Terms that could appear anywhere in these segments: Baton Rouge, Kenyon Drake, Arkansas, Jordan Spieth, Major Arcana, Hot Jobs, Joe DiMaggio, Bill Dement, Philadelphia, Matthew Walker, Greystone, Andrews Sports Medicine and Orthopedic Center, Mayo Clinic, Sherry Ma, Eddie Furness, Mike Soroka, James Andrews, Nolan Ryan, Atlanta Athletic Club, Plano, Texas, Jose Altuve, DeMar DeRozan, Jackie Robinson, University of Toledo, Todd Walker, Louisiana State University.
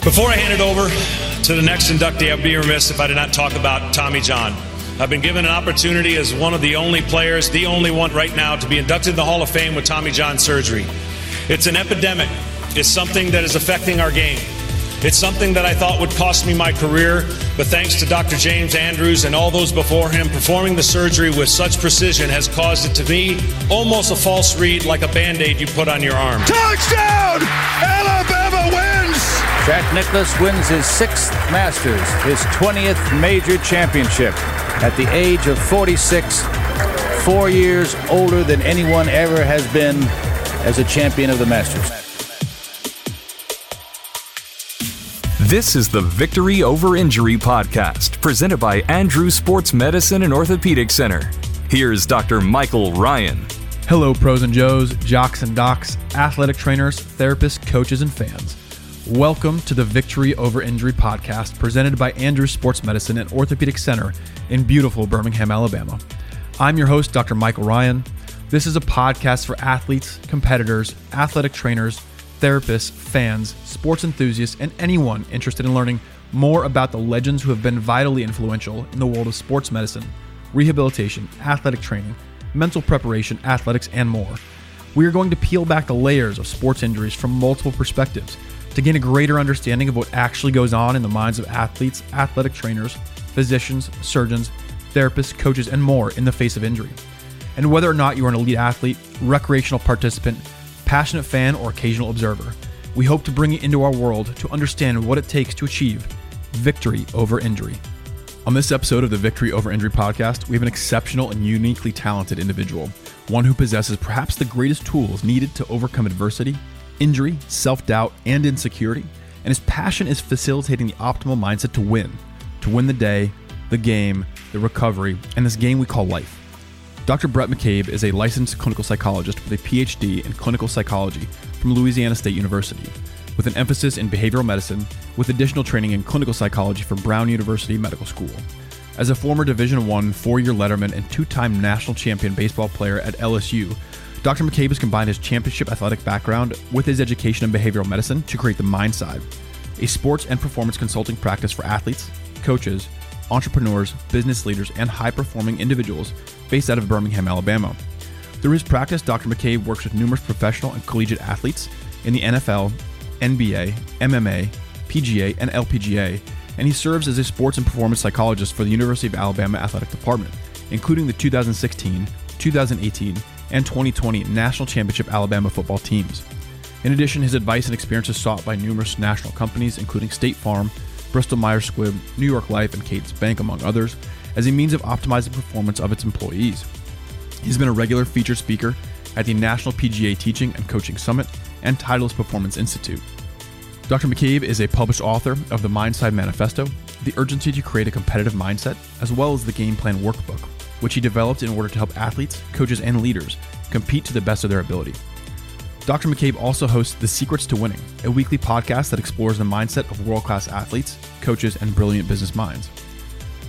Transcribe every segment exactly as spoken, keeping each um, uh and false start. Before I hand it over to the next inductee, I'd be remiss if I did not talk about Tommy John. I've been given an opportunity as one of the only players, the only one right now, to be inducted in the Hall of Fame with Tommy John surgery. It's an epidemic. It's something that is affecting our game. It's something that I thought would cost me my career, but thanks to Doctor James Andrews and all those before him, performing the surgery with such precision has caused it to be almost a false read, like a Band-Aid you put on your arm. Touchdown! Alabama wins! Jack Nicklaus wins his sixth Masters, his twentieth major championship, at the age of forty-six, four years older than anyone ever has been as a champion of the Masters. This is the Victory Over Injury podcast, presented by Andrews Sports Medicine and Orthopedic Center. Here's Doctor Michael Ryan. Hello, pros and joes, jocks and docs, athletic trainers, therapists, coaches, and fans. Welcome to the Victory Over Injury podcast, presented by Andrews Sports Medicine and Orthopedic Center in beautiful Birmingham, Alabama. I'm your host, Doctor Michael Ryan. This is a podcast for athletes, competitors, athletic trainers, therapists, fans, sports enthusiasts, and anyone interested in learning more about the legends who have been vitally influential in the world of sports medicine, rehabilitation, athletic training, mental preparation, athletics, and more. We are going to peel back the layers of sports injuries from multiple perspectives to gain a greater understanding of what actually goes on in the minds of athletes, athletic trainers, physicians, surgeons, therapists, coaches, and more in the face of injury. And whether or not you are an elite athlete, recreational participant, passionate fan, or occasional observer, we hope to bring it into our world to understand what it takes to achieve victory over injury. On this episode of the Victory Over Injury podcast, we have an exceptional and uniquely talented individual, one who possesses perhaps the greatest tools needed to overcome adversity, injury, self-doubt, and insecurity, and his passion is facilitating the optimal mindset to win, to win the day, the game, the recovery, and this game we call life. Doctor Brett McCabe is a licensed clinical psychologist with a P H D in clinical psychology from Louisiana State University, with an emphasis in behavioral medicine, with additional training in clinical psychology from Brown University Medical School. As a former Division One four-year letterman and two-time national champion baseball player at L S U, Doctor McCabe has combined his championship athletic background with his education in behavioral medicine to create the Mind Side, a sports and performance consulting practice for athletes, coaches, entrepreneurs, business leaders, and high-performing individuals based out of Birmingham, Alabama. Through his practice, Doctor McCabe works with numerous professional and collegiate athletes in the N F L, N B A, M M A, P G A, and L P G A, and he serves as a sports and performance psychologist for the University of Alabama Athletic Department, including the two thousand sixteen, two thousand eighteen, and twenty twenty National Championship Alabama football teams. In addition, his advice and experience is sought by numerous national companies, including State Farm, Bristol Myers Squibb, New York Life, and Cadence Bank, among others, as a means of optimizing performance of its employees. He's been a regular featured speaker at the National P G A Teaching and Coaching Summit and Titleist Performance Institute. Doctor McCabe is a published author of The Mind Side Manifesto, The Urgency to Create a Competitive Mindset, as well as the Game Plan Workbook, which he developed in order to help athletes, coaches, and leaders compete to the best of their ability. Doctor McCabe also hosts The Secrets to Winning, a weekly podcast that explores the mindset of world-class athletes, coaches, and brilliant business minds.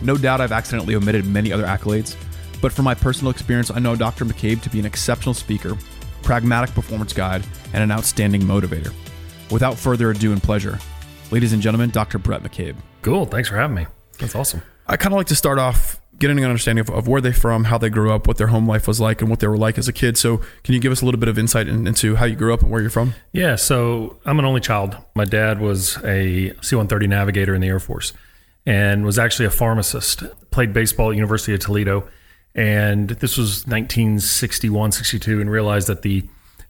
No doubt I've accidentally omitted many other accolades, but from my personal experience, I know Doctor McCabe to be an exceptional speaker, pragmatic performance guide, and an outstanding motivator. Without further ado and pleasure, ladies and gentlemen, Doctor Brett McCabe. Cool. Thanks for having me. That's awesome. I kind of like to start off getting an understanding of, of where they're from, how they grew up, what their home life was like, and what they were like as a kid. So can you give us a little bit of insight in, into how you grew up and where you're from? Yeah, so I'm an only child. My dad was a C one thirty navigator in the Air Force and was actually a pharmacist, played baseball at University of Toledo. And this was nineteen sixty-one, sixty-two, and realized that the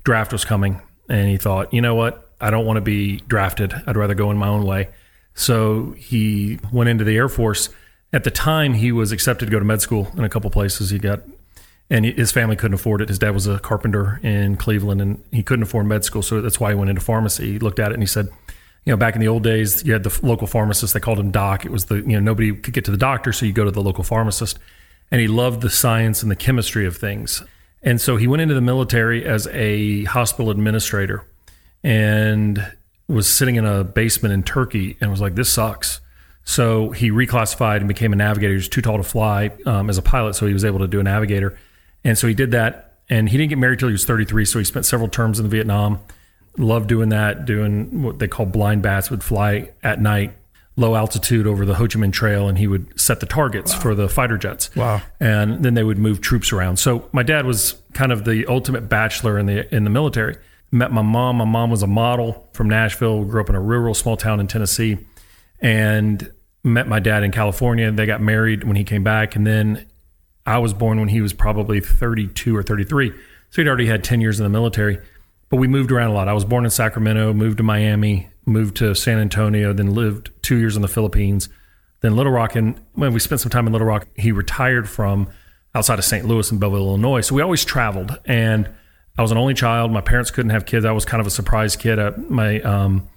draft was coming. And he thought, you know what? I don't want to be drafted. I'd rather go in my own way. So he went into the Air Force. At the time, he was accepted to go to med school in a couple places. He got, and his family couldn't afford it. His dad was a carpenter in Cleveland, and he couldn't afford med school, so that's why he went into pharmacy. He looked at it and he said, you know, back in the old days, you had the local pharmacist. They called him Doc. It was the, you know, nobody could get to the doctor, so you go to the local pharmacist. And he loved the science and the chemistry of things. And so he went into the military as a hospital administrator and was sitting in a basement in Turkey and was like, this sucks. So he reclassified and became a navigator. He was too tall to fly um, as a pilot, so he was able to do a navigator. And so he did that, and he didn't get married till he was thirty-three, so he spent several terms in Vietnam, Love doing that, doing what they call blind bats. Would fly at night, low altitude over the Ho Chi Minh Trail, and he would set the targets wow. for the fighter jets. Wow. And then they would move troops around. So my dad was kind of the ultimate bachelor in the in the military. Met my mom. My mom was a model from Nashville, grew up in a rural small town in Tennessee, and met my dad in California. They got married when he came back, and then I was born when he was probably thirty-two or thirty-three. So he'd already had ten years in the military. But we moved around a lot. I was born in Sacramento, moved to Miami, moved to San Antonio, then lived two years in the Philippines, then Little Rock. And when we spent some time in Little Rock, he retired from outside of Saint Louis in Belleville, Illinois. So we always traveled. And I was an only child. My parents couldn't have kids. I was kind of a surprise kid. I, my um,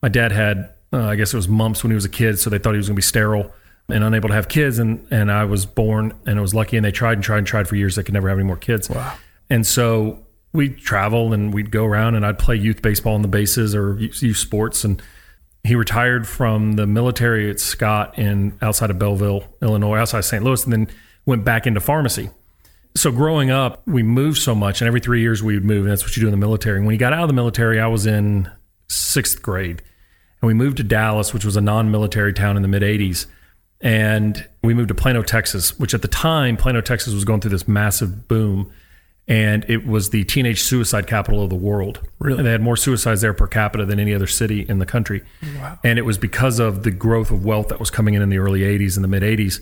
my dad had, uh, I guess it was mumps when he was a kid, so they thought he was going to be sterile and unable to have kids. And, and I was born and I was lucky. And they tried and tried and tried for years. They could never have any more kids. Wow. And so we'd travel and we'd go around and I'd play youth baseball on the bases or youth sports. And he retired from the military at Scott in outside of Belleville, Illinois, outside of Saint Louis, and then went back into pharmacy. So growing up, we moved so much, and every three years we would move. And that's what you do in the military. And when he got out of the military, I was in sixth grade and we moved to Dallas, which was a non-military town in the mid eighties. And we moved to Plano, Texas, which at the time, Plano, Texas was going through this massive boom. And it was the teenage suicide capital of the world. Really? And they had more suicides there per capita than any other city in the country. Wow. And it was because of the growth of wealth that was coming in in the early eighties and the mid eighties.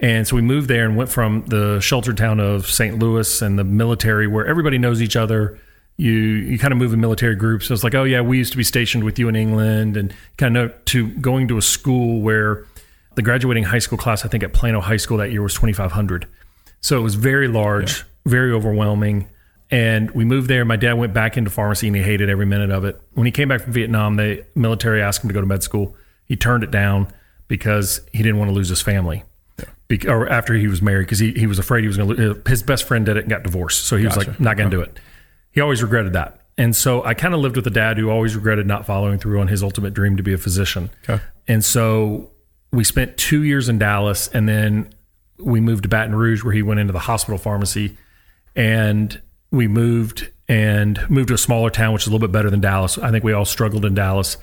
And so we moved there and went from the sheltered town of Saint Louis and the military where everybody knows each other. You you kind of move in military groups. So it's like, oh yeah, we used to be stationed with you in England, and kind of to going to a school where the graduating high school class, I think at Plano High School that year was twenty-five hundred. So it was very large. Yeah. Very overwhelming. And we moved there. My dad went back into pharmacy and he hated every minute of it. When he came back from Vietnam, the military asked him to go to med school. He turned it down because he didn't want to lose his family. Yeah. Be- or after he was married, because he, he was afraid he was going to lose. His best friend did it and got divorced. So he gotcha. was like, not going to yeah. do it. He always regretted that. And so I kind of lived with a dad who always regretted not following through on his ultimate dream to be a physician. Okay. And so we spent two years in Dallas, and then we moved to Baton Rouge where he went into the hospital pharmacy. And we moved and moved to a smaller town, which is a little bit better than Dallas. I think we all struggled in Dallas,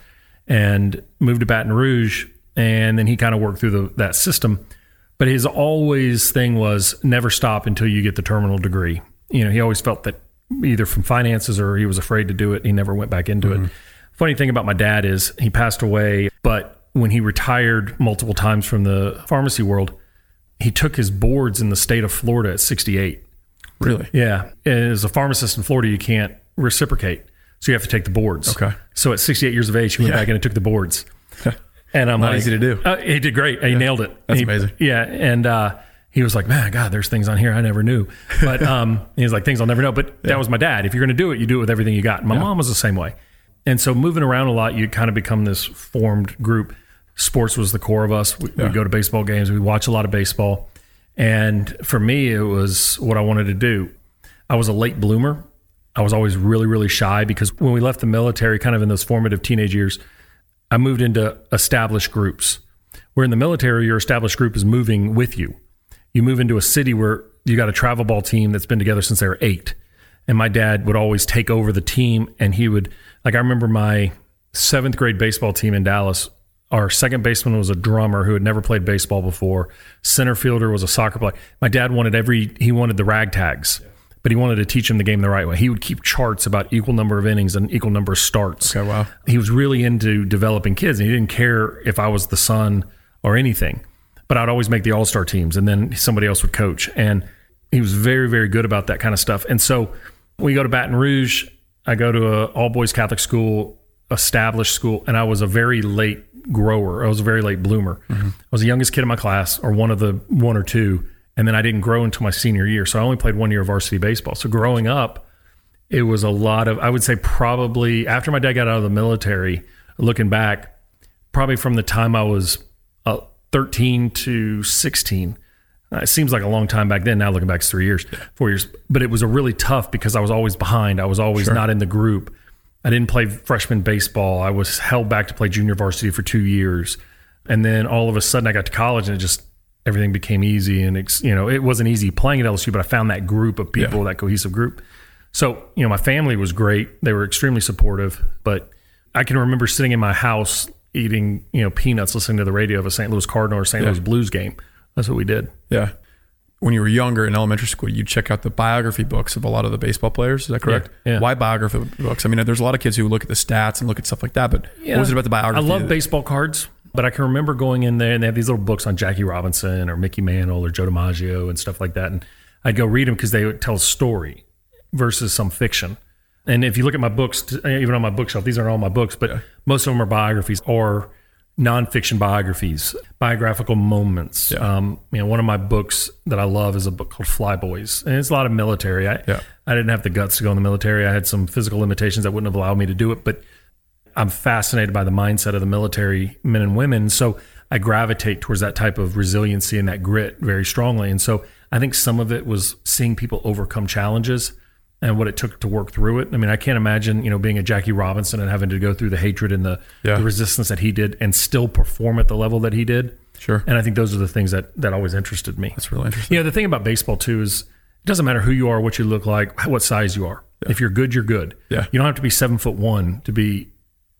and moved to Baton Rouge. And then he kind of worked through the, that system. But his always thing was never stop until you get the terminal degree. You know, he always felt that either from finances or he was afraid to do it. He never went back into mm-hmm. it. Funny thing about my dad is he passed away, but when he retired multiple times from the pharmacy world, he took his boards in the state of Florida at sixty-eight. Really? Yeah. And as a pharmacist in Florida, you can't reciprocate. So you have to take the boards. Okay. So at sixty-eight years of age, he went yeah. back in and took the boards. And I'm Not like, easy to do. Uh, he did great. He yeah. nailed it. That's he, amazing. Yeah. And uh, he was like, man, God, there's things on here I never knew. But um, he was like, things I'll never know. But yeah. that was my dad. If you're going to do it, you do it with everything you got. And my yeah. mom was the same way. And so moving around a lot, you kind of become this formed group. Sports was the core of us. We, yeah. We'd go to baseball games. We'd watch a lot of baseball. And for me, it was what I wanted to do. I was a late bloomer. I was always really, really shy because when we left the military, kind of in those formative teenage years, I moved into established groups. Where in the military, your established group is moving with you. You move into a city where you got a travel ball team that's been together since they were eight. And my dad would always take over the team. And he would, like, I remember my seventh grade baseball team in Dallas. Our second baseman was a drummer who had never played baseball before. Center fielder was a soccer player. My dad wanted every, he wanted the rag tags, but he wanted to teach him the game the right way. He would keep charts about equal number of innings and equal number of starts. Okay, wow. He was really into developing kids, and he didn't care if I was the son or anything, but I'd always make the all-star teams, and then somebody else would coach. And he was very, very good about that kind of stuff. And so we go to Baton Rouge. I go to a all-boys Catholic school, established school, and I was a very late grower. I was a very late bloomer. Mm-hmm. I was the youngest kid in my class, or one of the one or two, and then I didn't grow until my senior year. So I only played one year of varsity baseball. So growing up, it was a lot of, I would say probably after my dad got out of the military, looking back, probably from the time I was uh, thirteen to sixteen. Uh, it seems like a long time back then. Now looking back, it's three years, four years. But it was a really tough because I was always behind. I was always sure. not in the group. I didn't play freshman baseball. I was held back to play junior varsity for two years. And then all of a sudden I got to college and it just, everything became easy. And it's, you know, it wasn't easy playing at L S U, but I found that group of people, yeah. that cohesive group. So, you know, my family was great. They were extremely supportive, but I can remember sitting in my house eating, you know, peanuts, listening to the radio of a Saint Louis Cardinal or Saint Yeah. Louis Blues game. That's what we did. Yeah. When you were younger in elementary school, you'd check out the biography books of a lot of the baseball players. Is that correct? Yeah, yeah. Why biography books? I mean, there's a lot of kids who look at the stats and look at stuff like that, but yeah. what was it about the biography? I love baseball cards, but I can remember going in there and they have these little books on Jackie Robinson or Mickey Mantle or Joe DiMaggio and stuff like that. And I'd go read them because they would tell a story versus some fiction. And if you look at my books, even on my bookshelf, these aren't all my books, but yeah. most of them are biographies or nonfiction biographies, biographical moments. Yeah. Um, you know, one of my books that I love is a book called Flyboys, and it's a lot of military. I, yeah. I didn't have the guts to go in the military. I had some physical limitations that wouldn't have allowed me to do it, but I'm fascinated by the mindset of the military men and women. So I gravitate towards that type of resiliency and that grit very strongly. And so I think some of it was seeing people overcome challenges and what it took to work through it. I mean, I can't imagine, you know, being a Jackie Robinson and having to go through the hatred and the, yeah. the resistance that he did and still perform at the level that he did. Sure. And I think those are the things that, that always interested me. That's really interesting. Yeah, you know, the thing about baseball too is it doesn't matter who you are, what you look like, what size you are. Yeah. If you're good, you're good. Yeah. You don't have to be seven foot one to be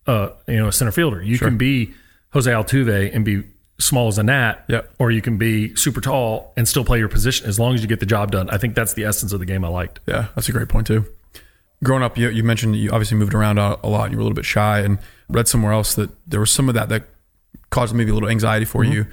uh, you know, a center fielder. You sure. can be Jose Altuve and be small as a gnat, yep. or you can be super tall and still play your position as long as you get the job done. I think that's the essence of the game I liked. Yeah, that's a great point too. Growing up, you, you mentioned you obviously moved around a, a lot and you were a little bit shy, and read somewhere else that there was some of that that caused maybe a little anxiety for mm-hmm. you.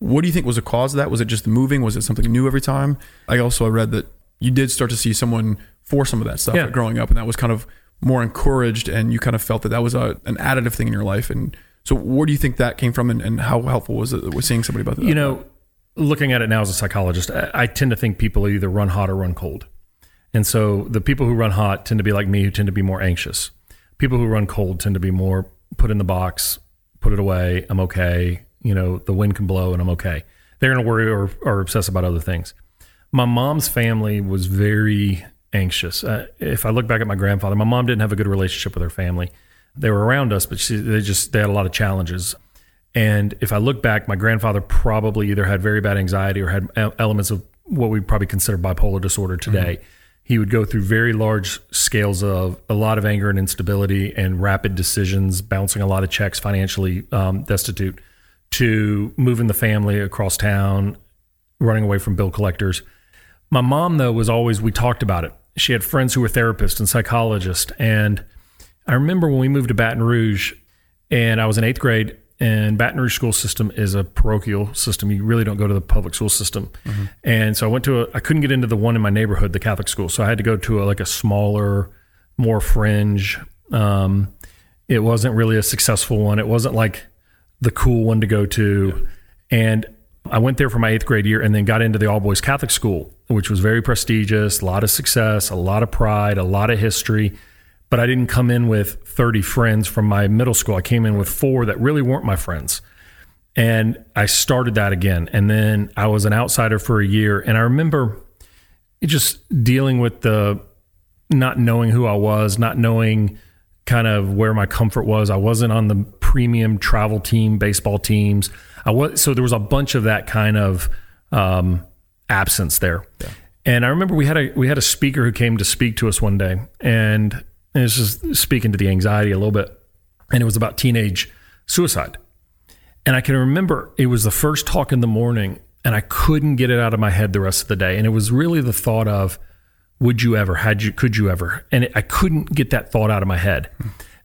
What do you think was the cause of that? Was it just the moving? Was it something new every time? I also I read that you did start to see someone for some of that stuff yeah. growing up, and that was kind of more encouraged, and you kind of felt that that was a, an additive thing in your life. And so where do you think that came from, and, and how helpful was it was seeing somebody about that? You know, looking at it now as a psychologist, I, I tend to think people either run hot or run cold. And so the people who run hot tend to be like me, who tend to be more anxious. People who run cold tend to be more put in the box, put it away, I'm okay. You know, the wind can blow and I'm okay. They're going to worry or, or obsess about other things. My mom's family was very anxious. Uh, if I look back at my grandfather, my mom didn't have a good relationship with her family. They were around us, but she, they just, they had a lot of challenges. And if I look back, my grandfather probably either had very bad anxiety or had elements of what we probably consider bipolar disorder today. Mm-hmm. He would go through very large scales of a lot of anger and instability and rapid decisions, bouncing a lot of checks, financially um, destitute, to moving the family across town, running away from bill collectors. My mom, though, was always, we talked about it. She had friends who were therapists and psychologists, and I remember when we moved to Baton Rouge, and I was in eighth grade, and Baton Rouge school system is a parochial system. You really don't go to the public school system. Mm-hmm. And so I went to a, I couldn't get into the one in my neighborhood, the Catholic school. So I had to go to a, like a smaller, more fringe. Um, it wasn't really a successful one. It wasn't like the cool one to go to. Yeah. And I went there for my eighth grade year and then got into the all boys Catholic school, which was very prestigious, a lot of success, a lot of pride, a lot of history. But I didn't come in with thirty friends from my middle school. I came in with four that really weren't my friends. And I started that again. And then I was an outsider for a year. And I remember just dealing with the not knowing who I was, not knowing kind of where my comfort was. I wasn't on the premium travel team, baseball teams. I was, so there was a bunch of that kind of um, absence there. Yeah. And I remember we had a we had a speaker who came to speak to us one day. And And it's just speaking to the anxiety a little bit. And it was about teenage suicide. And I can remember it was the first talk in the morning, and I couldn't get it out of my head the rest of the day. And it was really the thought of, would you ever, had you, could you ever? And it, I couldn't get that thought out of my head.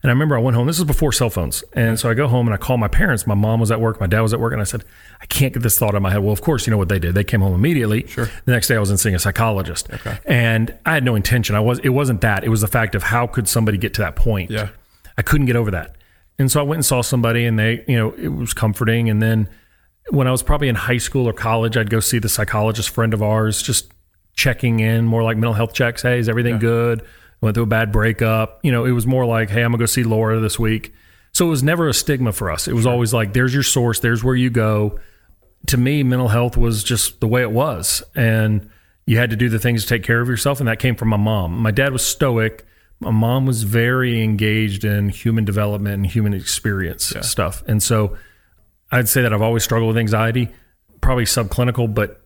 And I remember I went home. This was before cell phones. And so I go home and I call my parents. My mom was at work. My dad was at work. And I said, I can't get this thought out of my head. Well, of course, you know what they did. They came home immediately. Sure. The next day I was in seeing a psychologist. Okay. And I had no intention. I was, it wasn't that. It was the fact of how could somebody get to that point? Yeah. I couldn't get over that. And so I went and saw somebody, and they, you know, it was comforting. And then when I was probably in high school or college, I'd go see the psychologist friend of ours, just checking in, more like mental health checks. Hey, is everything yeah. good? Went through a bad breakup. You know, it was more like, hey, I'm gonna go see Laura this week. So it was never a stigma for us. It was always like, there's your source, there's where you go. To me, mental health was just the way it was. And you had to do the things to take care of yourself. And that came from my mom. My dad was stoic. My mom was very engaged in human development and human experience yeah. stuff. And so I'd say that I've always struggled with anxiety, probably subclinical, but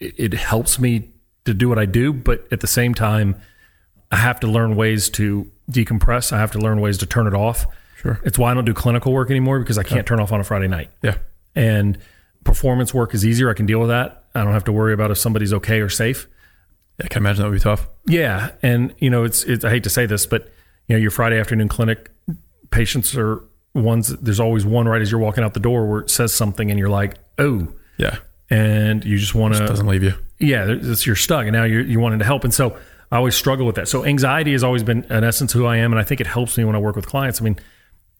it, it helps me to do what I do. But at the same time, I have to learn ways to decompress. I have to learn ways to turn it off. Sure. It's why I don't do clinical work anymore, because I can't yeah. turn off on a Friday night. Yeah. And performance work is easier. I can deal with that. I don't have to worry about if somebody's okay or safe. I can imagine that would be tough. Yeah. And, you know, it's, it's I hate to say this, but, you know, your Friday afternoon clinic patients are ones, there's always one right as you're walking out the door where it says something and you're like, oh. Yeah. And you just want to. It doesn't leave you. Yeah. It's, you're stuck. And now you're, you wanted to help. And so I always struggle with that. So anxiety has always been, in essence, who I am. And I think it helps me when I work with clients. I mean,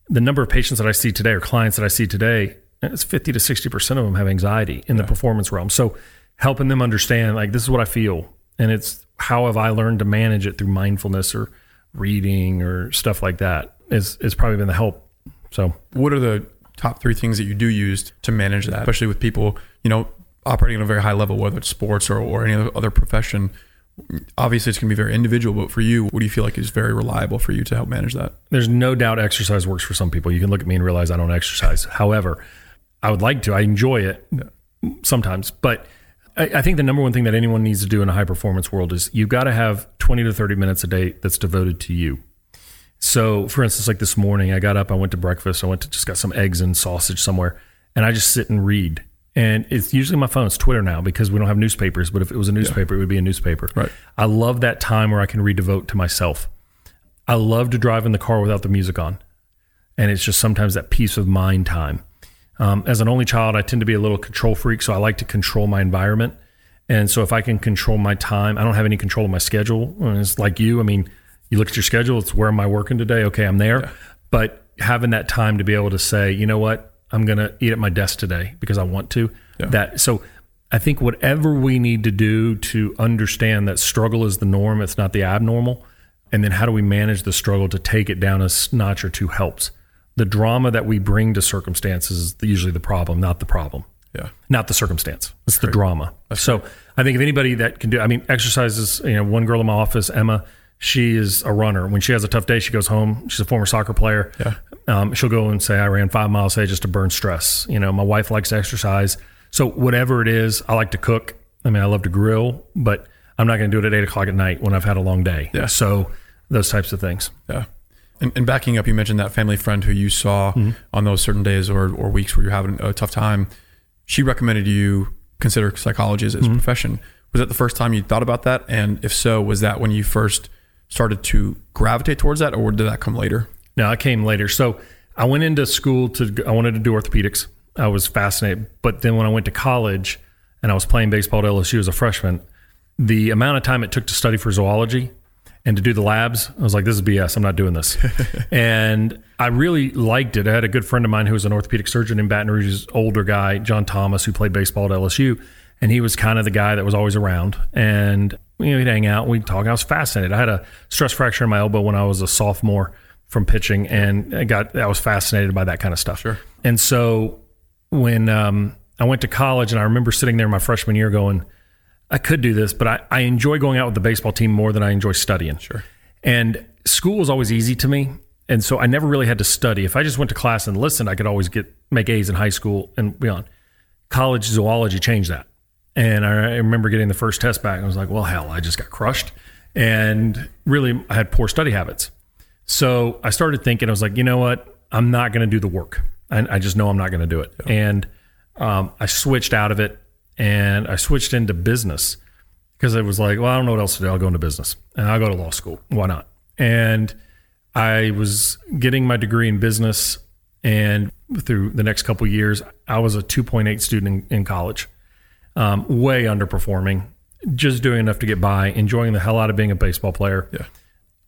the number of patients that I see today or clients that I see today, it's fifty to sixty percent of them have anxiety in yeah. the performance realm. So helping them understand, like, this is what I feel. And it's how have I learned to manage it through mindfulness or reading or stuff like that is, is probably been the help. So what are the top three things that you do use to manage that, especially with people, you know, operating at a very high level, whether it's sports or, or any other profession? Obviously, it's going to be very individual, but for you, what do you feel like is very reliable for you to help manage that? There's no doubt exercise works for some people. You can look at me and realize I don't exercise. However, I would like to. I enjoy it yeah. sometimes, but I think the number one thing that anyone needs to do in a high performance world is you've got to have twenty to thirty minutes a day that's devoted to you. So for instance, like this morning, I got up, I went to breakfast, I went to just got some eggs and sausage somewhere, and I just sit and read. And it's usually my phone, it's Twitter now because we don't have newspapers, but if it was a newspaper, yeah. it would be a newspaper. Right. I love that time where I can redevote to myself. I love to drive in the car without the music on. And it's just sometimes that peace of mind time. Um, as an only child, I tend to be a little control freak, so I like to control my environment. And so if I can control my time, I don't have any control of my schedule. It's like you, I mean, you look at your schedule, it's where am I working today? Okay, I'm there. Yeah. But having that time to be able to say, you know what, I'm going to eat at my desk today because I want to. Yeah. That so I think whatever we need to do to understand that struggle is the norm, it's not the abnormal. And then how do we manage the struggle to take it down a notch or two helps. The drama that we bring to circumstances is usually the problem, not the problem. Yeah. Not the circumstance. It's the drama. That's so great. I think if anybody that can do, I mean, exercises, you know, one girl in my office, Emma, she is a runner. When she has a tough day, she goes home. She's a former soccer player. Yeah. Um, she'll go and say, I ran five miles today just to burn stress. You know, my wife likes to exercise. So whatever it is, I like to cook. I mean, I love to grill, but I'm not going to do it at eight o'clock at night when I've had a long day. Yeah. So those types of things. Yeah. And, and backing up, you mentioned that family friend who you saw mm-hmm. on those certain days or, or weeks where you're having a tough time. She recommended you consider psychology as, as mm-hmm. a profession. Was that the first time you thought about that? And if so, was that when you first started to gravitate towards that, or did that come later? No, it came later. So I went into school to, I wanted to do orthopedics. I was fascinated. But then when I went to college and I was playing baseball at L S U as a freshman, the amount of time it took to study for zoology and to do the labs, I was like, this is B S. I'm not doing this. And I really liked it. I had a good friend of mine who was an orthopedic surgeon in Baton Rouge, this older guy, John Thomas, who played baseball at L S U. And he was kind of the guy that was always around. And, you know, we'd hang out, we'd talk. I was fascinated. I had a stress fracture in my elbow when I was a sophomore from pitching. And I got, I was fascinated by that kind of stuff. Sure. And so when um, I went to college, and I remember sitting there my freshman year going, I could do this, but I, I enjoy going out with the baseball team more than I enjoy studying. Sure. And school was always easy to me. And so I never really had to study. If I just went to class and listened, I could always get make A's in high school and beyond. College zoology changed that. And I remember getting the first test back. And I was like, well, hell, I just got crushed. And really, I had poor study habits. So I started thinking, I was like, you know what? I'm not going to do the work. I, I just know I'm not going to do it. Yeah. And um, I switched out of it. And I switched into business because I was like, well, I don't know what else to do. I'll go into business and I'll go to law school. Why not? And I was getting my degree in business. And through the next couple of years, I was a two point eight student in, in college, um, way underperforming, just doing enough to get by, enjoying the hell out of being a baseball player. Yeah.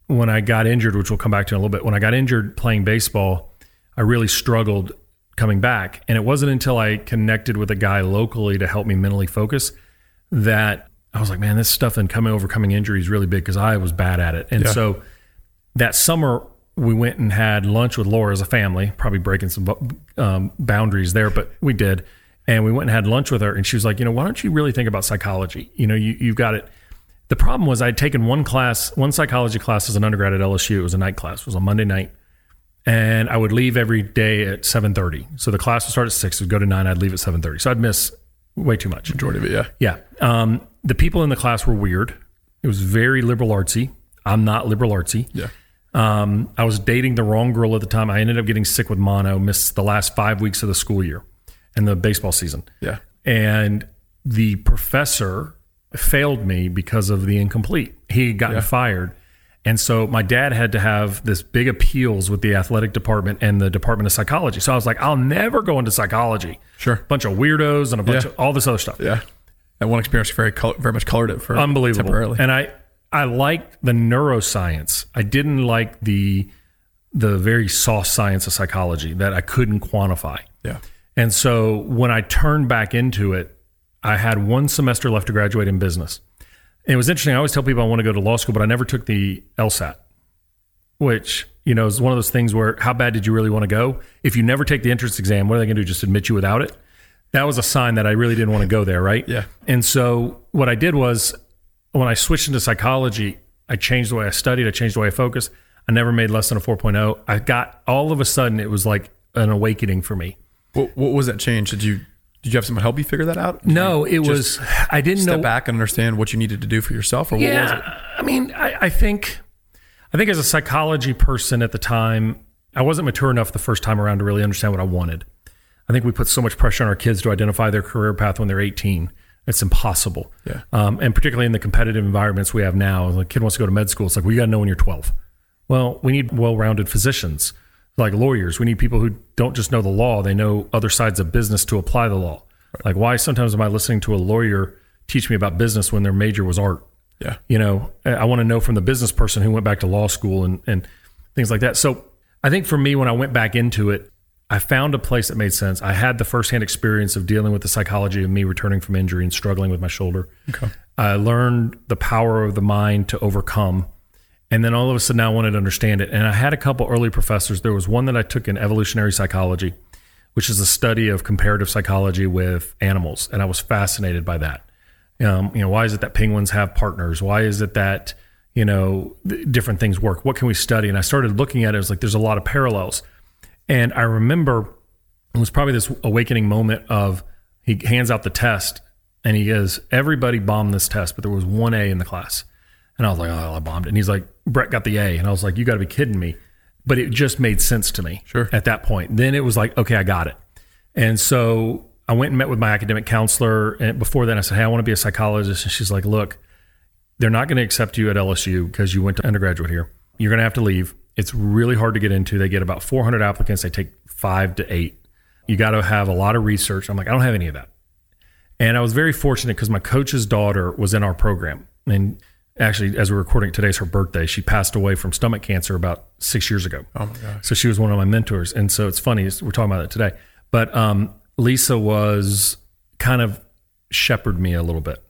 When I got injured, which we'll come back to in a little bit, when I got injured playing baseball, I really struggled coming back. And it wasn't until I connected with a guy locally to help me mentally focus that I was like, man, this stuff and coming overcoming injury is really big because I was bad at it. And yeah. so that summer we went and had lunch with Laura as a family, probably breaking some um, boundaries there, but we did. And we went and had lunch with her and she was like, you know, why don't you really think about psychology? You know, you, you've got it. The problem was I'd taken one class, one psychology class as an undergrad at L S U. It was a night class. It was on Monday night. And I would leave every day at seven thirty. So the class would start at six, would go to nine, I'd leave at seven thirty. So I'd miss way too much. Majority of it, yeah. Yeah. Um, the people in the class were weird. It was very liberal artsy. I'm not liberal artsy. Yeah. Um, I was dating the wrong girl at the time. I ended up getting sick with mono, missed the last five weeks of the school year and the baseball season. Yeah. And the professor failed me because of the incomplete. He had gotten yeah. fired. And so my dad had to have this big appeals with the athletic department and the department of psychology. So I was like, I'll never go into psychology. Sure. A bunch of weirdos and a bunch yeah. of all this other stuff. Yeah. That one experience very, very much colored it for unbelievable. Temporarily. And I, I liked the neuroscience. I didn't like the, the very soft science of psychology that I couldn't quantify. Yeah. And so when I turned back into it, I had one semester left to graduate in business. It was interesting. I always tell people I want to go to law school, but I never took the LSAT, which, you know, is one of those things where how bad did you really want to go? If you never take the entrance exam, what are they going to do? Just admit you without it? That was a sign that I really didn't want to go there, right? Yeah. And so what I did was when I switched into psychology, I changed the way I studied. I changed the way I focused. I never made less than a four point oh. I got, all of a sudden, it was like an awakening for me. What, what was that change? Did you... Did you have someone help you figure that out? Did no, it was, I didn't know. Step back and understand what you needed to do for yourself, or what yeah, was it? I mean, I, I think, I think as a psychology person at the time, I wasn't mature enough the first time around to really understand what I wanted. I think we put so much pressure on our kids to identify their career path when they're eighteen. It's impossible. Yeah. Um, and particularly in the competitive environments we have now, the kid wants to go to med school. It's like, well, you got to know when you're twelve. Well, we need well-rounded physicians. Like lawyers, we need people who don't just know the law, they know other sides of business to apply the law. Right. Like why sometimes am I listening to a lawyer teach me about business when their major was art? Yeah. You know, I want to know from the business person who went back to law school and, and things like that. So I think for me, when I went back into it, I found a place that made sense. I had the firsthand experience of dealing with the psychology of me returning from injury and struggling with my shoulder. Okay. I learned the power of the mind to overcome. And then all of a sudden I wanted to understand it. And I had a couple early professors. There was one that I took in evolutionary psychology, which is a study of comparative psychology with animals. And I was fascinated by that. Um, you know, why is it that penguins have partners? Why is it that, you know, th- different things work? What can we study? And I started looking at it. It was like, there's a lot of parallels. And I remember it was probably this awakening moment of he hands out the test and he goes, everybody bombed this test, but there was one A in the class. And I was like, oh, I bombed it. And he's like, Brett got the A. And I was like, you got to be kidding me. But it just made sense to me sure. at that point. Then it was like, okay, I got it. And so I went and met with my academic counselor. And before that, I said, hey, I want to be a psychologist. And she's like, look, they're not going to accept you at L S U because you went to undergraduate here. You're going to have to leave. It's really hard to get into. They get about four hundred applicants. They take five to eight. You got to have a lot of research. I'm like, I don't have any of that. And I was very fortunate because my coach's daughter was in our program. And actually, as we're recording today, it's her birthday. She passed away from stomach cancer about six years ago. Oh my gosh. So she was one of my mentors. And so it's funny, we're talking about it today. But um, Lisa was kind of shepherded me a little bit.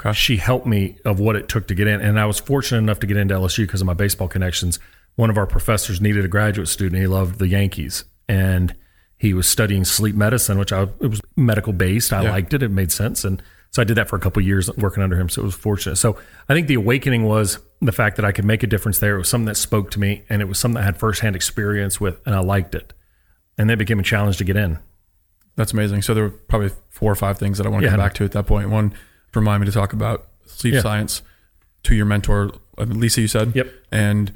Okay. She helped me of what it took to get in. And I was fortunate enough to get into L S U because of my baseball connections. One of our professors needed a graduate student. He loved the Yankees. And he was studying sleep medicine, which I, it was medical based. I yeah. liked it. It made sense. And so I did that for a couple of years working under him. So it was fortunate. So I think the awakening was the fact that I could make a difference there. It was something that spoke to me and it was something I had firsthand experience with and I liked it. And that became a challenge to get in. That's amazing. So there were probably four or five things that I want to yeah. come back to at that point. One, remind me to talk about sleep yeah. science to your mentor, Lisa, you said. Yep. And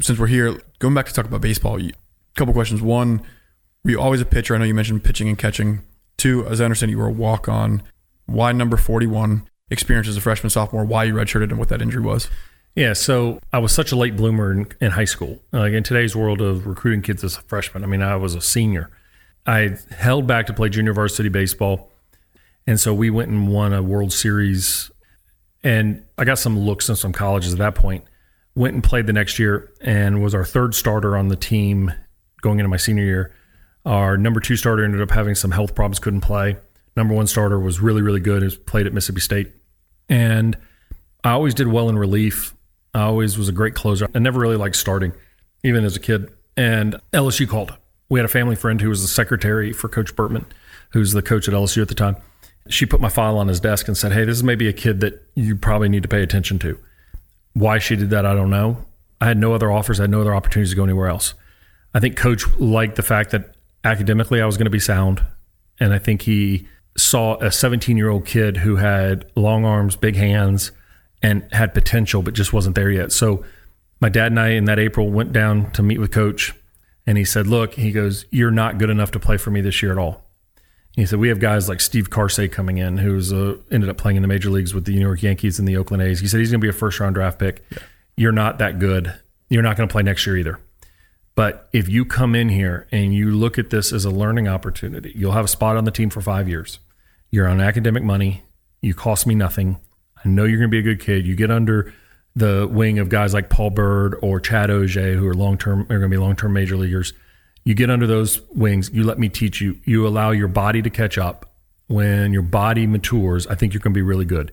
since we're here, going back to talk about baseball, a couple questions. One, were you always a pitcher? I know you mentioned pitching and catching. Two, as I understand, you were a walk-on. Why number forty-one, experience as a freshman, sophomore, why you redshirted and what that injury was? Yeah, so I was such a late bloomer in, in high school. Like in today's world of recruiting kids as a freshman, I mean, I was a senior. I held back to play junior varsity baseball. And so we went and won a World Series. And I got some looks in some colleges at that point. Went and played the next year and was our third starter on the team going into my senior year. Our number two starter ended up having some health problems, couldn't play. Number one starter was really, really good. He played at Mississippi State. And I always did well in relief. I always was a great closer. I never really liked starting, even as a kid. And L S U called. We had a family friend who was the secretary for Coach Burtman, who's the coach at L S U at the time. She put my file on his desk and said, hey, this is maybe a kid that you probably need to pay attention to. Why she did that, I don't know. I had no other offers. I had no other opportunities to go anywhere else. I think Coach liked the fact that academically I was going to be sound. And I think he saw a seventeen-year-old kid who had long arms, big hands, and had potential, but just wasn't there yet. So my dad and I in that April went down to meet with coach, and he said, look, he goes, you're not good enough to play for me this year at all. He said, we have guys like Steve Carsey coming in, who's uh, ended up playing in the major leagues with the New York Yankees and the Oakland A's. He said, he's going to be a first round draft pick. Yeah. You're not that good. You're not going to play next year either. But if you come in here and you look at this as a learning opportunity, you'll have a spot on the team for five years. You're on academic money. You cost me nothing. I know you're going to be a good kid. You get under the wing of guys like Paul Bird or Chad Oje, who are long-term, are going to be long-term major leaguers. You get under those wings. You let me teach you. You allow your body to catch up. When your body matures, I think you're going to be really good.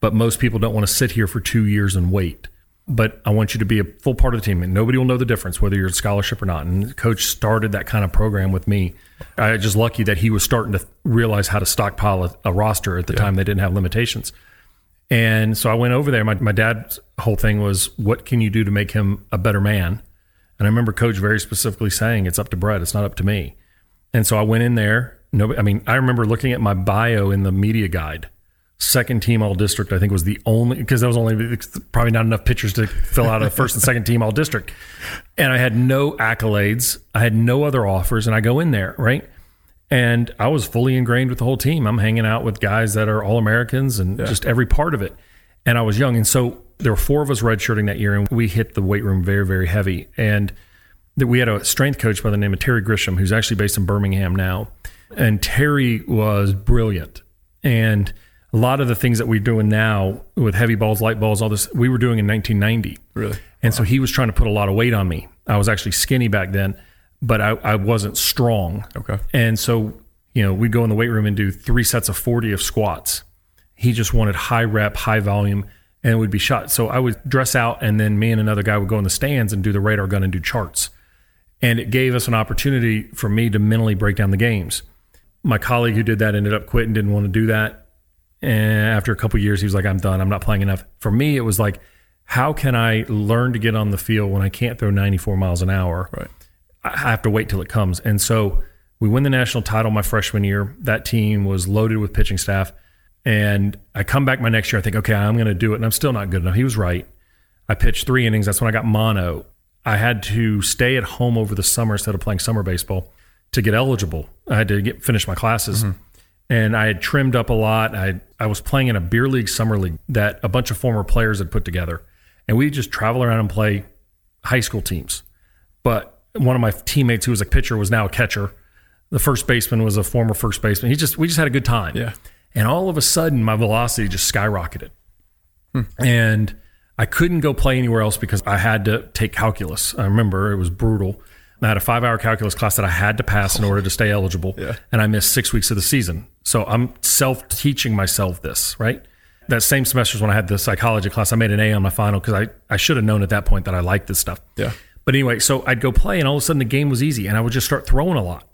But most people don't want to sit here for two years and wait. But I want you to be a full part of the team, and nobody will know the difference whether you're a scholarship or not. And coach started that kind of program with me. I was just lucky that he was starting to realize how to stockpile a, a roster at the yeah. time. They didn't have limitations. And so I went over there. My, my dad's whole thing was, what can you do to make him a better man? And I remember coach very specifically saying, it's up to Brett. It's not up to me. And so I went in there. Nobody, I mean, I remember looking at my bio in the media guide. Second team all district, I think, was the only, because that was only probably not enough pitchers to fill out a first and second team all district. And I had no accolades. I had no other offers. And I go in there, right? And I was fully ingrained with the whole team. I'm hanging out with guys that are all Americans and yeah. just every part of it. And I was young. And so there were four of us redshirting that year, and we hit the weight room very, very heavy. And we had a strength coach by the name of Terry Grisham, who's actually based in Birmingham now. And Terry was brilliant. And a lot of the things that we're doing now with heavy balls, light balls, all this, we were doing in nineteen ninety. Really? And wow. So he was trying to put a lot of weight on me. I was actually skinny back then, but I, I wasn't strong. Okay. And so, you know, we'd go in the weight room and do three sets of forty of squats. He just wanted high rep, high volume, and we'd be shot. So I would dress out, and then me and another guy would go in the stands and do the radar gun and do charts. And it gave us an opportunity for me to mentally break down the games. My colleague who did that ended up quitting, didn't want to do that. And after a couple of years, he was like, I'm done. I'm not playing enough. For me, it was like, how can I learn to get on the field when I can't throw ninety-four miles an hour? Right. I have to wait till it comes. And so we win the national title my freshman year. That team was loaded with pitching staff. And I come back my next year. I think, okay, I'm going to do it. And I'm still not good enough. He was right. I pitched three innings. That's when I got mono. I had to stay at home over the summer instead of playing summer baseball to get eligible. I had to get finish my classes. Mm-hmm. And I had trimmed up a lot. I I was playing in a beer league summer league that a bunch of former players had put together. And we just travel around and play high school teams. But one of my teammates who was a pitcher was now a catcher. The first baseman was a former first baseman. He just we just had a good time. Yeah. And all of a sudden, my velocity just skyrocketed. Hmm. And I couldn't go play anywhere else because I had to take calculus. I remember it was brutal. I had a five-hour calculus class that I had to pass in order to stay eligible, yeah. and I missed six weeks of the season. So I'm self-teaching myself this, right? That same semester is when I had the psychology class. I made an A on my final because I, I should have known at that point that I liked this stuff. Yeah. But anyway, so I'd go play, and all of a sudden the game was easy, and I would just start throwing a lot.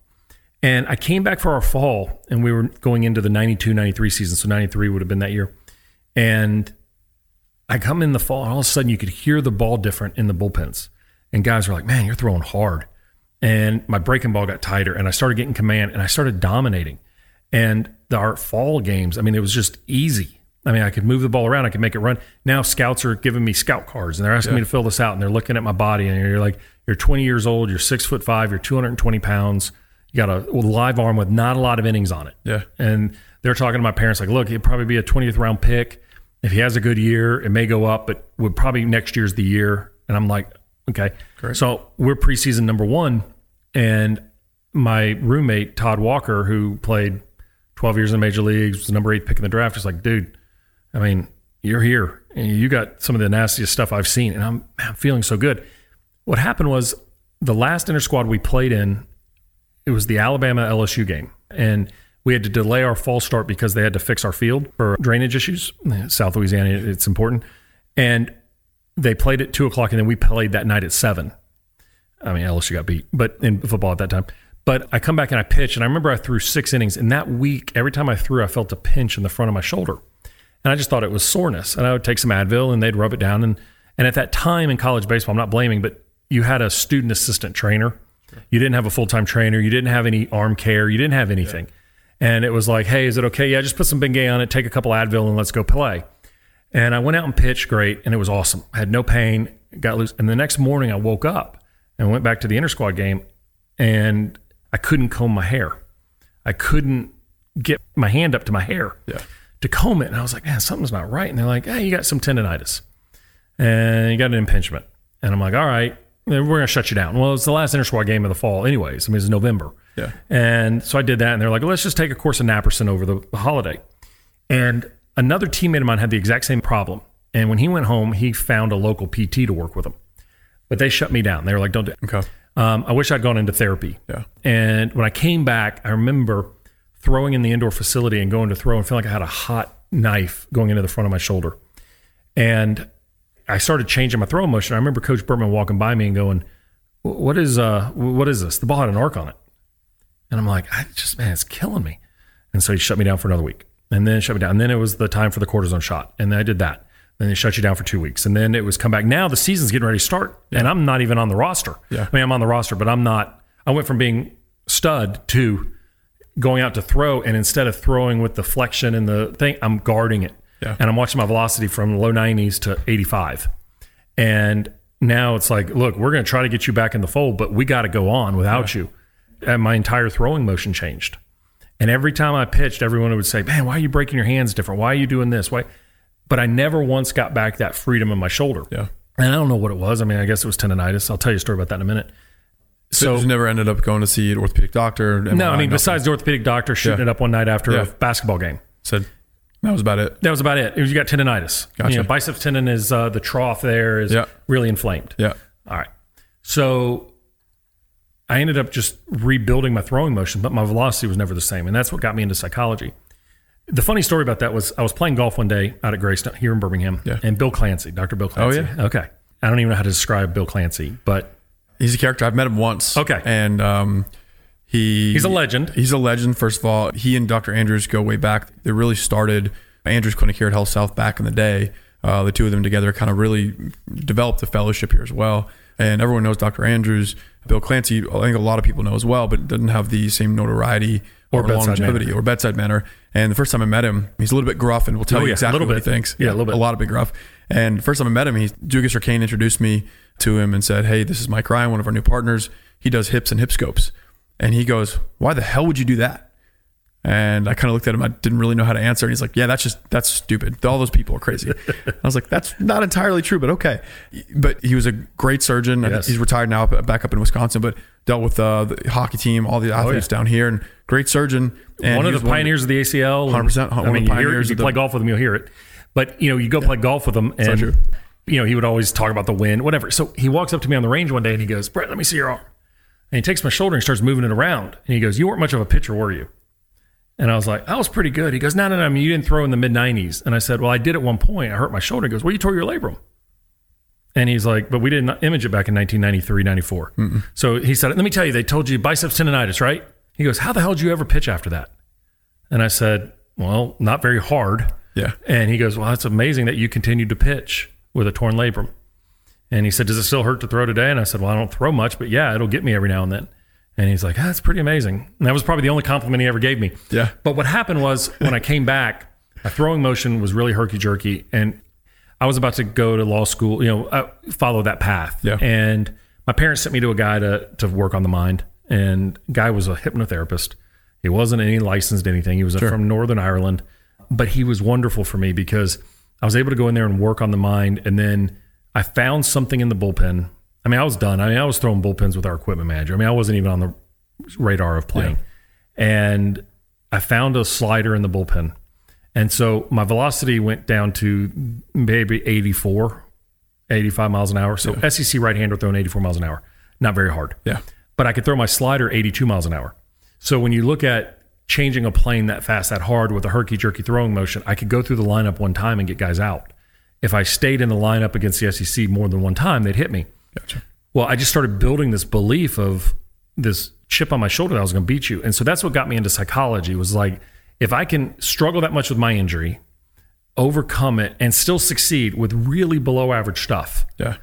And I came back for our fall, and we were going into the ninety-two ninety-three season, so ninety-three would have been that year. And I come in the fall, and all of a sudden you could hear the ball different in the bullpens. And guys were like, man, you're throwing hard. And my breaking ball got tighter, and I started getting command, and I started dominating. And the, our fall games, I mean, it was just easy. I mean, I could move the ball around. I could make it run. Now scouts are giving me scout cards, and they're asking yeah. me to fill this out, and they're looking at my body, and you're like, you're twenty years old, you're six foot five, you're two hundred twenty pounds, you got a live arm with not a lot of innings on it. Yeah. And they're talking to my parents like, look, it'd probably be a twentieth round pick. If he has a good year, it may go up, but would probably next year's the year. And I'm like, okay. Great. So we're preseason number one, and my roommate, Todd Walker, who played twelve years in the major leagues, was the number eight pick in the draft, is like, dude, I mean, you're here, and you got some of the nastiest stuff I've seen, and I'm, I'm feeling so good. What happened was the last inter-squad we played in, it was the Alabama L S U game, and we had to delay our fall start because they had to fix our field for drainage issues. South Louisiana, it's important. And they played at two o'clock, and then we played that night at seven. I mean, L S U got beat, but in football at that time. But I come back and I pitch, and I remember I threw six innings. And that week, every time I threw, I felt a pinch in the front of my shoulder. And I just thought it was soreness. And I would take some Advil, and they'd rub it down. And, and at that time in college baseball, I'm not blaming, but you had a student assistant trainer. Sure. You didn't have a full-time trainer. You didn't have any arm care. You didn't have anything. Yeah. And it was like, hey, is it okay? Yeah, just put some Bengay on it, take a couple Advil, and let's go play. And I went out and pitched great, and it was awesome. I had no pain. got loose. And the next morning I woke up and went back to the inter-squad game, and I couldn't comb my hair. I couldn't get my hand up to my hair yeah. to comb it. And I was like, man, something's not right. And they're like, hey, you got some tendonitis and you got an impingement. And I'm like, all right, we're going to shut you down. Well, it's the last inter-squad game of the fall anyways. I mean, it's November. Yeah. And so I did that, and they're like, well, let's just take a course of naproxen over the, the holiday. And another teammate of mine had the exact same problem. And when he went home, he found a local P T to work with him. But they shut me down. They were like, don't do it. Okay. Um, I wish I'd gone into therapy. Yeah. And when I came back, I remember throwing in the indoor facility and going to throw and feeling like I had a hot knife going into the front of my shoulder. And I started changing my throw motion. I remember Coach Bertman walking by me and going, what is uh, what is this? The ball had an arc on it. And I'm like, I just, man, it's killing me. And so he shut me down for another week. And then shut me down. And then it was the time for the cortisone shot. And then I did that. Then they shut you down for two weeks. And then it was come back. Now the season's getting ready to start. Yeah. And I'm not even on the roster. Yeah. I mean, I'm on the roster, but I'm not. I went from being stud to going out to throw. And instead of throwing with the flexion and the thing, I'm guarding it. Yeah. And I'm watching my velocity from low nineties to eighty-five. And now it's like, look, we're going to try to get you back in the fold, but we got to go on without yeah. you. And my entire throwing motion changed. And every time I pitched, everyone would say, man, why are you breaking your hands different? Why are you doing this? Why? But I never once got back that freedom in my shoulder. Yeah. And I don't know what it was. I mean, I guess it was tendonitis. I'll tell you a story about that in a minute. So, so you never ended up going to see an orthopedic doctor? M R I, no, I mean, nothing. Besides the orthopedic doctor shooting yeah. it up one night after yeah. a basketball game. Said, that was about it. That was about it. It was, you got tendonitis. Gotcha. You know, biceps tendon is uh, the trough there is yeah. really inflamed. Yeah. All right. So I ended up just rebuilding my throwing motion, but my velocity was never the same. And that's what got me into psychology. The funny story about that was I was playing golf one day out at Greystone here in Birmingham yeah. and Bill Clancy, Doctor Bill Clancy. Oh, yeah. Okay. I don't even know how to describe Bill Clancy, but he's a character. I've met him once. Okay. And um, he, he's a legend. He's a legend. First of all, he and Doctor Andrews go way back. They really started Andrews Clinic here at Health South back in the day. Uh, the two of them together kind of really developed a fellowship here as well. And everyone knows Doctor Andrews. Bill Clancy, I think a lot of people know as well, but doesn't have the same notoriety or, or longevity manner. or bedside manner. And the first time I met him, he's a little bit gruff, and we'll tell oh, you yeah, exactly what bit. he thinks. Yeah, a little bit. A lot of big gruff. And the first time I met him, he Dugas or Kane introduced me to him and said, hey, this is Mike Ryan, one of our new partners. He does hips and hip scopes. And he goes, why the hell would you do that? And I kind of looked at him. I didn't really know how to answer. And he's like, yeah, that's just, that's stupid. All those people are crazy. I was like, that's not entirely true, but okay. But he was a great surgeon. Yes. He's retired now, back up in Wisconsin, but dealt with uh, the hockey team, all the athletes oh, yeah. down here, and great surgeon. And one of the pioneers of the A C L. one hundred percent. I mean, you, hear, if you play golf with him, you'll hear it. But, you know, you go yeah. play golf with him, and, so you know, he would always talk about the wind, whatever. So he walks up to me on the range one day, and he goes, Brett, let me see your arm. And he takes my shoulder and starts moving it around. And he goes, you weren't much of a pitcher, were you? And I was like, I was pretty good. He goes, no, no, no, I mean, you didn't throw in the mid nineties. And I said, well, I did at one point. I hurt my shoulder. He goes, well, you tore your labrum. And he's like, but we didn't image it back in nineteen ninety-three, ninety-four. Mm-mm. So he said, let me tell you, they told you biceps tendonitis, right? He goes, how the hell did you ever pitch after that? And I said, well, not very hard. Yeah. And he goes, well, that's amazing that you continued to pitch with a torn labrum. And he said, does it still hurt to throw today? And I said, well, I don't throw much, but yeah, it'll get me every now and then. And he's like, ah, that's pretty amazing. And that was probably the only compliment he ever gave me. Yeah. But what happened was when I came back, my throwing motion was really herky-jerky. And I was about to go to law school, you know, I follow that path. Yeah. And my parents sent me to a guy to, to work on the mind. And guy was a hypnotherapist. He wasn't any licensed anything. He was sure. from Northern Ireland. But he was wonderful for me because I was able to go in there and work on the mind. And then I found something in the bullpen. I mean, I was done. I mean, I was throwing bullpens with our equipment manager. I mean, I wasn't even on the radar of playing. Yeah. And I found a slider in the bullpen. And so my velocity went down to maybe eighty-four, eighty-five miles an hour. So yeah. S E C right-hander throwing eighty-four miles an hour. Not very hard. Yeah. But I could throw my slider eighty-two miles an hour. So when you look at changing a plane that fast, that hard with a herky-jerky throwing motion, I could go through the lineup one time and get guys out. If I stayed in the lineup against the S E C more than one time, they'd hit me. Gotcha. Well, I just started building this belief of this chip on my shoulder that I was going to beat you. And so that's what got me into psychology was like, if I can struggle that much with my injury, overcome it, and still succeed with really below average stuff. Yeah.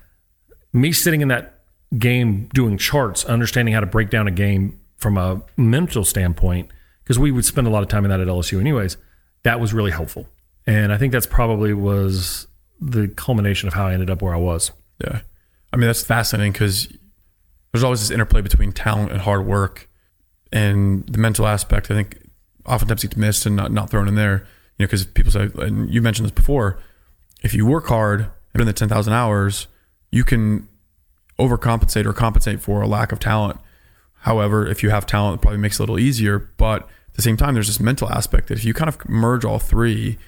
Me sitting in that game doing charts, understanding how to break down a game from a mental standpoint, because we would spend a lot of time in that at L S U anyways, that was really helpful. And I think that's probably was the culmination of how I ended up where I was. Yeah. I mean, that's fascinating because there's always this interplay between talent and hard work, and the mental aspect, I think, oftentimes gets missed and not, not thrown in there, you know, because people say, and you mentioned this before, if you work hard and put in the ten thousand hours, you can overcompensate or compensate for a lack of talent. However, if you have talent, it probably makes it a little easier. But at the same time, there's this mental aspect that if you kind of merge all three,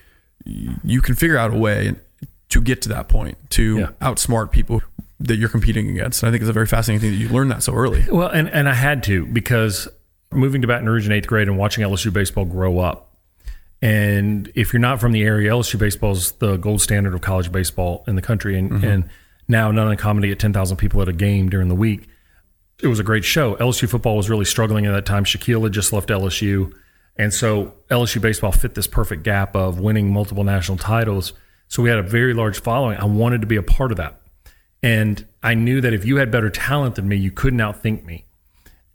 you can figure out a way to get to that point, to yeah. outsmart people that you're competing against. And I think it's a very fascinating thing that you learned that so early. Well, and, and I had to, because moving to Baton Rouge in eighth grade and watching L S U baseball grow up. And if you're not from the area, L S U baseball is the gold standard of college baseball in the country. And, mm-hmm. and now not uncommon to get ten thousand people at a game during the week. It was a great show. L S U football was really struggling at that time. Shaquille had just left L S U. And so L S U baseball fit this perfect gap of winning multiple national titles. So we had a very large following. I wanted to be a part of that. And I knew that if you had better talent than me, you couldn't outthink me.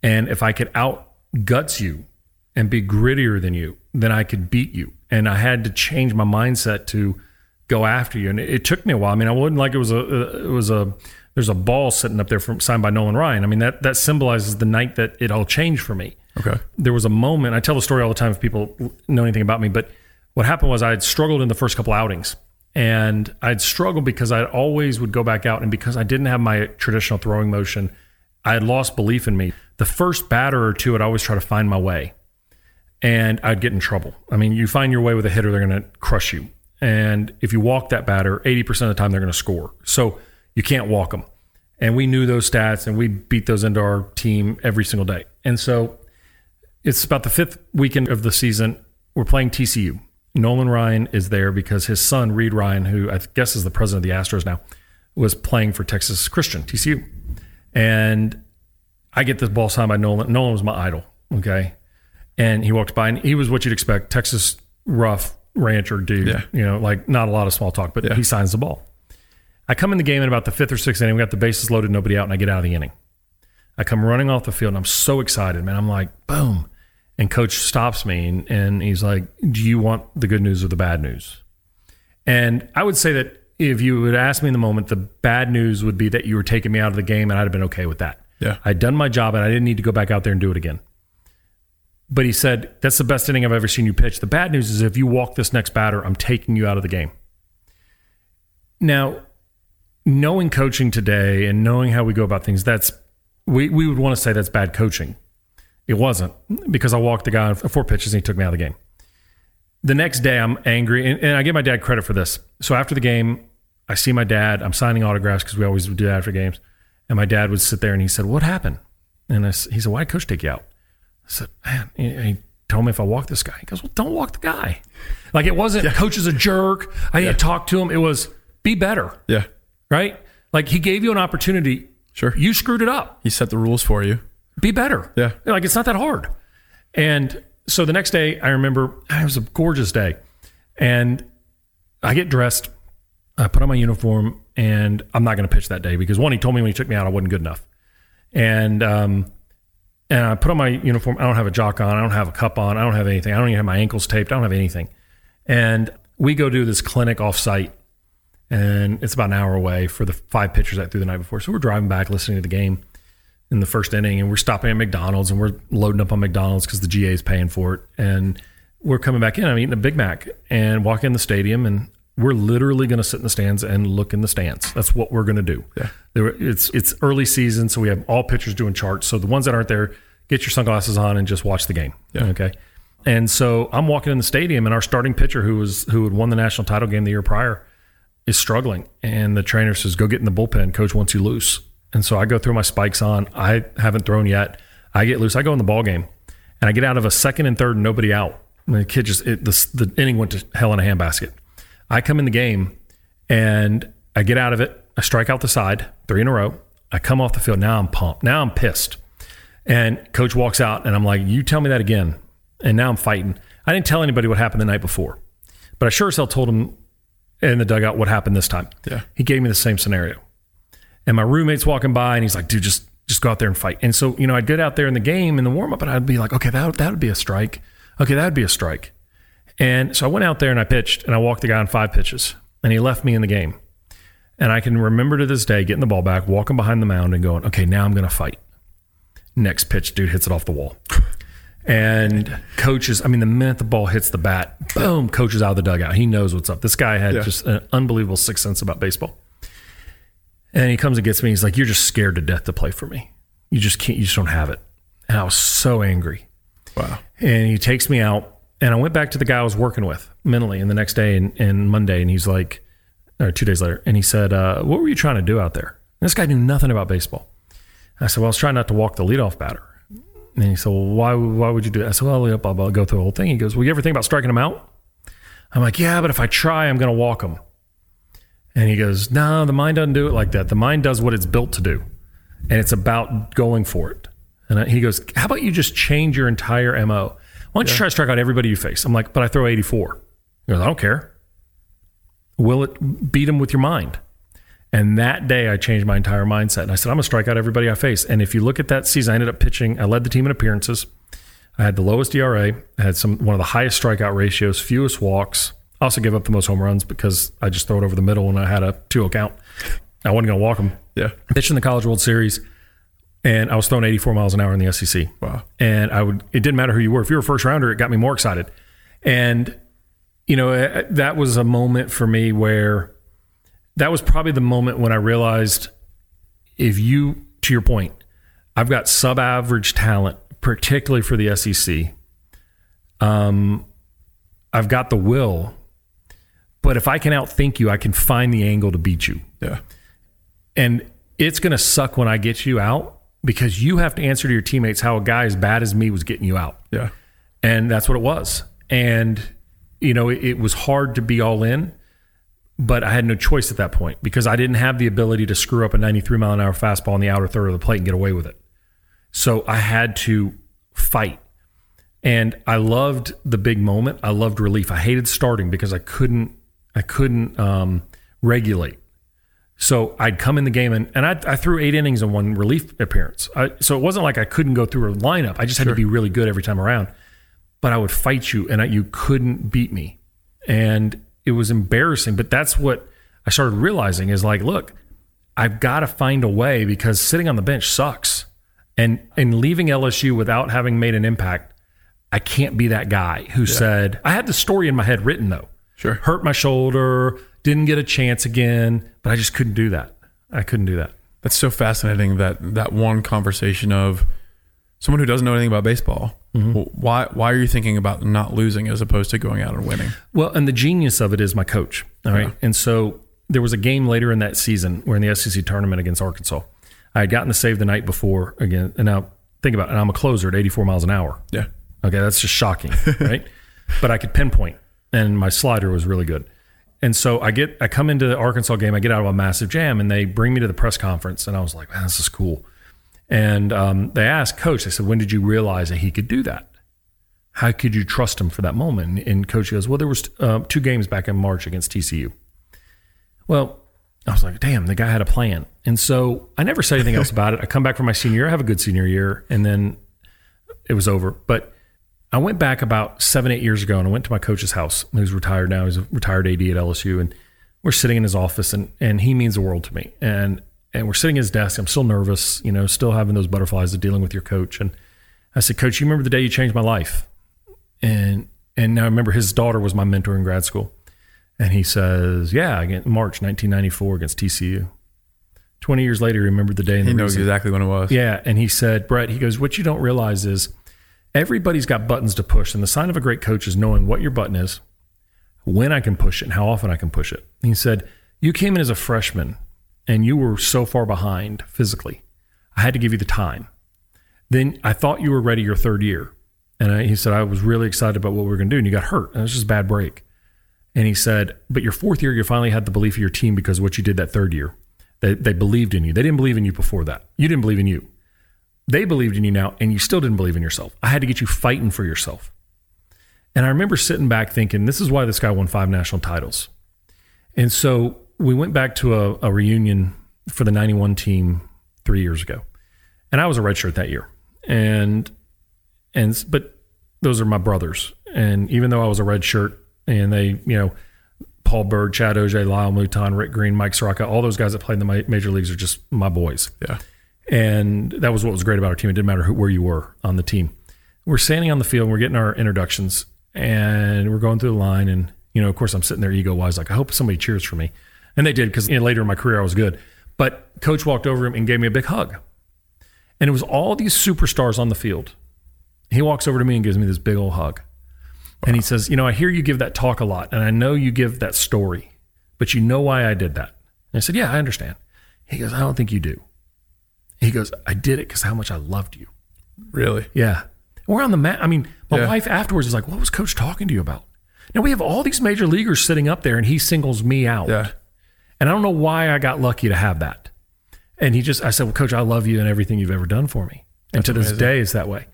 And if I could outguts you and be grittier than you, then I could beat you. And I had to change my mindset to go after you. And it, it took me a while. I mean, I wasn't like it was a, it was a, there's a ball sitting up there from signed by Nolan Ryan. I mean, that, that symbolizes the night that it all changed for me. Okay. There was a moment, I tell the story all the time if people know anything about me, but what happened was I had struggled in the first couple outings, and I'd struggled because I always would go back out. And because I didn't have my traditional throwing motion, I had lost belief in me. The first batter or two, I'd always try to find my way, and I'd get in trouble. I mean, you find your way with a hitter, they're going to crush you. And if you walk that batter, eighty percent of the time, they're going to score. So you can't walk them. And we knew those stats, and we beat those into our team every single day. And so it's about the fifth weekend of the season. We're playing T C U. Nolan Ryan is there because his son, Reed Ryan, who I guess is the president of the Astros now, was playing for Texas Christian, T C U. And I get this ball signed by Nolan. Nolan was my idol, okay? And he walked by, and he was what you'd expect, Texas rough rancher dude. Yeah. You know, like not a lot of small talk, but yeah. he signs the ball. I come in the game in about the fifth or sixth inning. We got the bases loaded, nobody out, and I get out of the inning. I come running off the field, and I'm so excited, man. I'm like, boom. And coach stops me, and, and he's like, do you want the good news or the bad news? And I would say that if you would ask me in the moment, the bad news would be that you were taking me out of the game, and I'd have been okay with that. Yeah. I'd done my job, and I didn't need to go back out there and do it again. But he said, that's the best inning I've ever seen you pitch. The bad news is if you walk this next batter, I'm taking you out of the game. Now, knowing coaching today and knowing how we go about things, that's we, we would want to say that's bad coaching. It wasn't, because I walked the guy on four pitches and he took me out of the game. The next day, I'm angry, and, and I give my dad credit for this. So after the game, I see my dad. I'm signing autographs because we always would do that after games. And my dad would sit there, and he said, what happened? And I, he said, why did coach take you out? I said, man, he told me if I walk this guy. He goes, well, don't walk the guy. Like, it wasn't yeah. coach is a jerk. I yeah. didn't talk to him. It was be better. Yeah. Right? Like, he gave you an opportunity. Sure. You screwed it up. He set the rules for you. Be better. Yeah. Like, it's not that hard. And so the next day, I remember it was a gorgeous day. And I get dressed. I put on my uniform, and I'm not going to pitch that day because, one, he told me when he took me out, I wasn't good enough. And um, and I put on my uniform. I don't have a jock on. I don't have a cup on. I don't have anything. I don't even have my ankles taped. I don't have anything. And we go do this clinic off-site, and it's about an hour away for the five pitchers that threw the night before. So we're driving back, listening to the game in the first inning, and we're stopping at McDonald's, and we're loading up on McDonald's because the G A is paying for it. And we're coming back in. I'm eating a Big Mac and walking in the stadium, and we're literally going to sit in the stands and look in the stands. That's what we're going to do. Yeah. There, it's it's early season, so we have all pitchers doing charts. So the ones that aren't there, get your sunglasses on and just watch the game. Yeah. Okay. And so I'm walking in the stadium, and our starting pitcher, who was who had won the national title game the year prior, is struggling. And the trainer says, "Go get in the bullpen. Coach wants you loose." And so I go throw my spikes on. I haven't thrown yet. I get loose. I go in the ball game, and I get out of a second and third, and nobody out. And the kid just it, the, the inning went to hell in a handbasket. I come in the game, and I get out of it. I strike out the side, three in a row. I come off the field. Now I'm pumped. Now I'm pissed. And coach walks out, and I'm like, you tell me that again. And now I'm fighting. I didn't tell anybody what happened the night before, but I sure as hell told him in the dugout what happened this time. Yeah. He gave me the same scenario. And my roommate's walking by, and he's like, dude, just just go out there and fight. And so, you know, I'd get out there in the game, in the warm-up, and I'd be like, okay, that, that would be a strike. Okay, that would be a strike. And so I went out there and I pitched, and I walked the guy on five pitches, and he left me in the game. And I can remember to this day getting the ball back, walking behind the mound and going, okay, now I'm going to fight. Next pitch, dude hits it off the wall. And coaches, I mean, the minute the ball hits the bat, boom, coach is out of the dugout. He knows what's up. This guy had yeah. just an unbelievable sixth sense about baseball. And he comes and gets me. And he's like, you're just scared to death to play for me. You just can't, you just don't have it. And I was so angry. Wow. And he takes me out. And I went back to the guy I was working with mentally. And the next day and, and Monday, and he's like, or two days later. And he said, uh, what were you trying to do out there? And this guy knew nothing about baseball. I said, well, I was trying not to walk the leadoff batter. And he said, well, why, why would you do that? I said, well, I'll, I'll go through the whole thing. He goes, well, you ever think about striking him out? I'm like, yeah, but if I try, I'm going to walk him. And he goes, no, the mind doesn't do it like that. The mind does what it's built to do. And it's about going for it. And I, he goes, how about you just change your entire M O? Why don't yeah. you try to strike out everybody you face? I'm like, but I throw eighty-four. He goes, I don't care. Will it beat them with your mind? And that day I changed my entire mindset. And I said, I'm going to strike out everybody I face. And if you look at that season, I ended up pitching. I led the team in appearances. I had the lowest E R A. I had some one of the highest strikeout ratios, fewest walks. I also gave up the most home runs because I just throw it over the middle when I had a two oh count. I wasn't going to walk them. Yeah. Pitching the College World Series. And I was throwing eighty-four miles an hour in the S E C. Wow. And I would, it didn't matter who you were. If you were a first rounder, it got me more excited. And, you know, that was a moment for me where that was probably the moment when I realized if you, to your point, I've got sub-average talent, particularly for the S E C. Um, I've got the will, but if I can outthink you, I can find the angle to beat you. Yeah. And it's going to suck when I get you out, because you have to answer to your teammates how a guy as bad as me was getting you out. Yeah. And that's what it was. And, you know, it, it was hard to be all in, but I had no choice at that point because I didn't have the ability to screw up a ninety-three mile an hour fastball in the outer third of the plate and get away with it. So I had to fight. And I loved the big moment. I loved relief. I hated starting because I couldn't, I couldn't um, regulate. So I'd come in the game, and, and I, I threw eight innings in one relief appearance. I, so it wasn't like I couldn't go through a lineup. I just had sure. to be really good every time around. But I would fight you, and I, you couldn't beat me. And it was embarrassing. But that's what I started realizing is like, look, I've got to find a way, because sitting on the bench sucks. And, and leaving L S U without having made an impact, I can't be that guy who yeah. said, I had the story in my head written, though. Sure. Hurt my shoulder, didn't get a chance again, but I just couldn't do that. I couldn't do that. That's so fascinating, that that one conversation of someone who doesn't know anything about baseball. Mm-hmm. Well, why why are you thinking about not losing as opposed to going out and winning? Well, and the genius of it is my coach. All right. Yeah. And so there was a game later in that season. We're in the S E C tournament against Arkansas. I had gotten the save the night before again. And now think about it. And I'm a closer at eighty-four miles an hour. Yeah. Okay. That's just shocking. Right. But I could pinpoint, and my slider was really good. And so I get, I come into the Arkansas game, I get out of a massive jam, and they bring me to the press conference, and I was like, man, this is cool. And um, they asked Coach, they said, when did you realize that he could do that? How could you trust him for that moment? And, and Coach goes, well, there was uh, two games back in March against T C U. Well, I was like, damn, the guy had a plan. And so I never said anything else about it. I come back from my senior year, I have a good senior year, and then it was over. But I went back about seven, eight years ago, and I went to my coach's house, who's retired now. He's a retired A D at L S U, and we're sitting in his office, and and he means the world to me. And and we're sitting at his desk. I'm still nervous, you know, still having those butterflies of dealing with your coach. And I said, Coach, you remember the day you changed my life? And and now I remember his daughter was my mentor in grad school. And he says, yeah, again, March nineteen ninety-four against T C U. twenty years later, he remembered the day. And he knows exactly when it was. Yeah, and he said, Brett, he goes, what you don't realize is, everybody's got buttons to push, and the sign of a great coach is knowing what your button is, when I can push it, and how often I can push it. And he said, you came in as a freshman, and you were so far behind physically. I had to give you the time. Then I thought you were ready your third year. And I, he said, I was really excited about what we were going to do, and you got hurt. And it was just a bad break. And he said, but your fourth year, you finally had the belief of your team because of what you did that third year. They, they believed in you. They didn't believe in you before that. You didn't believe in you. They believed in you now, and you still didn't believe in yourself. I had to get you fighting for yourself. And I remember sitting back thinking, this is why this guy won five national titles. And so we went back to a, a reunion for the ninety-one team three years ago. And I was a redshirt that year. And, and, but those are my brothers. And even though I was a redshirt and they, you know, Paul Bird, Chad Oje, Lyle Mouton, Rick Green, Mike Soroka, all those guys that played in the major leagues are just my boys. Yeah. And that was what was great about our team. It didn't matter who, where you were on the team. We're standing on the field and we're getting our introductions and we're going through the line. And, you know, of course I'm sitting there ego-wise, like, I hope somebody cheers for me. And they did, because you know, later in my career I was good. But coach walked over him and gave me a big hug. And it was all these superstars on the field. He walks over to me and gives me this big old hug. Wow. And he says, you know, I hear you give that talk a lot, and I know you give that story, but you know why I did that? And I said, yeah, I understand. He goes, I don't think you do. He goes, I did it because how much I loved you. Really? Yeah. We're on the mat. I mean, my yeah. wife afterwards is like, what was coach talking to you about? Now, we have all these major leaguers sitting up there, and he singles me out. Yeah. And I don't know why I got lucky to have that. And he just, I said, well, coach, I love you and everything you've ever done for me. And That's to this amazing. Day, it's that way.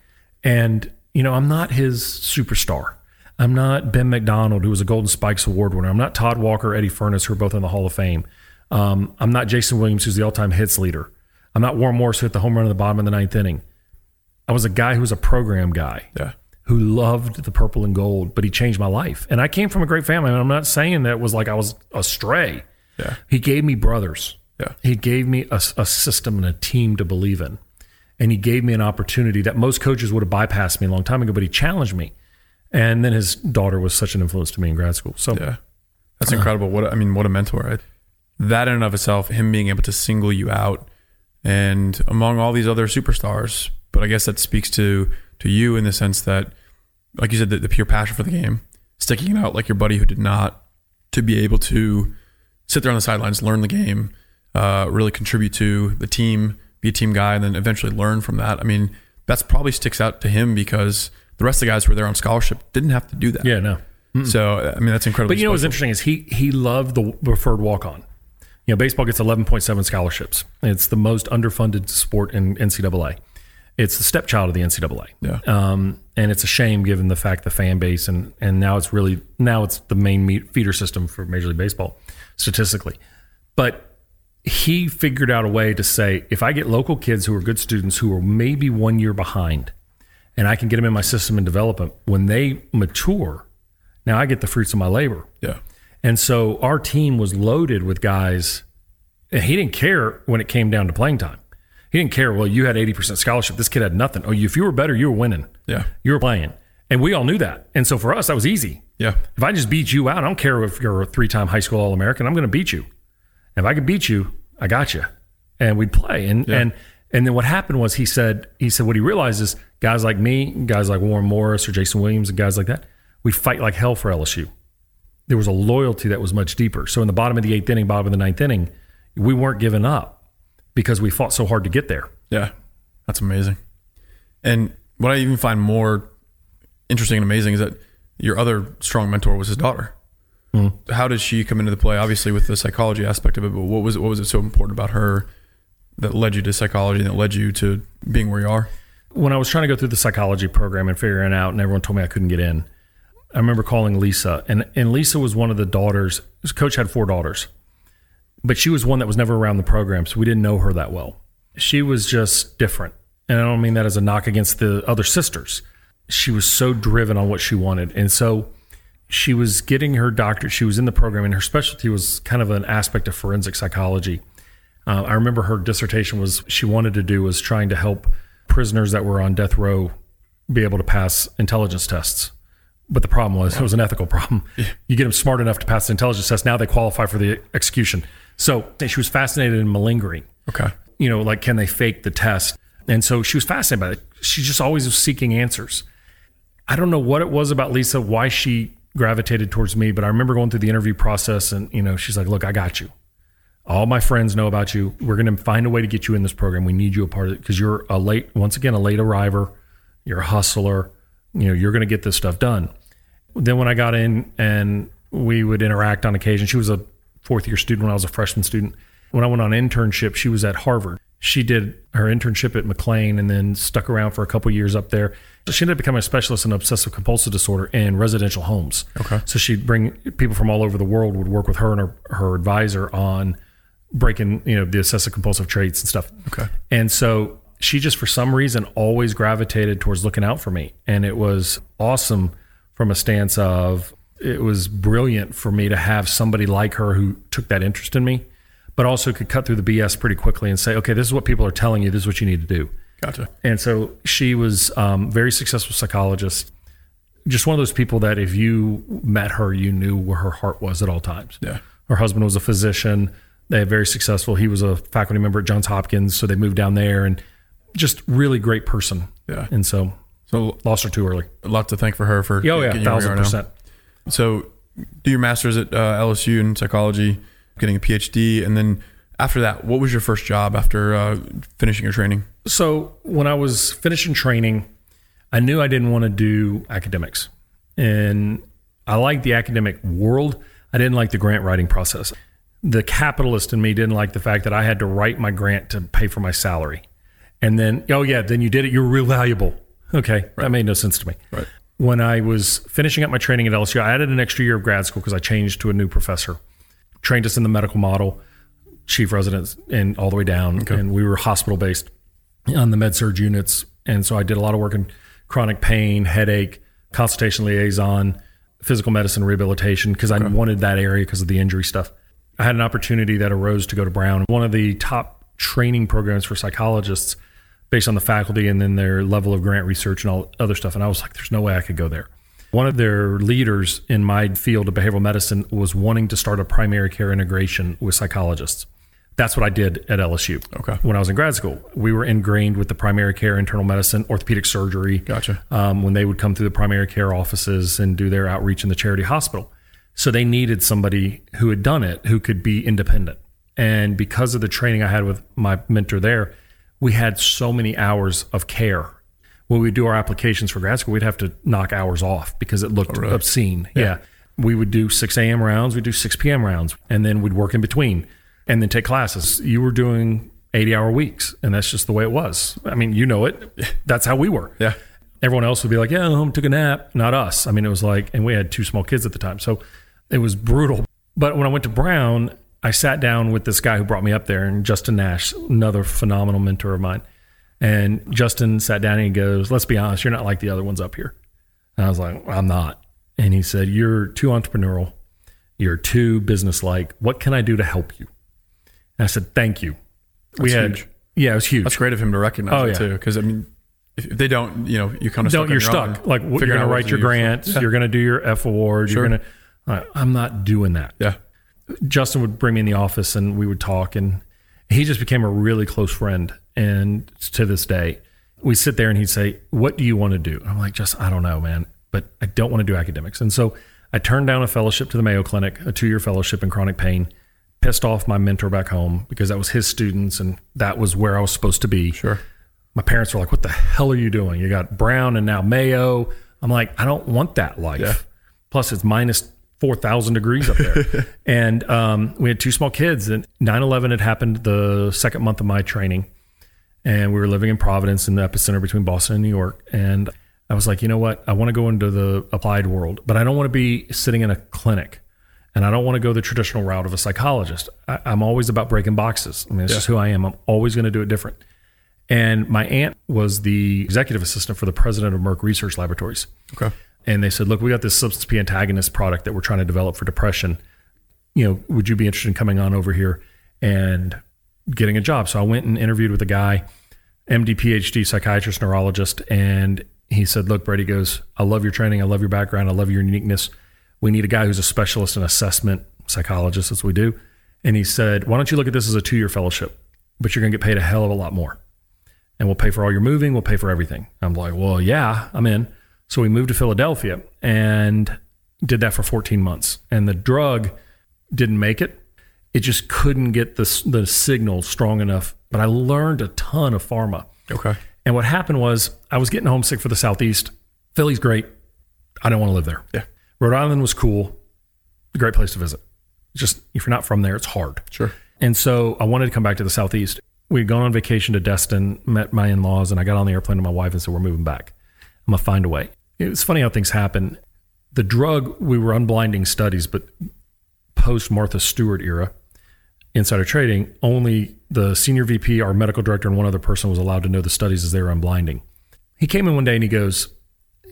And, you know, I'm not his superstar. I'm not Ben McDonald, who was a Golden Spikes Award winner. I'm not Todd Walker or Eddie Furness, who are both in the Hall of Fame. Um, I'm not Jason Williams, who's the all-time hits leader. I'm not Warren Morris, who hit the home run at the bottom of the ninth inning. I was a guy who was a program guy yeah. who loved the purple and gold, but he changed my life. And I came from a great family, and I'm not saying that it was like I was a stray. Yeah. He gave me brothers. Yeah. He gave me a, a system and a team to believe in. And he gave me an opportunity that most coaches would have bypassed me a long time ago, but he challenged me. And then his daughter was such an influence to me in grad school. So yeah, that's incredible. What I mean, what a mentor. That in and of itself, him being able to single you out and among all these other superstars. But I guess that speaks to to you in the sense that, like you said, the, the pure passion for the game, sticking it out like your buddy who did not, to be able to sit there on the sidelines, learn the game, uh, really contribute to the team, be a team guy, and then eventually learn from that. I mean, that's probably sticks out to him because the rest of the guys who were there on scholarship didn't have to do that. Yeah, no. Mm-mm. So, I mean, that's incredible. But you know what's interesting is he he loved the preferred walk-on. You know, baseball gets eleven point seven scholarships. It's the most underfunded sport in N C double A. It's the stepchild of the N C double A. Yeah. Um, and it's a shame given the fact the fan base, and and now it's really, now it's the main feeder system for Major League Baseball, statistically. But he figured out a way to say, if I get local kids who are good students who are maybe one year behind, and I can get them in my system and develop them. When they mature, now I get the fruits of my labor. Yeah. And so our team was loaded with guys, and he didn't care when it came down to playing time. He didn't care, well, you had eighty percent scholarship. This kid had nothing. Oh, if you were better, you were winning. Yeah. You were playing. And we all knew that. And so for us, that was easy. Yeah. If I just beat you out, I don't care if you're a three-time high school All-American, I'm going to beat you. And if I could beat you, I got you. And we'd play. And yeah. and And then what happened was he said, he said what he realized is guys like me, guys like Warren Morris or Jason Williams and guys like that, we fight like hell for L S U. There was a loyalty that was much deeper. So in the bottom of the eighth inning, bottom of the ninth inning, we weren't giving up because we fought so hard to get there. Yeah, that's amazing. And what I even find more interesting and amazing is that your other strong mentor was his daughter. Mm-hmm. How did she come into the play? Obviously with the psychology aspect of it, but what was it, what was it so important about her that led you to psychology and that led you to being where you are? When I was trying to go through the psychology program and figuring it out, and everyone told me I couldn't get in, I remember calling Lisa, and, and Lisa was one of the daughters. This coach had four daughters, but she was one that was never around the program, so we didn't know her that well. She was just different, and I don't mean that as a knock against the other sisters. She was so driven on what she wanted, and so she was getting her doctorate. She was in the program, and her specialty was kind of an aspect of forensic psychology. Uh, I remember her dissertation was she wanted to do was trying to help prisoners that were on death row be able to pass intelligence tests. But the problem was, it was an ethical problem. Yeah. You get them smart enough to pass the intelligence test. Now they qualify for the execution. So she was fascinated in malingering. Okay. You know, like, can they fake the test? And so she was fascinated by it. She just always was seeking answers. I don't know what it was about Lisa, why she gravitated towards me, but I remember going through the interview process and, you know, she's like, look, I got you. All my friends know about you. We're going to find a way to get you in this program. We need you a part of it because you're a late, once again, a late arriver. You're a hustler. You know, you're going to get this stuff done. Then when I got in and we would interact on occasion, she was a fourth year student when I was a freshman student. When I went on internship, she was at Harvard. She did her internship at McLean and then stuck around for a couple of years up there. She ended up becoming a specialist in obsessive compulsive disorder in residential homes. Okay. So she'd bring people from all over the world, would work with her and her, her advisor on breaking, you know, the obsessive compulsive traits and stuff. Okay. And so she just, for some reason, always gravitated towards looking out for me. And it was awesome from a stance of it was brilliant for me to have somebody like her who took that interest in me, but also could cut through the B S pretty quickly and say, okay, this is what people are telling you. This is what you need to do. Gotcha. And so she was a um, very successful psychologist. Just one of those people that if you met her, you knew where her heart was at all times. Yeah. Her husband was a physician. They were very successful. He was a faculty member at Johns Hopkins. So they moved down there, and just really great person. Yeah. And so, so lost her too early. A lot to thank for her for. Oh yeah. A thousand percent. Now. So do your master's at uh, L S U in psychology, getting a P H D. And then after that, what was your first job after uh, finishing your training? So when I was finishing training, I knew I didn't want to do academics, and I liked the academic world. I didn't like the grant writing process. The capitalist in me didn't like the fact that I had to write my grant to pay for my salary. And then, oh yeah, then you did it. You're reliable. Okay. Right. That made no sense to me. Right. When I was finishing up my training at L S U, I added an extra year of grad school because I changed to a new professor, trained us in the medical model, chief residents, and all the way down. Okay. And we were hospital based on the med surg units. And so I did a lot of work in chronic pain, headache, consultation liaison, physical medicine rehabilitation, because I okay. wanted that area because of the injury stuff. I had an opportunity that arose to go to Brown, one of the top training programs for psychologists based on the faculty and then their level of grant research and all other stuff. And I was like, there's no way I could go there. One of their leaders in my field of behavioral medicine was wanting to start a primary care integration with psychologists. That's what I did at L S U. Okay. When I was in grad school, we were ingrained with the primary care, internal medicine, orthopedic surgery. Gotcha. Um, when they would come through the primary care offices and do their outreach in the charity hospital. So they needed somebody who had done it, who could be independent. And because of the training I had with my mentor there, we had so many hours of care. When we do our applications for grad school, we'd have to knock hours off because it looked oh, really? obscene. Yeah. yeah. We would do six a.m. rounds, we'd do six p.m. rounds, and then we'd work in between. And then take classes. You were doing eighty hour weeks, and that's just the way it was. I mean, you know it. That's how we were. Yeah. Everyone else would be like, yeah, I home, took a nap. Not us. I mean, it was like, and we had two small kids at the time. So it was brutal. But when I went to Brown, I sat down with this guy who brought me up there, and Justin Nash, another phenomenal mentor of mine. And Justin sat down and he goes, let's be honest, you're not like the other ones up here. And I was like, I'm not. And he said, you're too entrepreneurial. You're too businesslike. What can I do to help you? And I said, thank you. That's we had, huge. Yeah, it was huge. That's great of him to recognize oh, it yeah. too. Cause I mean, if they don't, you know, you kind of don't, stuck you're stuck. Own, like you're going to write your grants. Yeah. You're going to do your F award. Sure. You're going right, to, I'm not doing that. Yeah. Justin would bring me in the office and we would talk, and he just became a really close friend. And to this day, we sit there and he'd say, what do you want to do? And I'm like, just, I don't know, man, but I don't want to do academics. And so I turned down a fellowship to the Mayo Clinic, a two year fellowship in chronic pain. Pissed off my mentor back home because that was his students and that was where I was supposed to be. Sure. My parents were like, what the hell are you doing? You got Brown and now Mayo. I'm like, I don't want that life. Yeah. Plus it's minus four thousand degrees up there. and um, we had two small kids, and nine eleven had happened the second month of my training. And we were living in Providence in the epicenter between Boston and New York. And I was like, you know what? I want to go into the applied world, but I don't want to be sitting in a clinic. And I don't want to go the traditional route of a psychologist. I, I'm always about breaking boxes. I mean, it's yeah. just who I am. I'm always going to do it different. And my aunt was the executive assistant for the president of Merck Research Laboratories. Okay. And they said, look, we got this substance P antagonist product that we're trying to develop for depression. You know, would you be interested in coming on over here and getting a job? So I went and interviewed with a guy, M D, P H D, psychiatrist, neurologist. And he said, look, Brady, goes, I love your training. I love your background. I love your uniqueness. We need a guy who's a specialist in assessment, psychologist, as we do. And he said, why don't you look at this as a two-year fellowship, but you're going to get paid a hell of a lot more. And we'll pay for all your moving. We'll pay for everything. I'm like, well, yeah, I'm in. So we moved to Philadelphia and did that for fourteen months. And the drug didn't make it. It just couldn't get the, the signal strong enough. But I learned a ton of pharma. Okay. And what happened was I was getting homesick for the Southeast. Philly's great. I don't want to live there. Yeah. Rhode Island was cool, a great place to visit. Just if you're not from there, it's hard. Sure. And so I wanted to come back to the Southeast. We'd gone on vacation to Destin, met my in-laws, and I got on the airplane to my wife and said, we're moving back. I'm going to find a way. It was funny how things happen. The drug, we were unblinding studies, but post Martha Stewart era, insider trading, only the senior V P, our medical director, and one other person was allowed to know the studies as they were unblinding. He came in one day and he goes,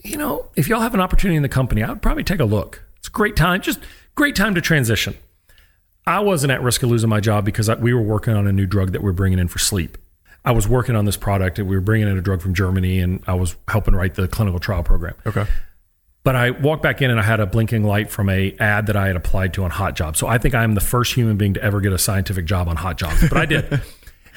you know, if y'all have an opportunity in the company, I would probably take a look. It's a great time, just great time to transition. I wasn't at risk of losing my job because I, we were working on a new drug that we we're bringing in for sleep. I was working on this product and we were bringing in a drug from Germany, and I was helping write the clinical trial program. Okay. But I walked back in and I had a blinking light from a ad that I had applied to on Hot Jobs. So I think I'm the first human being to ever get a scientific job on Hot Jobs, but I did.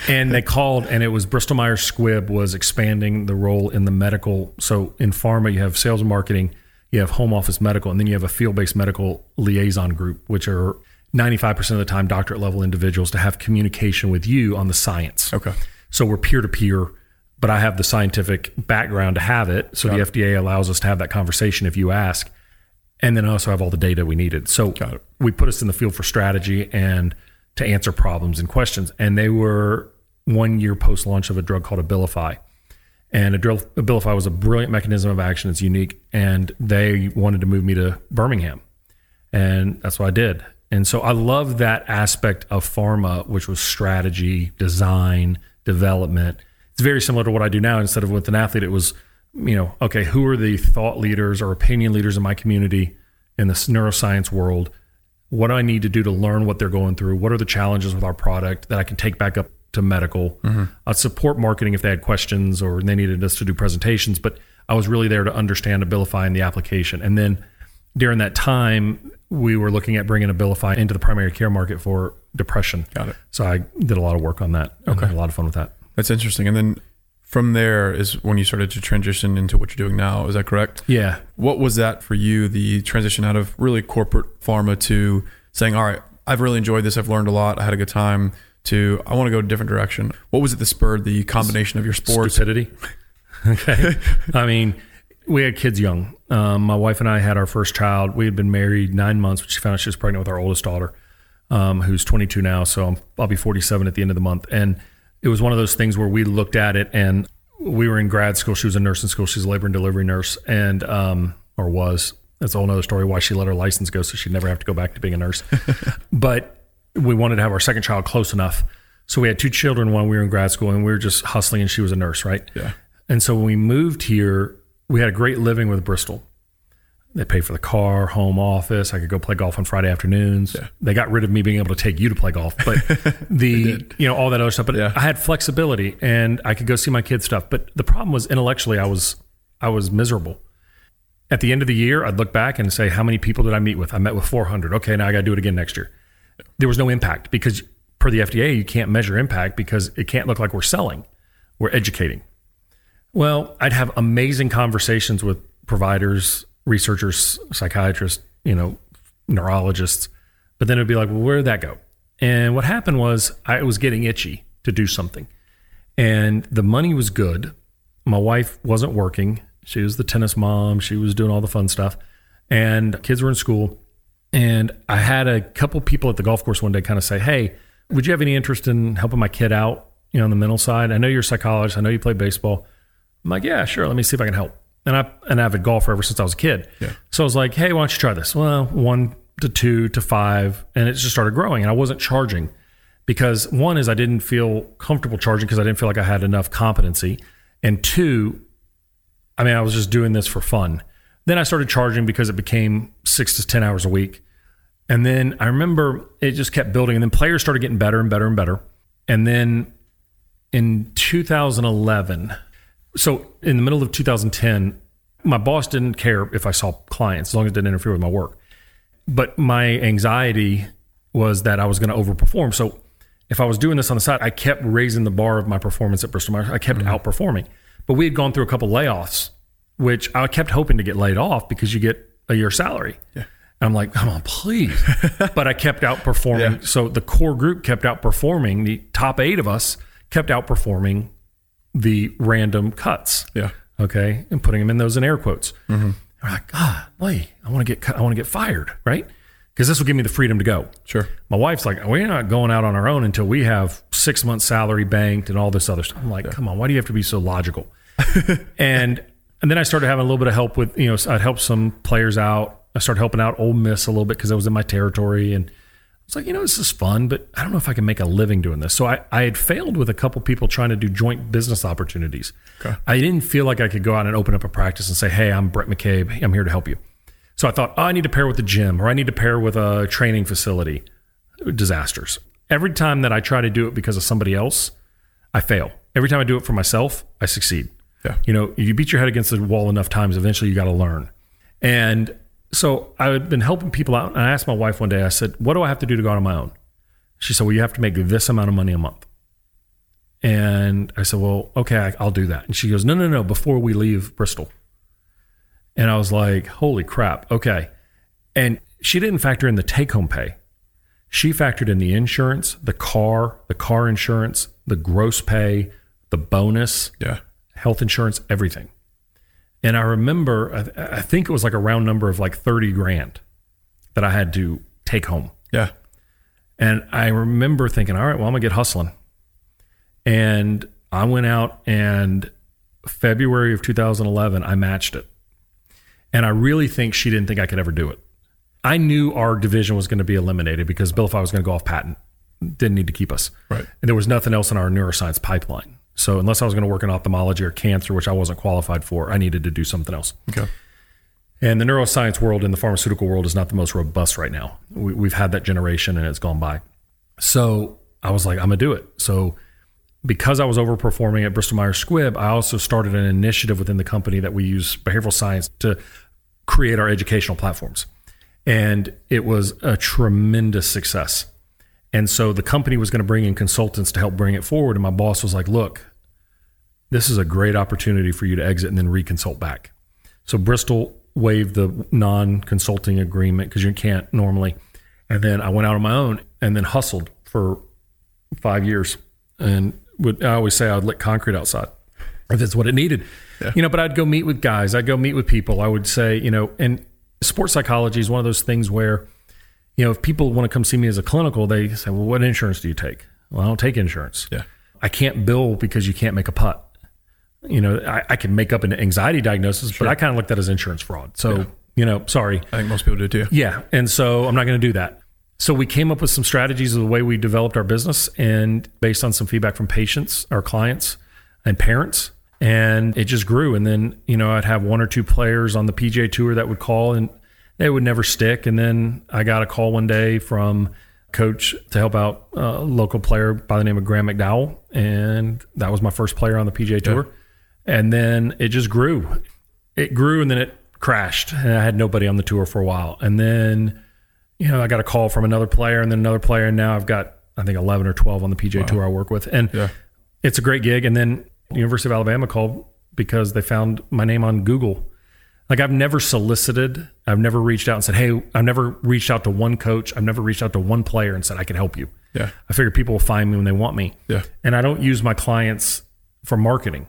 And they called, and it was Bristol Myers Squibb was expanding the role in the medical. So in pharma, you have sales and marketing, you have home office medical, and then you have a field-based medical liaison group, which are ninety-five percent of the time doctorate level individuals to have communication with you on the science. Okay. So we're peer-to-peer, but I have the scientific background to have it. So Got the it. F D A allows us to have that conversation if you ask. And then I also have all the data we needed. So we put us in the field for strategy and to answer problems and questions. And they were one year post-launch of a drug called Abilify. And Abilify was a brilliant mechanism of action. It's unique. And they wanted to move me to Birmingham. And that's what I did. And so I love that aspect of pharma, which was strategy, design, development. It's very similar to what I do now. Instead of with an athlete, it was, you know, okay, who are the thought leaders or opinion leaders in my community in this neuroscience world? What do I need to do to learn what they're going through? What are the challenges with our product that I can take back up to medical? Mm-hmm. I'd support marketing if they had questions or they needed us to do presentations, but I was really there to understand Abilify and the application. And then during that time, we were looking at bringing Abilify into the primary care market for depression. Got it. So I did a lot of work on that. Okay. Had a lot of fun with that. That's interesting. And then from there is when you started to transition into what you're doing now. Is that correct? Yeah. What was that for you, the transition out of really corporate pharma to saying, all right, I've really enjoyed this. I've learned a lot. I had a good time, to I want to go a different direction. What was it that spurred the combination of your sports? Stupidity. Okay. I mean, we had kids young. Um, my wife and I had our first child. We had been married nine months, but she found out she was pregnant with our oldest daughter, um, who's twenty-two now. So I'm, I'll be forty-seven at the end of the month. And it was one of those things where we looked at it, and we were in grad school. She was a nurse in school. She's a labor and delivery nurse, and um, or was. That's a whole other story, why she let her license go so she'd never have to go back to being a nurse. But we wanted to have our second child close enough. So we had two children while we were in grad school, and we were just hustling, and she was a nurse, right? Yeah. And so when we moved here, we had a great living with Bristol. They paid for the car, home office. I could go play golf on Friday afternoons. Yeah. They got rid of me being able to take you to play golf, but the, you know, all that other stuff. But yeah. I had flexibility and I could go see my kids' stuff. But the problem was intellectually, I was, I was miserable. At the end of the year, I'd look back and say, how many people did I meet with? I met with four hundred. Okay. Now I got to do it again next year. There was no impact because per the F D A, you can't measure impact because it can't look like we're selling. We're educating. Well, I'd have amazing conversations with providers, researchers, psychiatrists, you know, neurologists, but then it'd be like, well, where did that go? And what happened was I was getting itchy to do something, and the money was good. My wife wasn't working. She was the tennis mom. She was doing all the fun stuff, and kids were in school. And I had a couple people at the golf course one day kind of say, hey, would you have any interest in helping my kid out, you know, on the mental side? I know you're a psychologist. I know you play baseball. I'm like, yeah, sure. Let me see if I can help. And I, an avid golfer ever since I was a kid. Yeah. So I was like, hey, why don't you try this? Well, one to two to five. And it just started growing. And I wasn't charging because one is I didn't feel comfortable charging because I didn't feel like I had enough competency. And two, I mean, I was just doing this for fun. Then I started charging because it became six to ten hours a week. And then I remember it just kept building. And then players started getting better and better and better. And then in two thousand eleven... So in the middle of two thousand ten, my boss didn't care if I saw clients as long as it didn't interfere with my work. But my anxiety was that I was going to overperform. So if I was doing this on the side, I kept raising the bar of my performance at Bristol Myers. I kept mm-hmm. outperforming. But we had gone through a couple layoffs, which I kept hoping to get laid off because you get a year's salary. Yeah. And I'm like, come on, please. But I kept outperforming. Yeah. So the core group kept outperforming. The top eight of us kept outperforming the random cuts. Yeah. Okay. And putting them in those in air quotes. Mm-hmm. We're like, ah, wait, I want to get cut. I want to get fired. Right. Cause this will give me the freedom to go. Sure. My wife's like, we're not going out on our own until we have six months salary banked and all this other stuff. I'm like, yeah. Come on, why do you have to be so logical? and, and then I started having a little bit of help with, you know, I'd help some players out. I started helping out Ole Miss a little bit cause I was in my territory, and it's like, you know, this is fun, but I don't know if I can make a living doing this. So I, I had failed with a couple people trying to do joint business opportunities. Okay. I didn't feel like I could go out and open up a practice and say, hey, I'm Brett McCabe. I'm here to help you. So I thought, oh, I need to pair with a gym, or I need to pair with a training facility. Disasters. Every time that I try to do it because of somebody else, I fail. Every time I do it for myself, I succeed. Yeah. You know, if you beat your head against the wall enough times, eventually you got to learn. And so I've been helping people out. And I asked my wife one day, I said, what do I have to do to go out on my own? She said, well, you have to make this amount of money a month. And I said, well, okay, I'll do that. And she goes, no, no, no, before we leave Bristol. And I was like, holy crap. Okay. And she didn't factor in the take-home pay. She factored in the insurance, the car, the car insurance, the gross pay, the bonus, yeah, health insurance, everything. And I remember, I, th- I think it was like a round number of like thirty grand that I had to take home. Yeah. And I remember thinking, all right, well, I'm gonna get hustling. And I went out, and February of two thousand eleven, I matched it. And I really think she didn't think I could ever do it. I knew our division was going to be eliminated because Abilify was going to go off patent. Didn't need to keep us. Right. And there was nothing else in our neuroscience pipeline. So unless I was going to work in ophthalmology or cancer, which I wasn't qualified for, I needed to do something else. Okay. And the neuroscience world and the pharmaceutical world is not the most robust right now. We, we've had that generation and it's gone by. So I was like, I'm going to do it. So because I was overperforming at Bristol Myers Squibb, I also started an initiative within the company that we use behavioral science to create our educational platforms. And it was a tremendous success. And so the company was going to bring in consultants to help bring it forward. And my boss was like, look, this is a great opportunity for you to exit and then reconsult back. So Bristol waived the non-consulting agreement because you can't normally. And then I went out on my own and then hustled for five years. And would, I always say I would lick concrete outside if it's what it needed. Yeah. You know, but I'd go meet with guys. I'd go meet with people. I would say, you know, and sports psychology is one of those things where, you know, if people want to come see me as a clinical, they say, well, what insurance do you take? Well, I don't take insurance. Yeah. I can't bill because you can't make a putt. You know, I, I can make up an anxiety diagnosis, sure, but I kind of look at that as insurance fraud. So, yeah. you know, sorry. I think most people do too. Yeah. And so I'm not going to do that. So we came up with some strategies of the way we developed our business, and based on some feedback from patients, our clients, and parents. And it just grew. And then, you know, I'd have one or two players on the P G A Tour that would call, and they would never stick. And then I got a call one day from a coach to help out a local player by the name of Graeme McDowell. And that was my first player on the P G A Tour. Yeah. And then it just grew. It grew and then it crashed. And I had nobody on the tour for a while. And then, you know, I got a call from another player and then another player. And now I've got, I think, eleven or twelve on the P G A wow. Tour I work with. And yeah. it's a great gig. And then University of Alabama called because they found my name on Google. Like, I've never solicited. I've never reached out and said, hey, I've never reached out to one coach. I've never reached out to one player and said, I can help you. Yeah. I figure people will find me when they want me. Yeah. And I don't use my clients for marketing.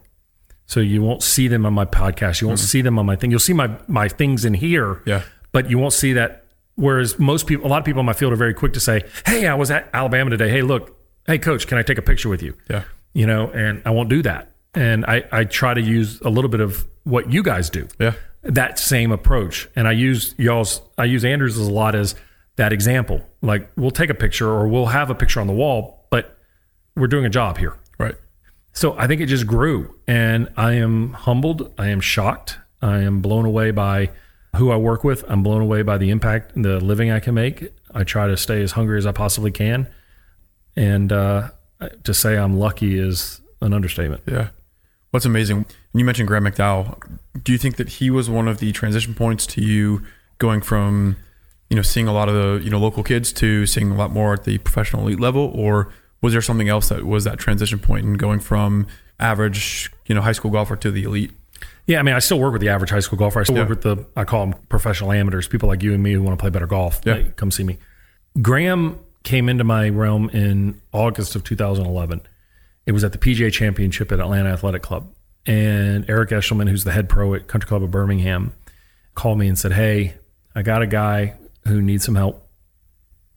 So you won't see them on my podcast. You won't mm-hmm. see them on my thing. You'll see my, my things in here, yeah. but you won't see that. Whereas most people, a lot of people in my field are very quick to say, hey, I was at Alabama today. Hey, look, hey coach, can I take a picture with you? Yeah. You know, and I won't do that. And I, I try to use a little bit of what you guys do. Yeah. That same approach. And I use y'all's, I use Andrews a lot as that example. Like, we'll take a picture or we'll have a picture on the wall, but we're doing a job here. Right. So I think it just grew, and I am humbled. I am shocked. I am blown away by who I work with. I'm blown away by the impact and the living I can make. I try to stay as hungry as I possibly can. And, uh, to say I'm lucky is an understatement. Yeah. What's amazing, you mentioned Graeme McDowell. Do you think that he was one of the transition points to you going from, you know, seeing a lot of the, you know, local kids to seeing a lot more at the professional elite level? Or was there something else that was that transition point in going from average, you know, high school golfer to the elite? Yeah. I mean, I still work with the average high school golfer. I still yeah. work with the, I call them professional amateurs, people like you and me who want to play better golf. Yeah. Hey, come see me. Graeme came into my realm in August of two thousand eleven. It was at the P G A Championship at Atlanta Athletic Club. And Eric Eshelman, who's the head pro at Country Club of Birmingham, called me and said, hey, I got a guy who needs some help.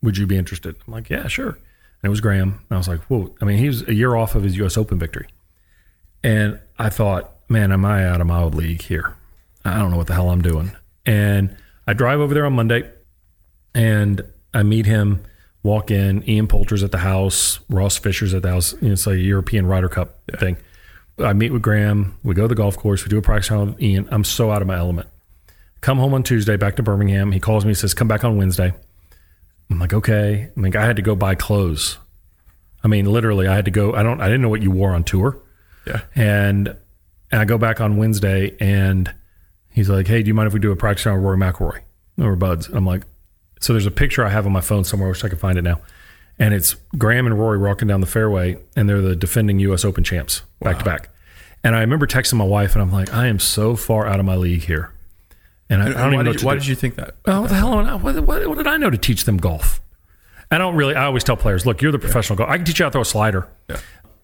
Would you be interested? I'm like, yeah, sure. And it was Graeme. And I was like, whoa. I mean, he was a year off of his U S Open victory. And I thought, man, am I out of my league here? I don't know what the hell I'm doing. And I drive over there on Monday, and I meet him. Walk in, Ian Poulter's at the house, Ross Fisher's at the house. You know, it's a European Ryder Cup yeah. thing. I meet with Graeme. We go to the golf course. We do a practice round with Ian. I'm so out of my element. Come home on Tuesday, back to Birmingham. He calls me, he says, come back on Wednesday. I'm like, okay. I mean, I had to go buy clothes. I mean, literally, I had to go. I don't. I didn't know what you wore on tour. Yeah. And, and I go back on Wednesday, and he's like, hey, do you mind if we do a practice round with Rory McIlroy? Or Buds. I'm like, so there's a picture I have on my phone somewhere. I wish I could find it now. And it's Graham and Rory walking down the fairway, and they're the defending U S Open champs back to back. And I remember texting my wife, and I'm like, I am so far out of my league here. And I, and I don't even know. Did you, why do. did you think that? Oh, the hell! I, what, what, what did I know to teach them golf? I don't really. I always tell players, look, you're the professional yeah. golfer. I can teach you how to throw a slider. Yeah.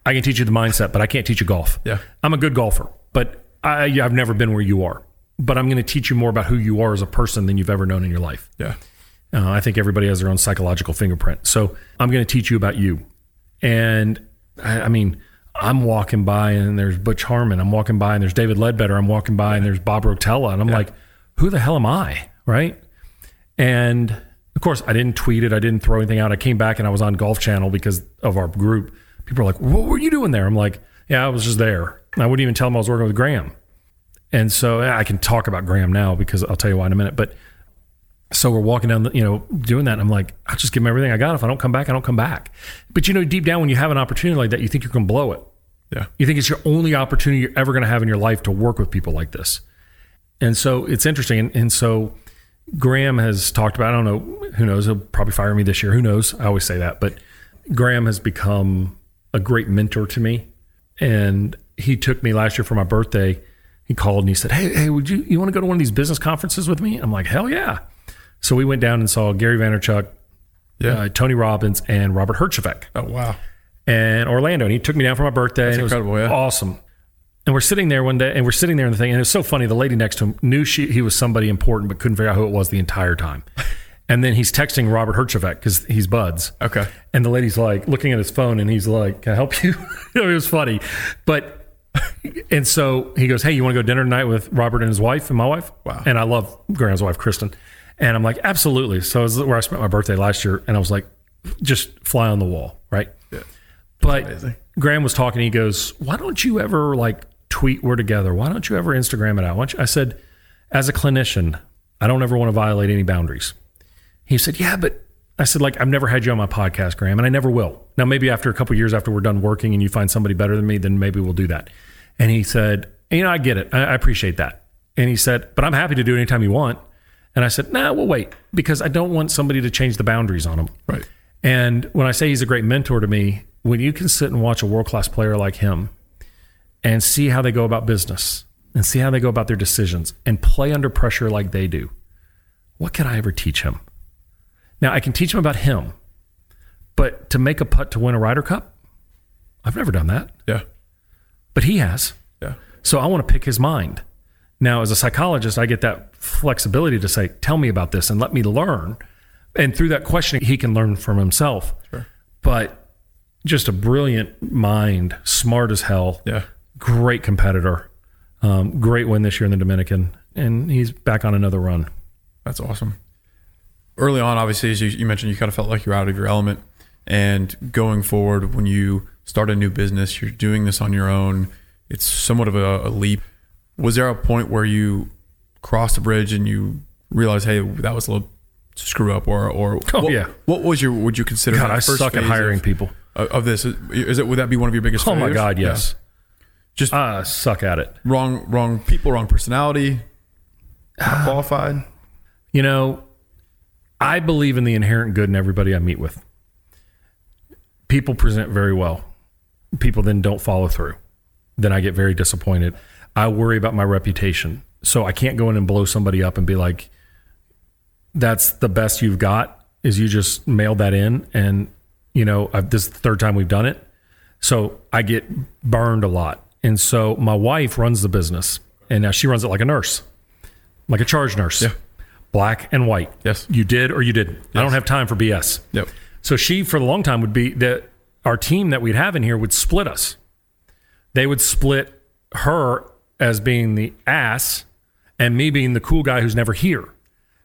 I can teach you the mindset, but I can't teach you golf. Yeah. I'm a good golfer, but I, I've never been where you are. But I'm going to teach you more about who you are as a person than you've ever known in your life. Yeah. Uh, I think everybody has their own psychological fingerprint. So I'm going to teach you about you. And I, I mean, I'm walking by and there's Butch Harmon. I'm walking by and there's David Ledbetter. I'm walking by and there's Bob Rotella. And I'm yeah. like, who the hell am I? Right. And of course, I didn't tweet it. I didn't throw anything out. I came back and I was on Golf Channel because of our group. People are like, what were you doing there? I'm like, yeah, I was just there. And I wouldn't even tell them I was working with Graham. And so yeah, I can talk about Graham now because I'll tell you why in a minute. But so we're walking down, the, you know, doing that. And I'm like, I'll just give him everything I got. If I don't come back, I don't come back. But, you know, deep down when you have an opportunity like that, you think you're going to blow it. Yeah. You think it's your only opportunity you're ever going to have in your life to work with people like this. And so it's interesting. And, and so Graham has talked about, I don't know, who knows, he'll probably fire me this year. Who knows? I always say that. But Graham has become a great mentor to me. And he took me last year for my birthday. He called and he said, hey, hey, would you, you want to go to one of these business conferences with me? I'm like, hell yeah. So we went down and saw Gary Vaynerchuk, yeah. uh, Tony Robbins, and Robert Herjavec. Oh, wow. And Orlando. And he took me down for my birthday. That's and it incredible, was yeah. awesome. And we're sitting there one day, and we're sitting there in the thing, and it's so funny. The lady next to him knew she, he was somebody important, but couldn't figure out who it was the entire time. And then he's texting Robert Herjavec because he's Buds. Okay. And the lady's like looking at his phone, and he's like, can I help you? It was funny. But... And so he goes, hey, you want to go to dinner tonight with Robert and his wife and my wife? Wow. And I love Graham's wife, Kristen. And I'm like, absolutely. So this is where I spent my birthday last year. And I was like, just fly on the wall, right? Yeah. But amazing. Graham was talking. He goes, why don't you ever like tweet we're together? Why don't you ever Instagram it out? Why don't you? I said, as a clinician, I don't ever want to violate any boundaries. He said, yeah, but I said, like, I've never had you on my podcast, Graham, and I never will. Now, maybe after a couple of years after we're done working and you find somebody better than me, then maybe we'll do that. And he said, you know, I get it. I, I appreciate that. And he said, but I'm happy to do it anytime you want. And I said, nah, we'll wait because I don't want somebody to change the boundaries on him. Right. And when I say he's a great mentor to me, when you can sit and watch a world-class player like him and see how they go about business and see how they go about their decisions and play under pressure like they do, what could I ever teach him? Now, I can teach him about him, but to make a putt to win a Ryder Cup, I've never done that. Yeah. But he has. Yeah. So I want to pick his mind. Now, as a psychologist, I get that flexibility to say, tell me about this and let me learn. And through that questioning, he can learn from himself. Sure. But just a brilliant mind, smart as hell. Yeah. Great competitor. Um, great win this year in the Dominican. And he's back on another run. That's awesome. Early on, obviously, as you, you mentioned, you kind of felt like you were out of your element. And going forward, when you start a new business, you're doing this on your own. It's somewhat of a, a leap. Was there a point where you crossed the bridge and you realized, hey, that was a little screw up? Or, or oh, what, yeah. what was your, would you consider God, I first suck at hiring of, people. Of this? Is it, would that be one of your biggest failures? Oh, my God, yes. Yeah. Just I suck at it. Wrong, wrong people, wrong personality, not qualified. You know, I believe in the inherent good in everybody I meet with. People present very well. People then don't follow through. Then I get very disappointed. I worry about my reputation. So I can't go in and blow somebody up and be like, that's the best you've got, is you just mailed that in. And, you know, I've, this is the third time we've done it. So I get burned a lot. And so my wife runs the business. And now she runs it like a nurse, like a charge nurse. Yeah. Black and white. Yes. You did or you didn't. Yes. I don't have time for B S. Yep. So she, for a long time, would be that our team that we'd have in here would split us. They would split her as being the ass and me being the cool guy who's never here.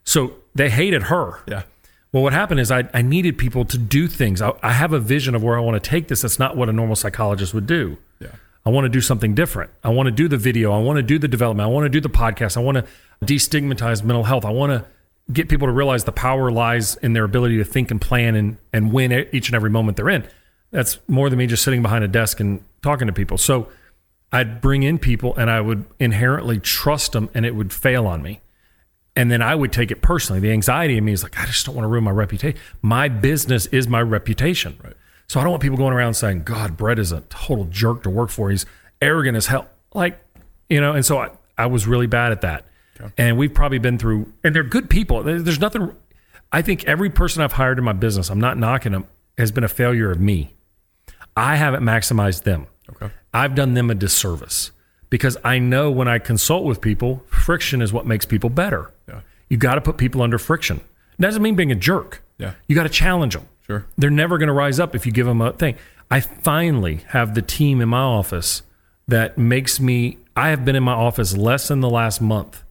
So they hated her. Yeah. Well, what happened is I, I needed people to do things. I, I have a vision of where I want to take this. That's not what a normal psychologist would do. Yeah. I want to do something different. I want to do the video. I want to do the development. I want to do the podcast. I want to destigmatize mental health. I want to get people to realize the power lies in their ability to think and plan and, and win each and every moment they're in. That's more than me just sitting behind a desk and talking to people. So I'd bring in people and I would inherently trust them and it would fail on me. And then I would take it personally. The anxiety in me is like, I just don't want to ruin my reputation. My business is my reputation. Right. So I don't want people going around saying, God, Brett is a total jerk to work for. He's arrogant as hell. Like, you know, and so I, I was really bad at that. Okay. And we've probably been through, and they're good people. There's nothing, I think every person I've hired in my business, I'm not knocking them, has been a failure of me. I haven't maximized them. Okay. I've done them a disservice because I know when I consult with people, friction is what makes people better. Yeah. You got to put people under friction. It doesn't mean being a jerk. Yeah. You got to challenge them. Sure. They're never going to rise up if you give them a thing. I finally have the team in my office that makes me, I have been in my office less in the last month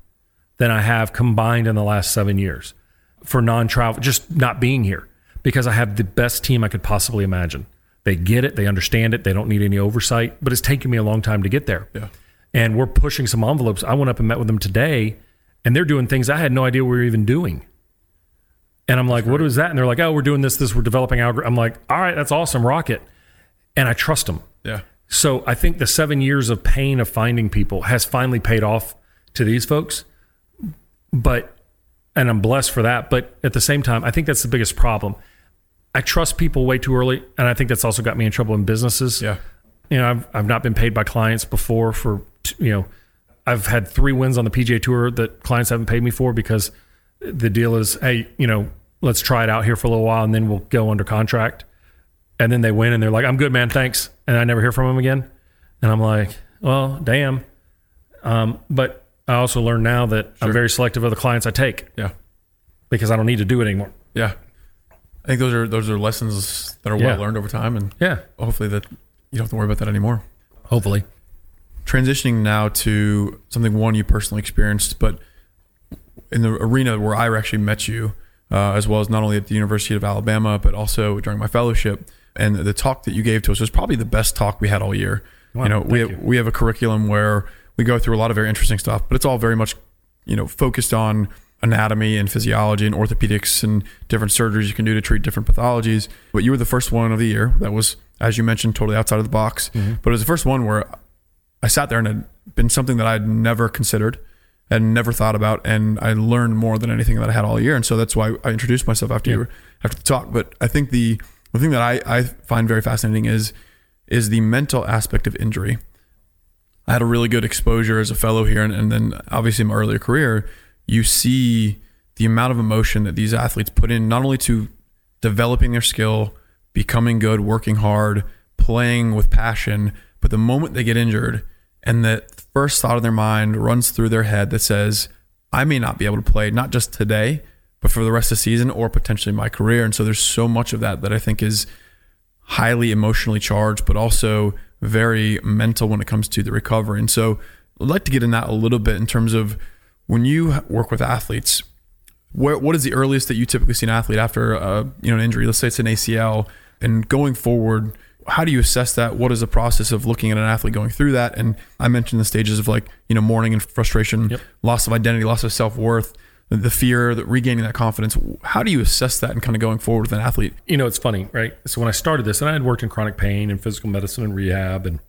than I have combined in the last seven years for non-travel, just not being here, because I have the best team I could possibly imagine. They get it. They understand it. They don't need any oversight, but it's taken me a long time to get there. Yeah. And we're pushing some envelopes. I went up and met with them today and they're doing things I had no idea we were even doing. And I'm like, what is that? And they're like, oh, we're doing this, this, we're developing algorithms. I'm like, all right, that's awesome. Rock it. And I trust them. Yeah. So I think the seven years of pain of finding people has finally paid off to these folks. But, and I'm blessed for that. But at the same time, I think that's the biggest problem. I trust people way too early. And I think that's also got me in trouble in businesses. Yeah. You know, I've, I've not been paid by clients before for, you know, I've had three wins on the P G A Tour that clients haven't paid me for because the deal is, hey, you know, let's try it out here for a little while and then we'll go under contract. And then they win and they're like, I'm good, man, thanks. And I never hear from them again. And I'm like, well, damn. Um, but I also learned now that sure. I'm very selective of the clients I take. Yeah. Because I don't need to do it anymore. Yeah. I think those are those are lessons that are yeah. well learned over time. And yeah. hopefully that you don't have to worry about that anymore. Hopefully. Transitioning now to something, one, you personally experienced, but in the arena where I actually met you, uh, as well as not only at the University of Alabama, but also during my fellowship. And the talk that you gave to us was probably the best talk we had all year. Wow, you know, we have, you. we have a curriculum where we go through a lot of very interesting stuff, but it's all very much, you know, focused on anatomy and physiology and orthopedics and different surgeries you can do to treat different pathologies. But you were the first one of the year that was, as you mentioned, totally outside of the box. Mm-hmm. But it was the first one where I sat there and it had been something that I'd never considered and never thought about, and I learned more than anything that I had all year. And so that's why I introduced myself after yeah. you were, after the talk. But I think the The thing that I, I find very fascinating is is the mental aspect of injury. I had a really good exposure as a fellow here, and, and then obviously in my earlier career, you see the amount of emotion that these athletes put in, not only to developing their skill, becoming good, working hard, playing with passion, but the moment they get injured and the first thought in their mind runs through their head that says, I may not be able to play, not just today, but for the rest of the season or potentially my career. And so there's so much of that that I think is highly emotionally charged, but also very mental when it comes to the recovery. And so I'd like to get in that a little bit in terms of when you work with athletes, where, what is the earliest that you typically see an athlete after a, you know, an injury? Let's say it's an A C L, and going forward, how do you assess that? What is the process of looking at an athlete going through that? And I mentioned the stages of, like, you know, mourning and frustration, yep. loss of identity, loss of self-worth, the fear, that regaining that confidence. How do you assess that and kind of going forward with an athlete? You know, it's funny, right? So when I started this, and I had worked in chronic pain and physical medicine and rehab, and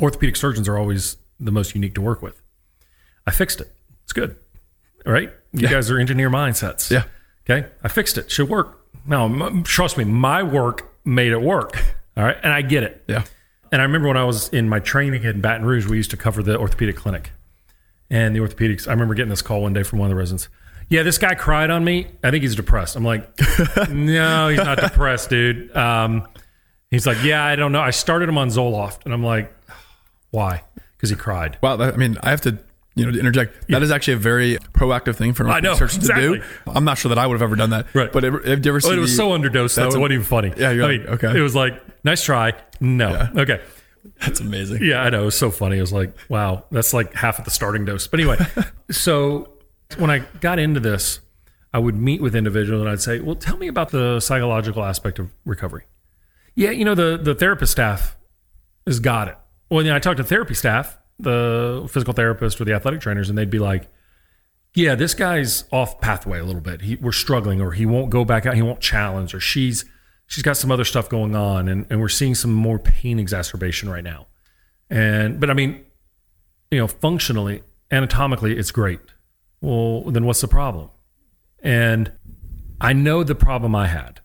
orthopedic surgeons are always the most unique to work with. I fixed it. It's good, right? You yeah. guys are engineer mindsets. Yeah. Okay. I fixed it. Should work. No, trust me, my work made it work. All right. And I get it. Yeah. And I remember when I was in my training in Baton Rouge, we used to cover the orthopedic clinic and the orthopedics. I remember getting this call one day from one of the residents. Yeah, this guy cried on me. I think he's depressed. I'm like, no, he's not depressed, dude. Um, he's like, yeah, I don't know. I started him on Zoloft. And I'm like, why? Because he cried. Wow. I mean, I have to, you know, to interject. That yeah. is actually a very proactive thing for an researcher exactly. to do. I'm not sure that I would have ever done that. Right. But have you ever seen well, it was the, so underdosed, though. A, it wasn't even funny. Yeah, you're I mean, okay. It was like, nice try. No. Yeah. Okay. That's amazing. Yeah, I know. It was so funny. It was like, wow, that's like half of the starting dose. But anyway, so... when I got into this, I would meet with individuals and I'd say, well, tell me about the psychological aspect of recovery. Yeah, you know, the, the therapist staff has got it. Well, then I talked to therapy staff, the physical therapist or the athletic trainers, and they'd be like, yeah, this guy's off pathway a little bit. He, we're struggling, or he won't go back out. He won't challenge, or she's she's got some other stuff going on, and, and we're seeing some more pain exacerbation right now. And but I mean, you know, functionally, anatomically, it's great. Well, then what's the problem? And I know the problem I had.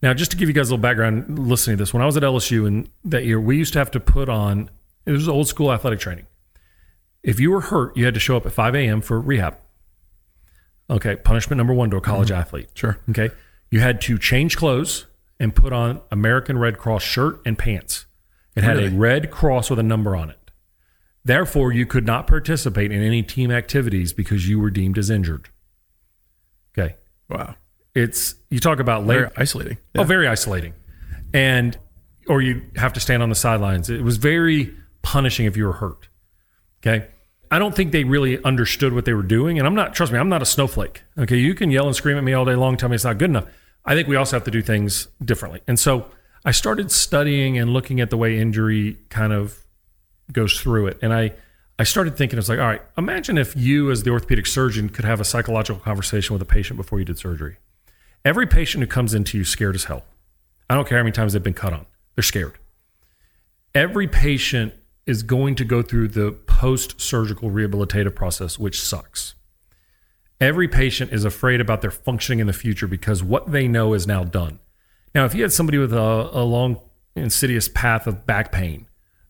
Now, just to give you guys a little background listening to this, when I was at L S U in that year, we used to have to put on, it was old school athletic training. If you were hurt, you had to show up at five a.m. for rehab. Okay, punishment number one to a college mm-hmm. athlete. Sure. Okay, you had to change clothes and put on American Red Cross shirt and pants. It really? had a red cross with a number on it. Therefore, you could not participate in any team activities because you were deemed as injured. Okay. Wow. It's, you talk about later. Very isolating. Yeah. Oh, very isolating. And, or you have to stand on the sidelines. It was very punishing if you were hurt. Okay. I don't think they really understood what they were doing. And I'm not, trust me, I'm not a snowflake. Okay. You can yell and scream at me all day long, tell me it's not good enough. I think we also have to do things differently. And so I started studying and looking at the way injury kind of goes through it. And I, I started thinking, it's like, all right, imagine if you as the orthopedic surgeon could have a psychological conversation with a patient before you did surgery. Every patient who comes into you scared as hell. I don't care how many times they've been cut on. They're scared. Every patient is going to go through the post-surgical rehabilitative process, which sucks. Every patient is afraid about their functioning in the future because what they know is now done. Now, if you had somebody with a, a long, insidious path of back pain,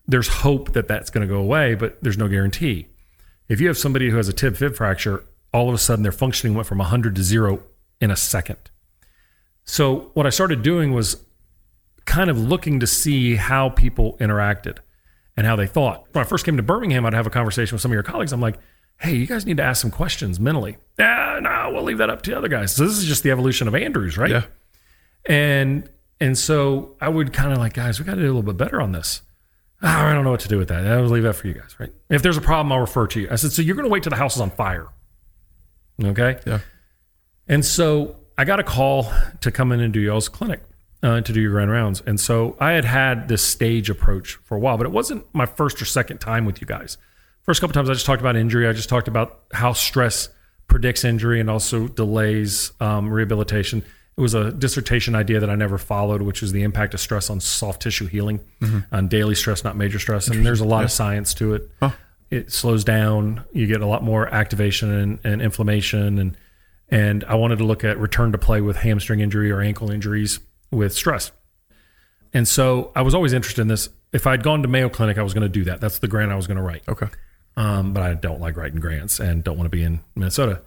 there's hope that that's going to go away, but there's no guarantee. If you have somebody who has a tib-fib fracture, all of a sudden their functioning went from one hundred to zero in a second. So what I started doing was kind of looking to see how people interacted and how they thought. When I first came to Birmingham, I'd have a conversation with some of your colleagues. I'm like, hey, you guys need to ask some questions mentally. Ah, no, we'll leave that up to the other guys. So this is just the evolution of Andrews, right? Yeah. And, and so I would kind of like, guys, we got to do a little bit better on this. Oh, I don't know what to do with that. I'll leave that for you guys, right? If there's a problem, I'll refer to you. I said, so you're going to wait till the house is on fire. Okay? Yeah. And so I got a call to come in and do y'all's clinic, uh, to do your grand rounds. And so I had had this stage approach for a while, but it wasn't my first or second time with you guys. First couple times I just talked about injury. I just talked about how stress predicts injury and also delays um, rehabilitation. It was a dissertation idea that I never followed, which is the impact of stress on soft tissue healing, mm-hmm. on daily stress, not major stress. And there's a lot yeah. of science to it. Huh. It slows down. You get a lot more activation and, and inflammation. And and I wanted to look at return to play with hamstring injury or ankle injuries with stress. And so I was always interested in this. If I'd gone to Mayo Clinic, I was going to do that. That's the grant I was going to write. Okay. Um, but I don't like writing grants and don't want to be in Minnesota.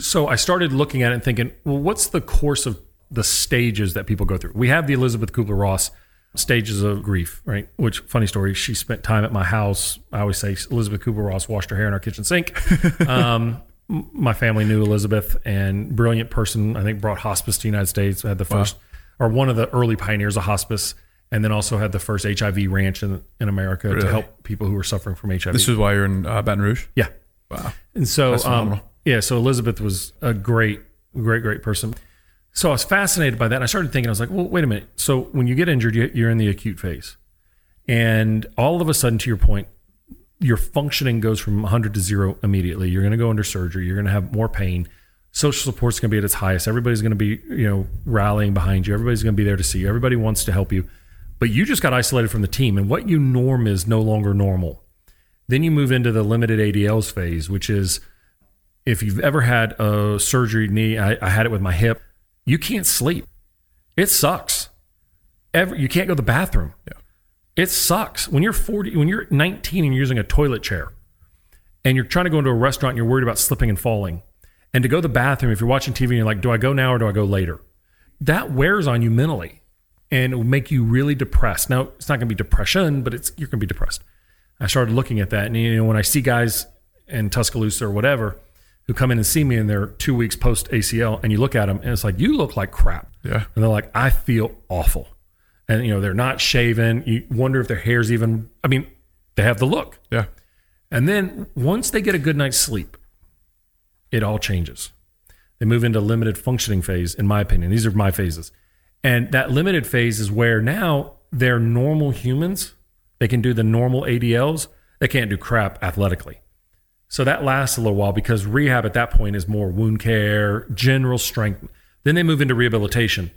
So I started looking at it and thinking, well, what's the course of the stages that people go through? We have the Elizabeth Kubler-Ross stages of grief, right? Which, funny story, she spent time at my house. I always say Elizabeth Kubler-Ross washed her hair in our kitchen sink. Um, my family knew Elizabeth, and brilliant person, I think brought hospice to the United States, had the first, wow. or one of the early pioneers of hospice, and then also had the first H I V ranch in, in America really? to help people who were suffering from H I V. This is why you're in uh, Baton Rouge? Yeah. Wow. And so... That's um, Yeah, so Elizabeth was a great, great, great person. So I was fascinated by that. And I started thinking, I was like, well, wait a minute. So when you get injured, you're in the acute phase. And all of a sudden, to your point, your functioning goes from one hundred to zero immediately. You're going to go under surgery. You're going to have more pain. Social support's going to be at its highest. Everybody's going to be, you know, rallying behind you. Everybody's going to be there to see you. Everybody wants to help you. But you just got isolated from the team. And what you norm is no longer normal. Then you move into the limited A D Ls phase, which is... If you've ever had a surgery knee, I, I had it with my hip, you can't sleep. It sucks. Every, you can't go to the bathroom. Yeah. It sucks. When you're forty, when you're nineteen and you're using a toilet chair and you're trying to go into a restaurant and you're worried about slipping and falling, and to go to the bathroom, if you're watching T V and you're like, do I go now or do I go later? That wears on you mentally and it will make you really depressed. Now, it's not going to be depression, but it's you're going to be depressed. I started looking at that. And you know, when I see guys in Tuscaloosa or whatever, who come in and see me and they're two weeks post A C L and you look at them and it's like, you look like crap. Yeah. And they're like, I feel awful. And you know, they're not shaven. You wonder if their hair's even, I mean, they have the look. Yeah. And then once they get a good night's sleep, it all changes. They move into limited functioning phase, in my opinion. These are my phases. And that limited phase is where now they're normal humans. They can do the normal A D Ls. They can't do crap athletically. So that lasts a little while because rehab at that point is more wound care, general strength. Then they move into rehabilitation.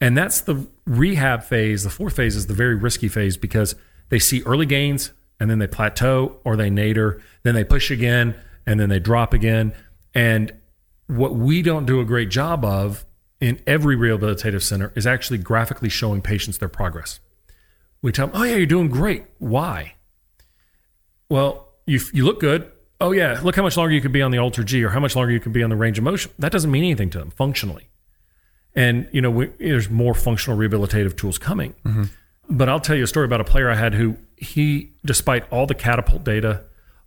And that's the rehab phase. The fourth phase is the very risky phase because they see early gains and then they plateau or they nadir. Then they push again and then they drop again. And what we don't do a great job of in every rehabilitative center is actually graphically showing patients their progress. We tell them, oh yeah, you're doing great. Why? Well, you you look good. Oh yeah, look how much longer you could be on the Alter G or how much longer you could be on the range of motion. That doesn't mean anything to them functionally. And you know, we, there's more functional rehabilitative tools coming. Mm-hmm. But I'll tell you a story about a player I had who he, despite all the catapult data,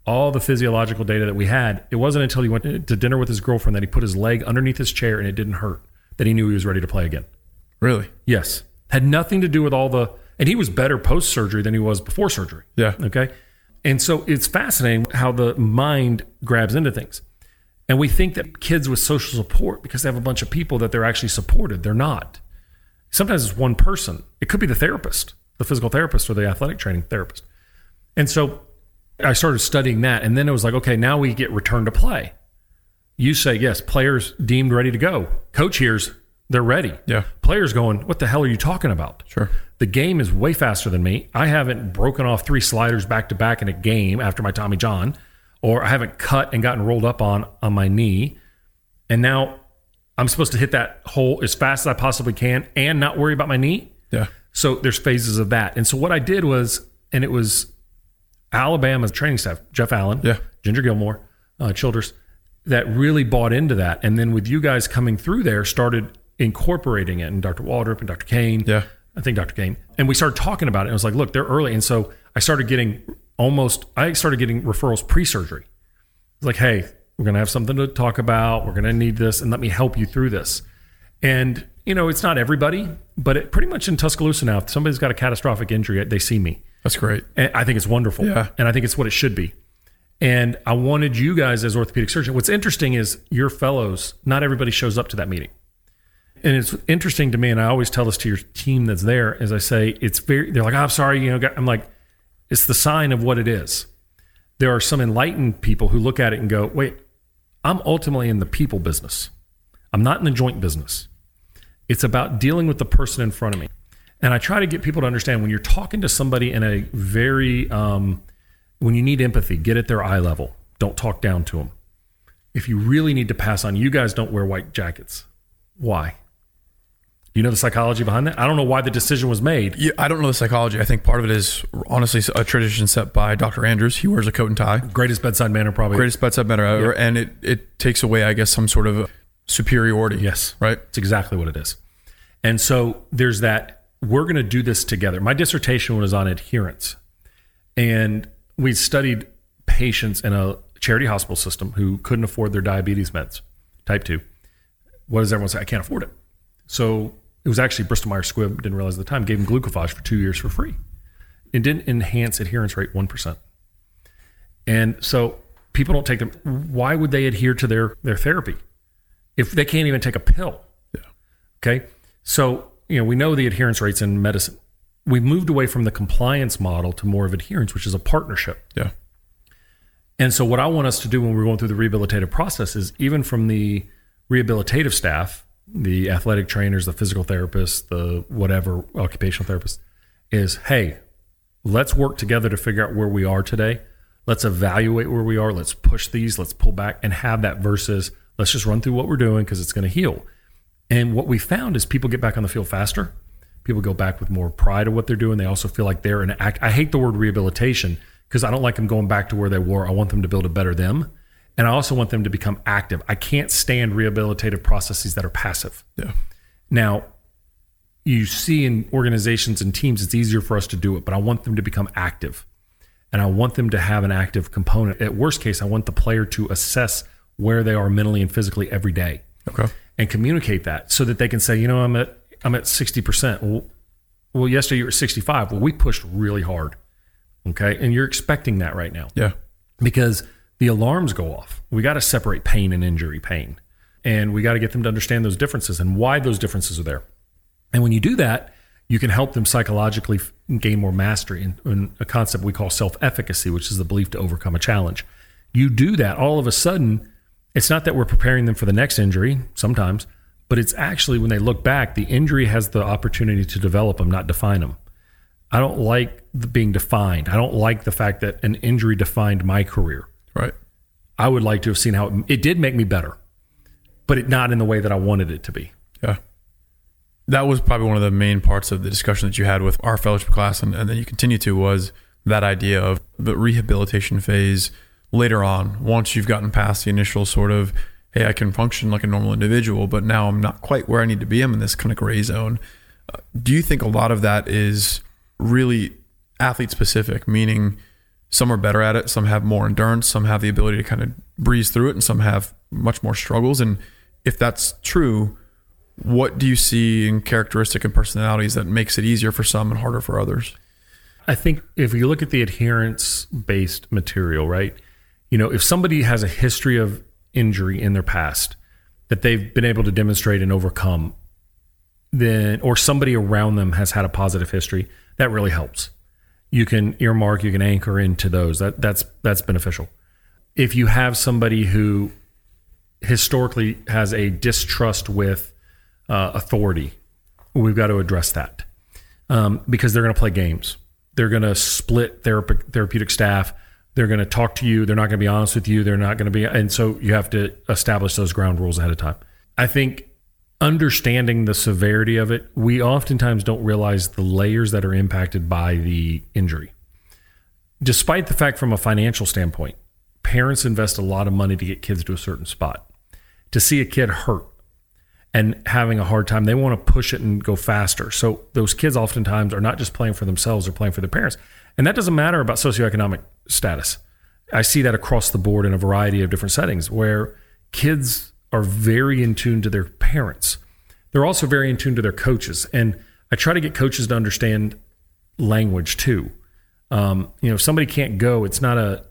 all the physiological data that we had, it wasn't until he went to dinner with his girlfriend that he put his leg underneath his chair and it didn't hurt that he knew he was ready to play again. Really? Yes. Had nothing to do with all the, and he was better post-surgery than he was before surgery. Yeah. Okay. And so it's fascinating how the mind grabs into things. And we think that kids with social support, because they have a bunch of people that they're actually supported, they're not. Sometimes it's one person. It could be the therapist, the physical therapist or the athletic training therapist. And so I started studying that. And then it was like, okay, now we get return to play. You say, yes, players deemed ready to go. Coach hears, they're ready. Yeah. Players going, what the hell are you talking about? Sure. The game is way faster than me. I haven't broken off three sliders back to back in a game after my Tommy John, or I haven't cut and gotten rolled up on on my knee. And now I'm supposed to hit that hole as fast as I possibly can and not worry about my knee. Yeah. So there's phases of that. And so what I did was, and it was Alabama's training staff, Jeff Allen, yeah, Ginger Gilmore, uh, Childers, that really bought into that. And then with you guys coming through there, started incorporating it. And Doctor Waldrop and Doctor Kane, yeah, I think Doctor Kane. And we started talking about it. And I was like, look, they're early. And so I started getting almost, I started getting referrals pre-surgery. It's like, hey, we're going to have something to talk about. We're going to need this. And let me help you through this. And, you know, it's not everybody, but it pretty much in Tuscaloosa now, if somebody's got a catastrophic injury, they see me. That's great. And I think it's wonderful. Yeah. And I think it's what it should be. And I wanted you guys as orthopedic surgeons. What's interesting is your fellows, not everybody shows up to that meeting. And it's interesting to me, and I always tell this to your team that's there, as I say, it's very, they're like, oh, I'm sorry, you know, I'm like, it's the sign of what it is. There are some enlightened people who look at it and go, wait, I'm ultimately in the people business. I'm not in the joint business. It's about dealing with the person in front of me. And I try to get people to understand when you're talking to somebody in a very, um, when you need empathy, get at their eye level. Don't talk down to them. If you really need to pass on, you guys don't wear white jackets. Why? You know the psychology behind that? I don't know why the decision was made. Yeah, I don't know the psychology. I think part of it is, honestly, a tradition set by Doctor Andrews. He wears a coat and tie. Greatest bedside manner, probably. Greatest bedside manner ever. Yep. And it, it takes away, I guess, some sort of superiority. Yes. Right? It's exactly what it is. And so there's that, we're going to do this together. My dissertation was on adherence. And we studied patients in a charity hospital system who couldn't afford their diabetes meds, type two. What does everyone say? I can't afford it. So it was actually Bristol Myers Squibb, didn't realize at the time, gave him glucophage for two years for free. It didn't enhance adherence rate one percent. And so people don't take them. Why would they adhere to their, their therapy if they can't even take a pill? Yeah. Okay. So, you know, we know the adherence rates in medicine. We've moved away from the compliance model to more of adherence, which is a partnership. Yeah. And so what I want us to do when we're going through the rehabilitative process is even from the rehabilitative staff, the athletic trainers, the physical therapists, the whatever, occupational therapists, is, hey, let's work together to figure out where we are today. Let's evaluate where we are. Let's push these. Let's pull back and have that versus let's just run through what we're doing because it's going to heal. And what we found is people get back on the field faster. People go back with more pride of what they're doing. They also feel like they're an act. I hate the word rehabilitation because I don't like them going back to where they were. I want them to build a better them. And I also want them to become active. I can't stand rehabilitative processes that are passive. Yeah. Now, you see in organizations and teams, it's easier for us to do it, but I want them to become active. And I want them to have an active component. At worst case, I want the player to assess where they are mentally and physically every day. Okay. And communicate that so that they can say, you know, I'm at I'm at sixty percent. Well, well yesterday you were at sixty-five. Well, we pushed really hard. Okay. And you're expecting that right now. Yeah. Because the alarms go off. We got to separate pain and injury pain. And we got to get them to understand those differences and why those differences are there. And when you do that, you can help them psychologically gain more mastery in, in a concept we call self-efficacy, which is the belief to overcome a challenge. you do that, all of a sudden, it's not that we're preparing them for the next injury sometimes, but it's actually when they look back, the injury has the opportunity to develop them, not define them. I don't like the being defined. I don't like the fact that an injury defined my career. Right. I would like to have seen how it, it did make me better, but it not in the way that I wanted it to be. Yeah. That was probably one of the main parts of the discussion that you had with our fellowship class, and, and then you continue to, was that idea of the rehabilitation phase later on, once you've gotten past the initial sort of, hey, I can function like a normal individual, but now I'm not quite where I need to be. I'm in this kind of gray zone. Uh, do you think a lot of that is really athlete specific, meaning some are better at it, some have more endurance, some have the ability to kind of breeze through it, and some have much more struggles? And if that's true, what do you see in characteristic and personalities that makes it easier for some and harder for others? I think if you look at the adherence-based material, right? You know, if somebody has a history of injury in their past that they've been able to demonstrate and overcome, then, or somebody around them has had a positive history, that really helps. You can earmark, you can anchor into those. That that's that's beneficial. If you have somebody who historically has a distrust with uh, authority, we've got to address that um, because they're going to play games. They're going to split therape- therapeutic staff. They're going to talk to you. They're not going to be honest with you. They're not going to be. And so you have to establish those ground rules ahead of time. I think understanding the severity of it, we oftentimes don't realize the layers that are impacted by the injury. Despite the fact from a financial standpoint, parents invest a lot of money to get kids to a certain spot. To see a kid hurt and having a hard time, they want to push it and go faster. So those kids oftentimes are not just playing for themselves, they're playing for their parents. And that doesn't matter about socioeconomic status. I see that across the board in a variety of different settings where kids are very in tune to their parents. They're also very in tune to their coaches. And I try to get coaches to understand language too. Um, you know, if somebody can't go, it's not a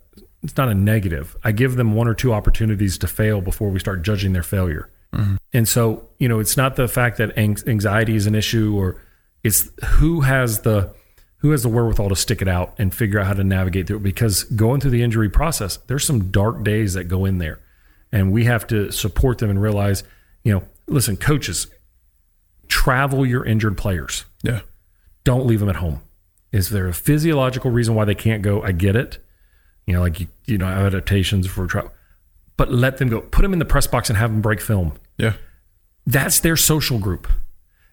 it's not a negative. I give them one or two opportunities to fail before we start judging their failure. Mm-hmm. And so, you know, it's not the fact that anxiety is an issue, or it's who has the who has the wherewithal to stick it out and figure out how to navigate through it, because going through the injury process, there's some dark days that go in there, and we have to support them and realize, you know, listen, coaches, travel your injured players. Yeah. Don't leave them at home. Is there a physiological reason why they can't go? I get it. You know, like, you, you know, adaptations for travel, but let them go, put them in the press box and have them break film. Yeah. That's their social group.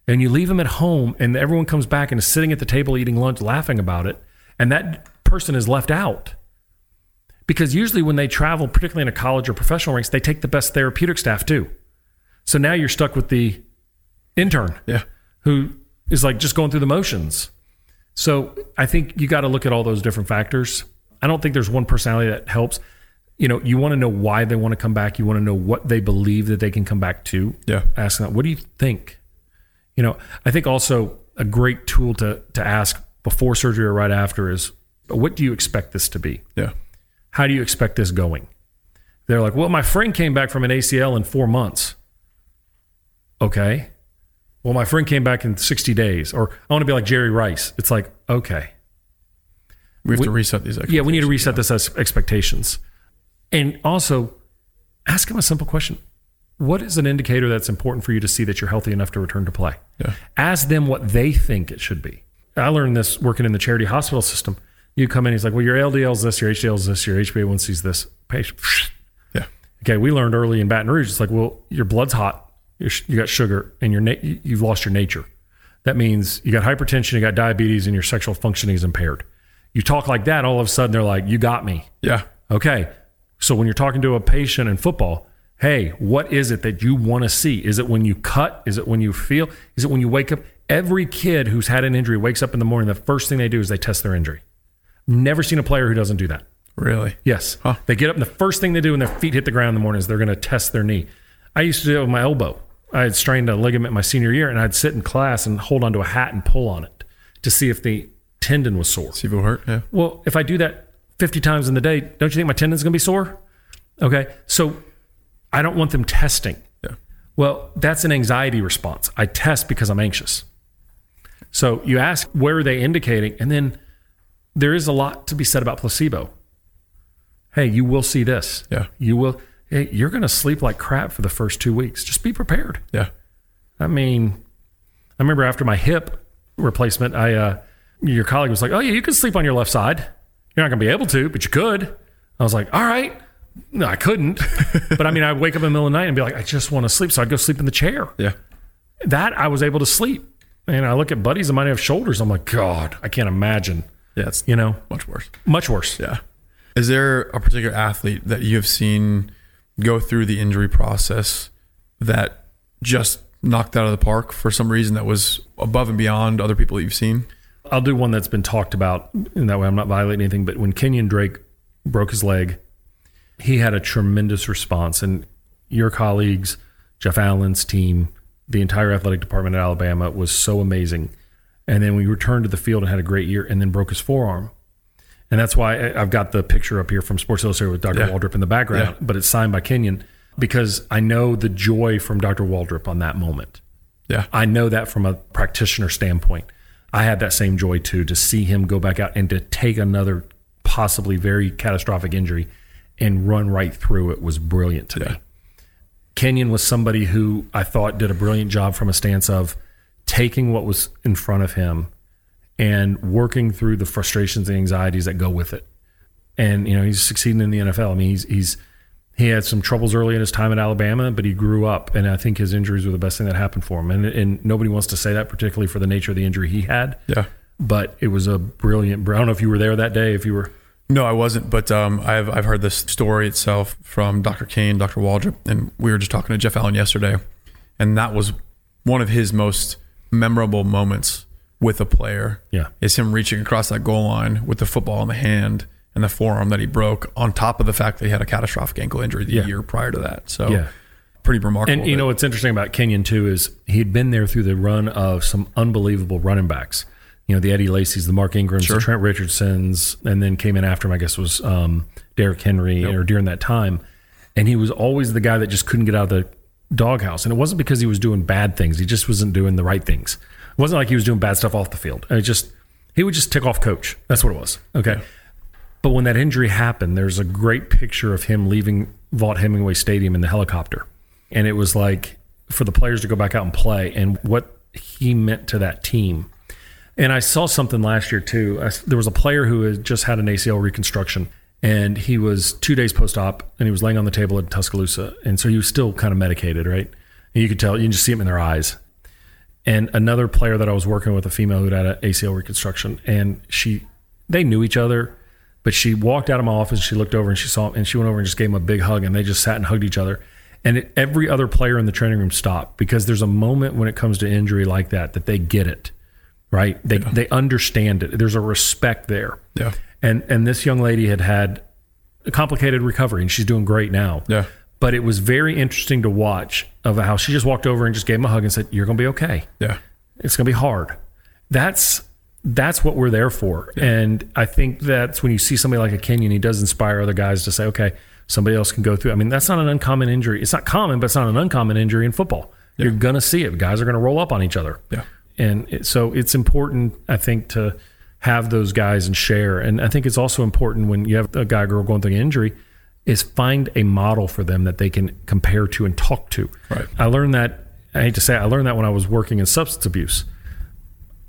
And you leave them at home, and everyone comes back and is sitting at the table eating lunch laughing about it, and that person is left out. Because usually when they travel, particularly in a college or professional ranks, they take the best therapeutic staff too. So now you're stuck with the intern, yeah, who is like just going through the motions. So I think you got to look at all those different factors. I don't think there's one personality that helps. You know, you want to know why they want to come back. You want to know what they believe that they can come back to. Yeah. Ask them, what do you think? You know, I think also a great tool to to ask before surgery or right after is, what do you expect this to be? Yeah. How do you expect this going? They're like, well, my friend came back from an A C L in four months. Okay. Well, my friend came back in sixty days. Or I want to be like Jerry Rice. It's like, okay. We have we, to reset these expectations. Yeah, we need to reset yeah. this as expectations. And also, ask them a simple question. What is an indicator that's important for you to see that you're healthy enough to return to play? Yeah. Ask them what they think it should be. I learned this working in the charity hospital system. You come in, he's like, well, your L D L's this, your H D L's this, your H b A one C's this. Patient. Yeah. Okay, we learned early in Baton Rouge, it's like, well, your blood's hot, you're, you got sugar, and your na- you've lost your nature. That means you got hypertension, you got diabetes, and your sexual functioning is impaired. You talk like that, all of a sudden they're like, you got me. Yeah. Okay, so when you're talking to a patient in football, hey, what is it that you want to see? Is it when you cut? Is it when you feel? Is it when you wake up? Every kid who's had an injury wakes up in the morning, the first thing they do is they test their injury. Never seen a player who doesn't do that. Really? Yes. Huh. They get up and the first thing they do when their feet hit the ground in the morning is they're going to test their knee. I used to do it with my elbow. I had strained a ligament my senior year, and I'd sit in class and hold onto a hat and pull on it to see if the tendon was sore. See if it hurt, yeah. Well, if I do that fifty times in the day, don't you think my tendon's going to be sore? Okay, so I don't want them testing. Yeah. Well, that's an anxiety response. I test because I'm anxious. So you ask, where are they indicating? And then there is a lot to be said about placebo. hey, you will see this. Yeah. You will. Hey, you're going to sleep like crap for the first two weeks. Just be prepared. Yeah. I mean, I remember after my hip replacement, I uh, your colleague was like, oh, yeah, you can sleep on your left side. You're not going to be able to, but you could. I was like, all right. No, I couldn't. But I mean, I'd wake up in the middle of the night and be like, I just want to sleep. So I'd go sleep in the chair. Yeah. That I was able to sleep. And I look at buddies of mine who have shoulders. I'm like, God, I can't imagine. Yeah, it's, you know, much worse. Much worse. Yeah. Is there a particular athlete that you have seen go through the injury process that just knocked out of the park for some reason that was above and beyond other people that you've seen? I'll do one that's been talked about in that way. I'm not violating anything, but when Kenyon Drake broke his leg, he had a tremendous response. And your colleagues, Jeff Allen's team, the entire athletic department at Alabama was so amazing. And then we returned to the field and had a great year and then broke his forearm. And that's why I've got the picture up here from Sports Illustrated with Doctor Yeah. Waldrop in the background, yeah. But it's signed by Kenyon because I know the joy from Doctor Waldrop on that moment. Yeah, I know that from a practitioner standpoint. I had that same joy too, to see him go back out and to take another possibly very catastrophic injury and run right through it was brilliant to yeah. me. Kenyon was somebody who I thought did a brilliant job from a stance of taking what was in front of him and working through the frustrations and anxieties that go with it. And, you know, he's succeeding in the N F L. I mean, he's, he's he had some troubles early in his time at Alabama, but he grew up, and I think his injuries were the best thing that happened for him. And, and nobody wants to say that, particularly for the nature of the injury he had. Yeah. But it was a brilliant – I don't know if you were there that day, if you were – No, I wasn't, but um, I've I've heard this story itself from Doctor Kane, Doctor Waldrop, and we were just talking to Jeff Allen yesterday, and that was one of his most memorable moments with a player. Yeah, is him reaching across that goal line with the football in the hand and the forearm that he broke, on top of the fact that he had a catastrophic ankle injury the yeah. year prior to that. So, yeah. pretty remarkable. And you bit. know what's interesting about Kenyon too is he'd been there through the run of some unbelievable running backs. You know, the Eddie Lacy's, the Mark Ingram's, sure. the Trent Richardson's, and then came in after him, I guess, was um, Derrick Henry yep. or during that time. And he was always the guy that just couldn't get out of the doghouse. And it wasn't because he was doing bad things. He just wasn't doing the right things. It wasn't like he was doing bad stuff off the field. It just, he would just tick off coach. That's what it was. Okay. Yeah. But when that injury happened, there's a great picture of him leaving Vaught Hemingway Stadium in the helicopter. And it was like for the players to go back out and play and what he meant to that team. And I saw something last year, too. I, there was a player who had just had an A C L reconstruction, and he was two days post-op, and he was laying on the table at Tuscaloosa. And so he was still kind of medicated, right? And you could tell. You can just see him in their eyes. And another player that I was working with, a female who had an A C L reconstruction, and she, they knew each other, but she walked out of my office, she looked over, and she saw him, and she went over and just gave him a big hug, and they just sat and hugged each other. And it, every other player in the training room stopped, because there's a moment when it comes to injury like that that they get it. Right? They yeah. they understand it. There's a respect there. Yeah. And and this young lady had had a complicated recovery, and she's doing great now. Yeah. But it was very interesting to watch of how she just walked over and just gave him a hug and said, "You're going to be okay." Yeah. It's going to be hard. That's that's what we're there for. Yeah. And I think that's when you see somebody like a Kenyon, he does inspire other guys to say, "Okay, somebody else can go through." I mean, that's not an uncommon injury. It's not common, but it's not an uncommon injury in football. Yeah. You're going to see it. Guys are going to roll up on each other. Yeah. And it, so it's important, I think, to have those guys and share. And I think it's also important when you have a guy or girl going through an injury is find a model for them that they can compare to and talk to. Right. I learned that, I hate to say it, I learned that when I was working in substance abuse.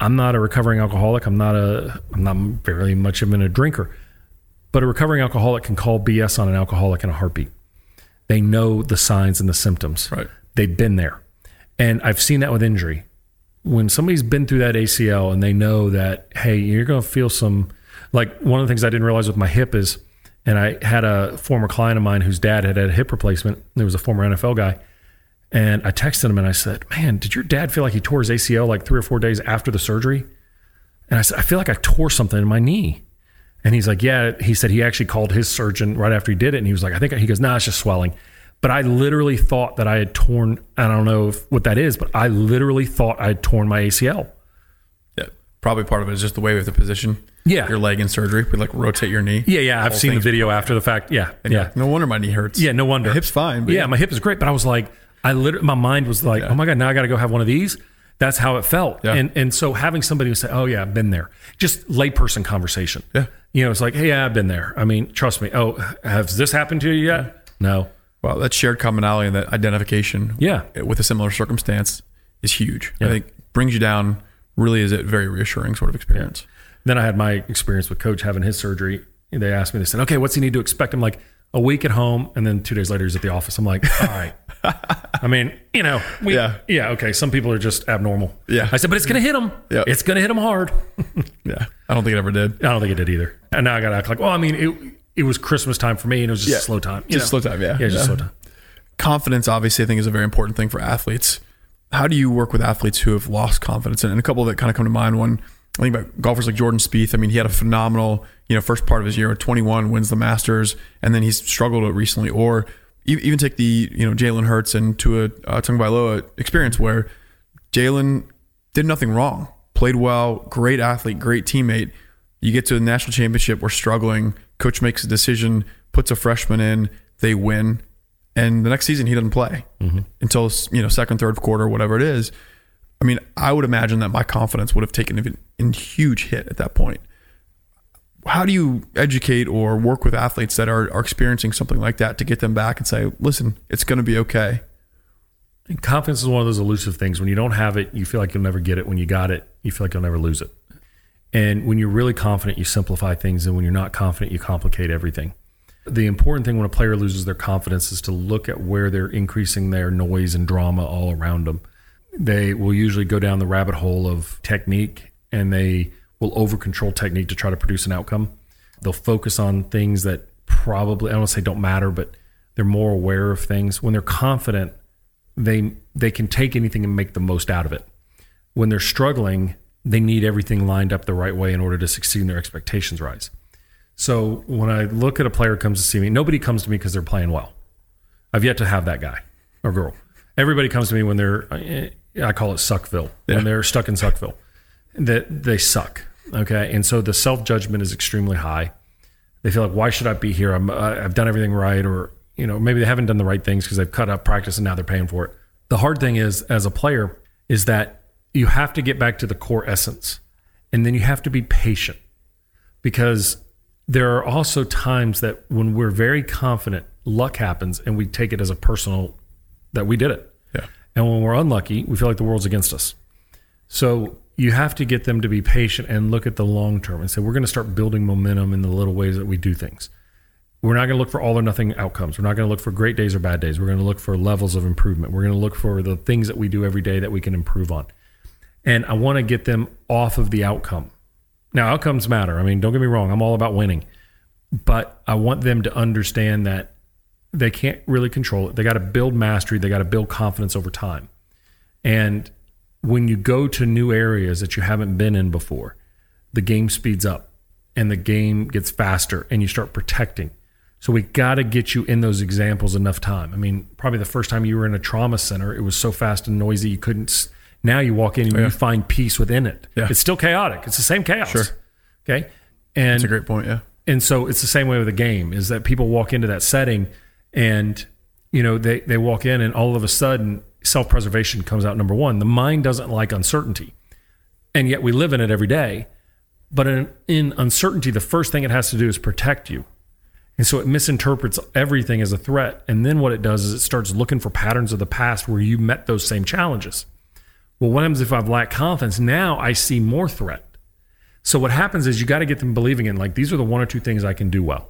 I'm not a recovering alcoholic. I'm not a, I'm not very much of a drinker. But a recovering alcoholic can call B S on an alcoholic in a heartbeat. They know the signs and the symptoms. Right. They've been there. And I've seen that with injury. When somebody's been through that A C L and they know that, hey, you're going to feel some, like one of the things I didn't realize with my hip is, and I had a former client of mine whose dad had had a hip replacement. There was a former N F L guy. And I texted him and I said, man, did your dad feel like he tore his A C L like three or four days after the surgery? And I said, I feel like I tore something in my knee. And he's like, yeah. He said he actually called his surgeon right after he did it. And he was like, I think, he goes, nah, it's just swelling. But I literally thought that I had torn, I don't know if, what that is, but I literally thought I had torn my A C L. Yeah, probably part of it is just the way we have to position yeah. your leg in surgery. We like rotate your knee. Yeah, yeah, I've seen the video before. After the fact. Yeah, and yeah. Like, no wonder my knee hurts. Yeah, no wonder. My hip's fine. But yeah, yeah, my hip is great. But I was like, I literally, my mind was like, yeah. oh my God, now I got to go have one of these. That's how it felt. Yeah. And and so having somebody who say, oh yeah, I've been there. Just layperson conversation. Yeah. You know, it's like, hey, yeah, I've been there. I mean, trust me. Oh, has this happened to you yet? Yeah. No. Well, that shared commonality and that identification yeah. with a similar circumstance is huge. Yeah. I think brings you down, really is a very reassuring sort of experience. Yeah. Then I had my experience with Coach having his surgery. They asked me, they said, okay, what's he need to expect? I'm like, a week at home. And then two days later, he's at the office. I'm like, all right. I mean, you know, we, yeah. yeah, okay. Some people are just abnormal. Yeah. I said, but it's going to hit them. Yep. It's going to hit them hard. yeah. I don't think it ever did. I don't think it did either. And now I got to act like, well, I mean, it It was Christmas time for me, and it was just yeah. a slow time. Just know? slow time, yeah. Yeah, just yeah. slow time. Confidence, obviously, I think is a very important thing for athletes. How do you work with athletes who have lost confidence? And a couple that kind of come to mind. One, I think about golfers like Jordan Spieth. I mean, he had a phenomenal, you know, first part of his year. twenty-one wins the Masters, and then he's struggled recently. Or even take the, you know, Jalen Hurts and Tua uh, Tagovailoa experience, where Jalen did nothing wrong, played well, great athlete, great teammate. You get to the national championship, we're struggling. Coach makes a decision, puts a freshman in, they win, and the next season he doesn't play mm-hmm. until, you know, second, third quarter, whatever it is. I mean, I would imagine that my confidence would have taken a, a huge hit at that point. How do you educate or work with athletes that are, are experiencing something like that to get them back and say, listen, it's going to be okay? And confidence is one of those elusive things. When you don't have it, you feel like you'll never get it. When you got it, you feel like you'll never lose it. And when you're really confident, you simplify things. And when you're not confident, you complicate everything. The important thing when a player loses their confidence is to look at where they're increasing their noise and drama all around them. They will usually go down the rabbit hole of technique, and they will over-control technique to try to produce an outcome. They'll focus on things that probably, I don't want to say don't matter, but they're more aware of things. When they're confident, they they can take anything and make the most out of it. When they're struggling, they need everything lined up the right way in order to succeed and their expectations rise. So when I look at a player who comes to see me, nobody comes to me because they're playing well. I've yet to have that guy or girl. Everybody comes to me when they're, I call it Suckville, yeah. when they're stuck in Suckville, that they suck. Okay. And so the self-judgment is extremely high. They feel like, why should I be here? I'm, I've done everything right. Or, you know, maybe they haven't done the right things because they've cut up practice and now they're paying for it. The hard thing is, as a player, is that you have to get back to the core essence, and then you have to be patient, because there are also times that when we're very confident, luck happens and we take it as a personal that we did it. Yeah. And when we're unlucky, we feel like the world's against us. So you have to get them to be patient and look at the long term and say, we're going to start building momentum in the little ways that we do things. We're not going to look for all or nothing outcomes. We're not going to look for great days or bad days. We're going to look for levels of improvement. We're going to look for the things that we do every day that we can improve on. And I want to get them off of the outcome. Now, outcomes matter. I mean, don't get me wrong. I'm all about winning. But I want them to understand that they can't really control it. They got to build mastery. They got to build confidence over time. And when you go to new areas that you haven't been in before, the game speeds up and the game gets faster and you start protecting. So we got to get you in those examples enough time. I mean, probably the first time you were in a trauma center, it was so fast and noisy you couldn't... Now you walk in and yeah. you find peace within it. Yeah. It's still chaotic. It's the same chaos. Sure. Okay. And that's a great point. Yeah. And so it's the same way with a game, is that people walk into that setting and, you know, they, they walk in and all of a sudden self-preservation comes out number one. The mind doesn't like uncertainty, and yet we live in it every day. But in, in uncertainty, the first thing it has to do is protect you. And so it misinterprets everything as a threat. And then what it does is it starts looking for patterns of the past where you met those same challenges. Well, what happens if I've lacked confidence? Now I see more threat. So what happens is you got to get them believing in, like, these are the one or two things I can do well.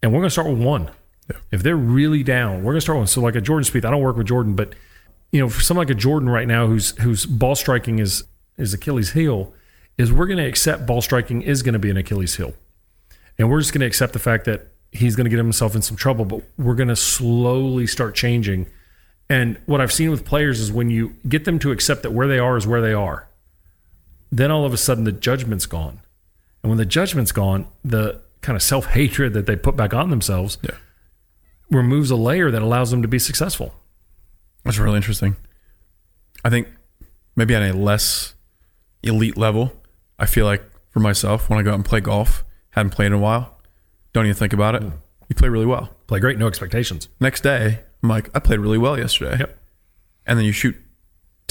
And we're going to start with one. Yeah. If they're really down, we're going to start with one. So like a Jordan Spieth, I don't work with Jordan, but, you know, for someone like a Jordan right now who's who's ball striking is, is Achilles heel, is we're going to accept ball striking is going to be an Achilles heel. And we're just going to accept the fact that he's going to get himself in some trouble, but we're going to slowly start changing. And what I've seen with players is when you get them to accept that where they are is where they are, then all of a sudden the judgment's gone. And when the judgment's gone, the kind of self-hatred that they put back on themselves yeah. removes a layer that allows them to be successful. That's really interesting. I think maybe on a less elite level, I feel like for myself, when I go out and play golf, hadn't played in a while, don't even think about it. Mm. You play really well. Play great, no expectations. Next day, I'm like, I played really well yesterday. Yep. And then you shoot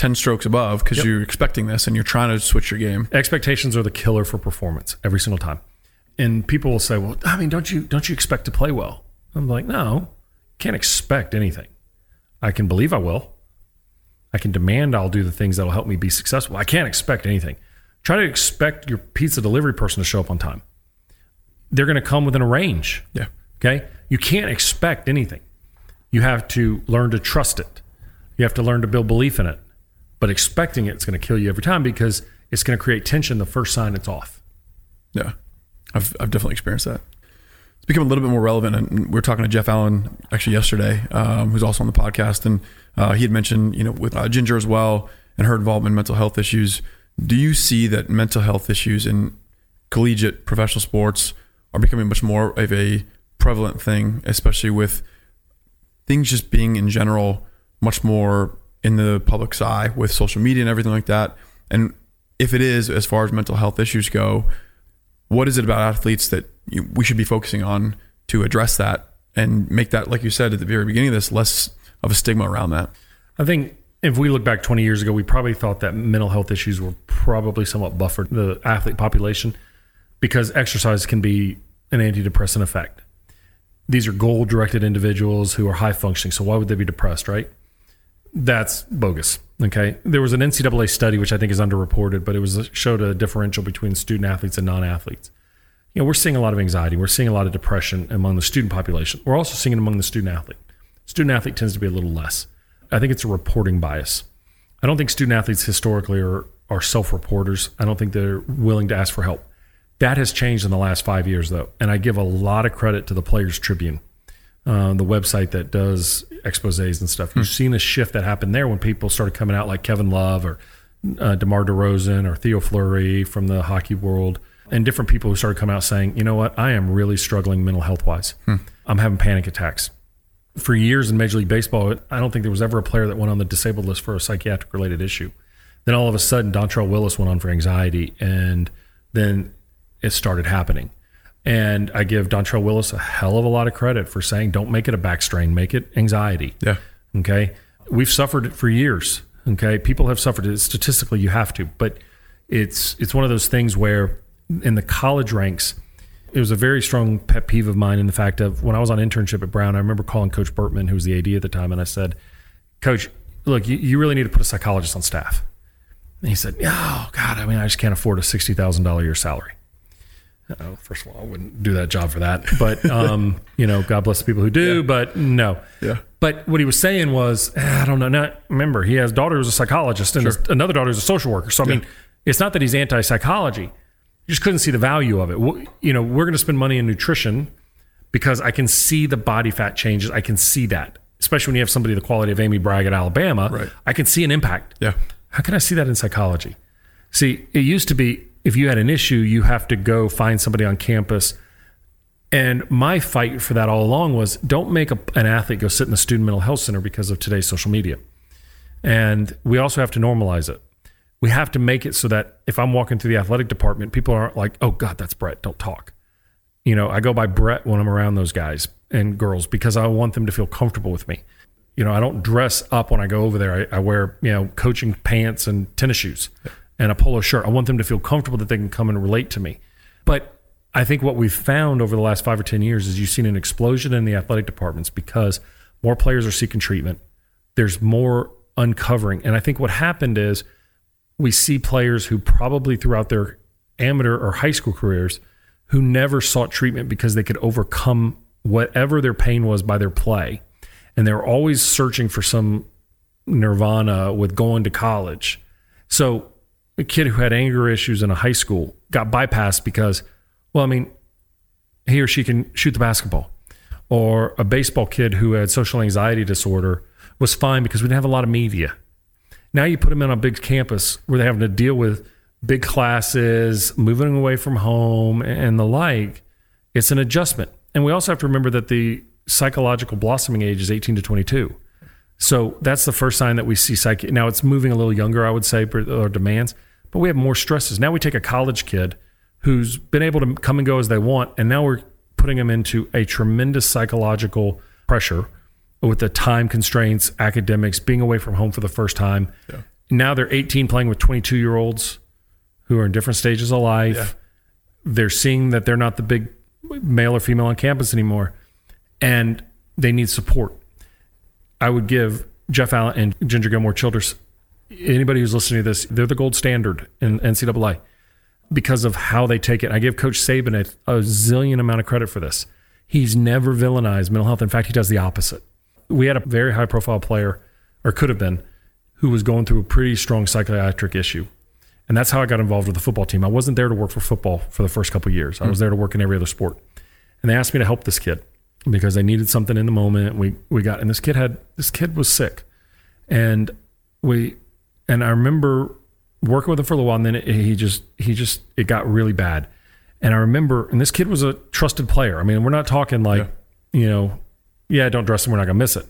ten strokes above because yep. you're expecting this and you're trying to switch your game. Expectations are the killer for performance every single time. And people will say, well, I mean, don't you don't you expect to play well? I'm like, no, can't expect anything. I can believe I will. I can demand I'll do the things that'll help me be successful. I can't expect anything. Try to expect your pizza delivery person to show up on time. They're going to come within a range. Yeah. Okay? You can't expect anything. You have to learn to trust it. You have to learn to build belief in it. But expecting it is going to kill you every time because it's going to create tension the first sign it's off. Yeah. I've I've definitely experienced that. It's become a little bit more relevant. And we were talking to Jeff Allen actually yesterday, um, who's also on the podcast. And uh, he had mentioned, you know, with uh, Ginger as well and her involvement in mental health issues. Do you see that mental health issues in collegiate professional sports are becoming much more of a prevalent thing, especially with things just being in general much more in the public's eye with social media and everything like that? And if it is, as far as mental health issues go, what is it about athletes that you, we should be focusing on to address that and make that, like you said at the very beginning of this, less of a stigma around that? I think if we look back twenty years ago, we probably thought that mental health issues were probably somewhat buffered the athlete population because exercise can be an antidepressant effect. These are goal-directed individuals who are high-functioning, so why would they be depressed, right? That's bogus, okay? There was an N C double A study, which I think is underreported, but it was showed a differential between student-athletes and non-athletes. You know, we're seeing a lot of anxiety. We're seeing a lot of depression among the student population. We're also seeing it among the student-athlete. Student-athlete tends to be a little less. I think it's a reporting bias. I don't think student-athletes historically are, are self-reporters. I don't think they're willing to ask for help. That has changed in the last five years, though, and I give a lot of credit to the Players Tribune, uh, the website that does exposés and stuff. Hmm. You've seen a shift that happened there when people started coming out like Kevin Love or uh, DeMar DeRozan or Theo Fleury from the hockey world and different people who started coming out saying, you know what, I am really struggling mental health-wise. Hmm. I'm having panic attacks. For years in Major League Baseball, I don't think there was ever a player that went on the disabled list for a psychiatric-related issue. Then all of a sudden, Dontrell Willis went on for anxiety, and then it started happening. And I give Dontrell Willis a hell of a lot of credit for saying, don't make it a back strain, make it anxiety. Yeah. Okay? We've suffered it for years. Okay? People have suffered it. Statistically, you have to. But it's it's one of those things where in the college ranks, it was a very strong pet peeve of mine in the fact of when I was on internship at Brown, I remember calling Coach Burtman, who was the A D at the time, and I said, Coach, look, you, you really need to put a psychologist on staff. And he said, oh, God, I mean, I just can't afford a sixty thousand dollars a year salary. Uh, first of all, I wouldn't do that job for that. But, um, you know, God bless the people who do, yeah. but no. Yeah. But what he was saying was, ah, I don't know. Now, remember, he has a daughter who's a psychologist and sure. another daughter who's a social worker. So, I yeah. mean, it's not that he's anti-psychology. You just couldn't see the value of it. You know, we're going to spend money in nutrition because I can see the body fat changes. I can see that, especially when you have somebody the quality of Amy Bragg at Alabama. Right. I can see an impact. Yeah. How can I see that in psychology? See, it used to be if you had an issue, you have to go find somebody on campus. And my fight for that all along was don't make a, an athlete go sit in the student mental health center because of today's social media. And we also have to normalize it. We have to make it so that if I'm walking through the athletic department, people aren't like, oh, God, that's Brett. Don't talk. You know, I go by Brett when I'm around those guys and girls because I want them to feel comfortable with me. You know, I don't dress up when I go over there. I, I wear, you know, coaching pants and tennis shoes and a polo shirt. I want them to feel comfortable that they can come and relate to me. But I think what we've found over the last five or ten years is you've seen an explosion in the athletic departments because more players are seeking treatment. There's more uncovering. And I think what happened is we see players who probably throughout their amateur or high school careers who never sought treatment because they could overcome whatever their pain was by their play. And they were always searching for some nirvana with going to college. So a kid who had anger issues in a high school got bypassed because, well, I mean, he or she can shoot the basketball. Or a baseball kid who had social anxiety disorder was fine because we didn't have a lot of media. Now you put them in a big campus where they're having to deal with big classes, moving away from home and the like. It's an adjustment. And we also have to remember that the psychological blossoming age is eighteen to twenty-two. So that's the first sign that we see psyche. Now it's moving a little younger, I would say, or demands, but we have more stresses. Now we take a college kid who's been able to come and go as they want, and now we're putting them into a tremendous psychological pressure with the time constraints, academics, being away from home for the first time. Yeah. Now they're eighteen playing with twenty-two-year-olds who are in different stages of life. Yeah. They're seeing that they're not the big male or female on campus anymore, and they need support. I would give Jeff Allen and Ginger Gilmore Childress, anybody who's listening to this, they're the gold standard in N C A A because of how they take it. I give Coach Saban a, a zillion amount of credit for this. He's never villainized mental health. In fact, he does the opposite. We had a very high-profile player, or could have been, who was going through a pretty strong psychiatric issue. And that's how I got involved with the football team. I wasn't there to work for football for the first couple of years. I was there to work in every other sport. And they asked me to help this kid because they needed something in the moment. We we got, and this kid had, this kid was sick. And we, and I remember working with him for a little while, and then it, he just, he just, it got really bad. And I remember, and this kid was a trusted player. I mean, we're not talking like, yeah. you know, yeah, don't dress him, we're not gonna miss it.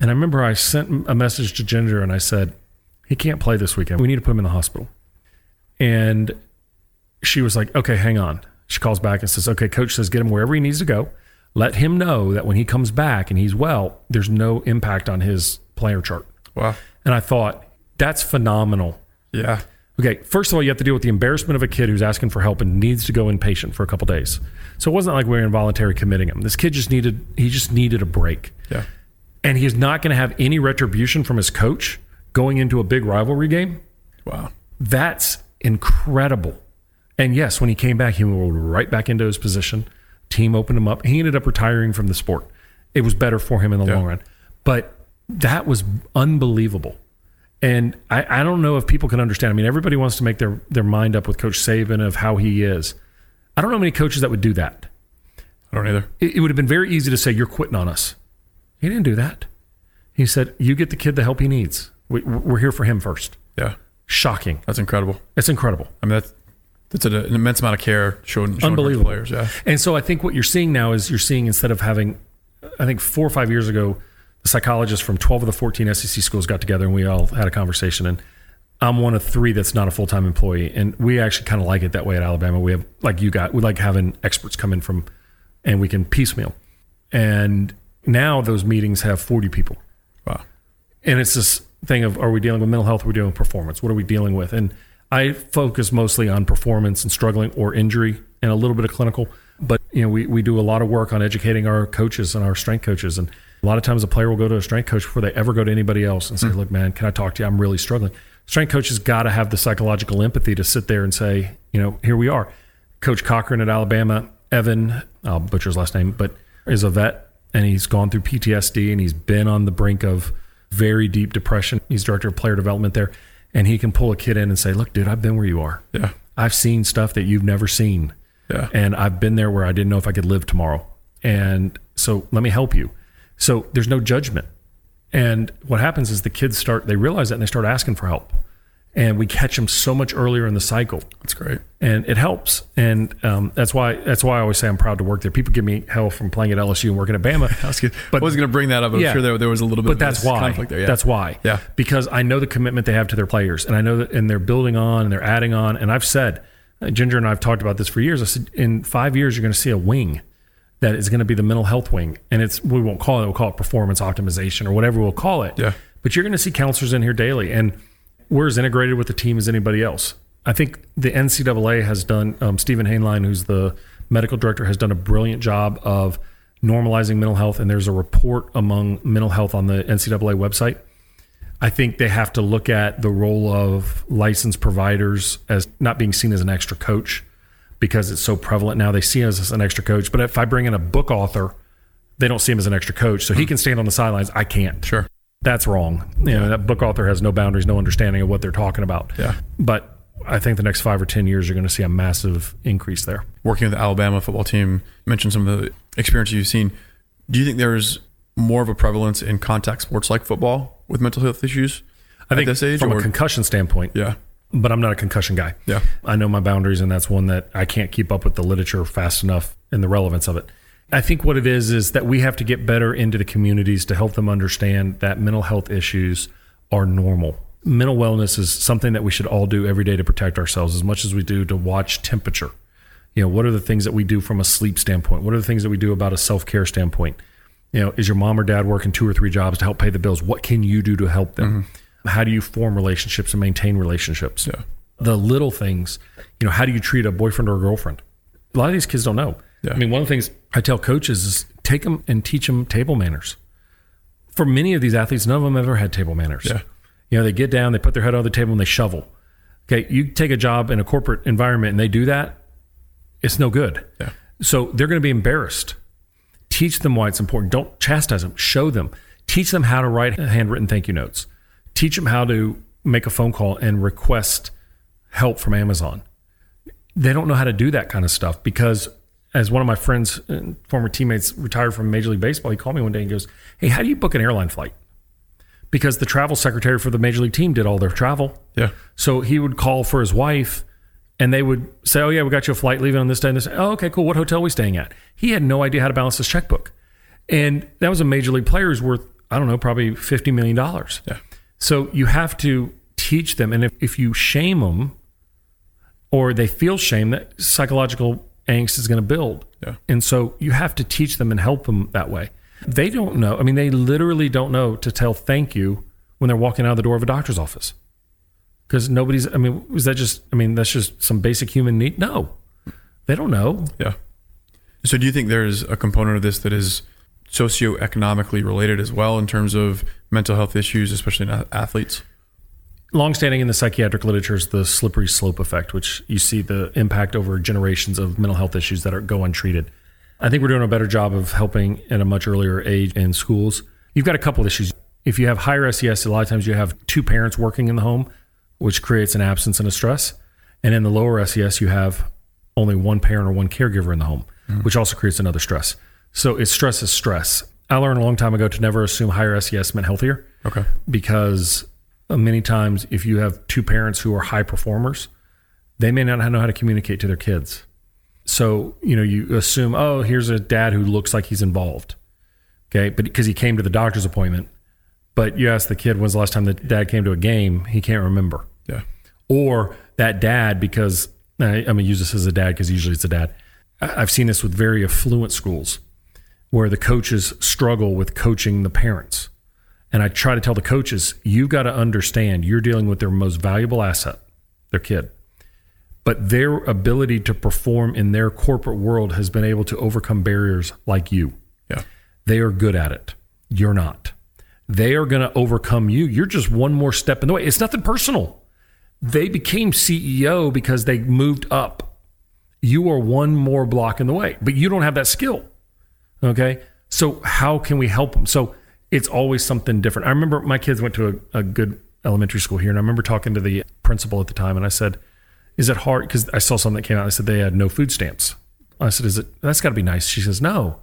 And I remember I sent a message to Ginger and I said, he can't play this weekend. We need to put him in the hospital. And she was like, okay, hang on. She calls back and says, okay, coach says, get him wherever he needs to go. Let him know that when he comes back and he's well, there's no impact on his player chart. Wow. And I thought, that's phenomenal. Yeah. Okay, first of all, you have to deal with the embarrassment of a kid who's asking for help and needs to go inpatient for a couple of days. So it wasn't like we were involuntary committing him. This kid just needed, he just needed a break. Yeah. And he's not going to have any retribution from his coach going into a big rivalry game. Wow. That's incredible. And yes, when he came back, he rolled right back into his position. Team opened him up. He ended up retiring from the sport. It was better for him in the yeah. long run. But that was unbelievable. And I, I don't know if people can understand. I mean, everybody wants to make their, their mind up with Coach Saban of how he is. I don't know how many coaches that would do that. I don't either. It, it would have been very easy to say, you're quitting on us. He didn't do that. He said, you get the kid the help he needs. We, we're here for him first. Yeah. Shocking. That's incredible. It's incredible. I mean, that's, that's an, an immense amount of care shown, shown Unbelievable. Players. Yeah. And so I think what you're seeing now is you're seeing, instead of having, I think four or five years ago, the psychologists from twelve of the fourteen S E C schools got together and we all had a conversation. And I'm one of three that's not a full-time employee. And we actually kind of like it that way at Alabama. We have, like you got, we like having experts come in from, and we can piecemeal. And now those meetings have forty people. Wow. And it's this thing of, are we dealing with mental health? Are we dealing with performance? What are we dealing with? And I focus mostly on performance and struggling or injury and a little bit of clinical. But you know, we, we do a lot of work on educating our coaches and our strength coaches. And a lot of times a player will go to a strength coach before they ever go to anybody else and say, mm-hmm. look, man, can I talk to you? I'm really struggling. Strength coaches got to have the psychological empathy to sit there and say, you know, here we are. Coach Cochran at Alabama, Evan, I'll butcher his last name, but is a vet. And he's gone through P T S D and he's been on the brink of very deep depression. He's director of player development there. And he can pull a kid in and say, look, dude, I've been where you are. Yeah. I've seen stuff that you've never seen. Yeah. And I've been there where I didn't know if I could live tomorrow. And so let me help you. So there's no judgment. And what happens is the kids start, they realize that and they start asking for help. And we catch them so much earlier in the cycle. That's great. And it helps. And um, that's why that's why I always say I'm proud to work there. People give me hell from playing at L S U and working at Bama. I was, but, was going to bring that up. I'm yeah, sure there, there was a little bit but of that's why, conflict there. Yeah. That's why. Yeah. Because I know the commitment they have to their players. And I know that, and they're building on and they're adding on. And I've said, Ginger and I have talked about this for years. I said, in five years, you're going to see a wing that is going to be the mental health wing. And it's we won't call it. We'll call it performance optimization or whatever we'll call it. Yeah. But you're going to see counselors in here daily. And we're as integrated with the team as anybody else. I think the N C A A has done, um, Stephen Hainline, who's the medical director, has done a brilliant job of normalizing mental health, and there's a report among mental health on the N C A A website. I think they have to look at the role of licensed providers as not being seen as an extra coach because it's so prevalent now. They see us as an extra coach, but if I bring in a book author, they don't see him as an extra coach, so he can stand on the sidelines. I can't. Sure. That's wrong. You know, that book author has no boundaries, no understanding of what they're talking about. Yeah. But I think the next five or ten years, you're going to see a massive increase there. Working with the Alabama football team, you mentioned some of the experience you've seen. Do you think there's more of a prevalence in contact sports like football with mental health issues I think at this age? From or? a concussion standpoint. Yeah. But I'm not a concussion guy. Yeah. I know my boundaries, and that's one that I can't keep up with the literature fast enough and the relevance of it. I think what it is is that we have to get better into the communities to help them understand that mental health issues are normal. Mental wellness is something that we should all do every day to protect ourselves as much as we do to watch temperature. You know, what are the things that we do from a sleep standpoint? What are the things that we do about a self-care standpoint? You know, is your mom or dad working two or three jobs to help pay the bills? What can you do to help them? Mm-hmm. How do you form relationships and maintain relationships? Yeah. The little things, you know, how do you treat a boyfriend or a girlfriend? A lot of these kids don't know. Yeah. I mean, one of the things I tell coaches is take them and teach them table manners. For many of these athletes, none of them ever had table manners. Yeah. You know, they get down, they put their head on the table and they shovel. Okay. You take a job in a corporate environment and they do that. It's no good. Yeah. So they're going to be embarrassed. Teach them why it's important. Don't chastise them. Show them. Teach them how to write handwritten thank you notes. Teach them how to make a phone call and request help from Amazon. They don't know how to do that kind of stuff because, as one of my friends and former teammates retired from Major League Baseball, he called me one day and goes, hey, how do you book an airline flight? Because the travel secretary for the Major League team did all their travel. Yeah. So he would call for his wife and they would say, oh yeah, we got you a flight leaving on this day and this. Oh, okay, cool. What hotel are we staying at? He had no idea how to balance his checkbook. And that was a Major League player who's worth, I don't know, probably fifty million dollars. Yeah. So you have to teach them. And if, if you shame them or they feel shame, that psychological angst is going to build. Yeah. And so you have to teach them and help them that way. They don't know. I mean, they literally don't know to tell thank you when they're walking out of the door of a doctor's office. Because nobody's, I mean, was that just, I mean, that's just some basic human need? No, they don't know. Yeah. So do you think there's a component of this that is socioeconomically related as well in terms of mental health issues, especially in athletes? Longstanding in the psychiatric literature is the slippery slope effect, which you see the impact over generations of mental health issues that are go untreated. I think we're doing a better job of helping at a much earlier age in schools. You've got a couple of issues. If you have higher S E S, a lot of times you have two parents working in the home, which creates an absence and a stress. And in the lower S E S, you have only one parent or one caregiver in the home, mm-hmm. which also creates another stress. So it's stress is stress. I learned a long time ago to never assume higher S E S meant healthier. Okay. Because many times if you have two parents who are high performers, they may not know how to communicate to their kids. So, you know, you assume, oh, here's a dad who looks like he's involved. Okay. But because he came to the doctor's appointment, but you ask the kid, when's the last time the dad came to a game? He can't remember. Yeah. Or that dad, because I, I'm going to use this as a dad, because usually it's a dad. I've seen this with very affluent schools where the coaches struggle with coaching the parents. And I try to tell the coaches, you've got to understand you're dealing with their most valuable asset, their kid. But their ability to perform in their corporate world has been able to overcome barriers like you. Yeah. They are good at it. You're not. They are going to overcome you. You're just one more step in the way. It's nothing personal. They became C E O because they moved up. You are one more block in the way, but you don't have that skill. Okay. So how can we help them? So it's always something different. I remember my kids went to a, a good elementary school here, and I remember talking to the principal at the time, and I said, is it hard? Because I saw something that came out. I said, they had no food stamps. I said, is it, that's got to be nice. She says, no,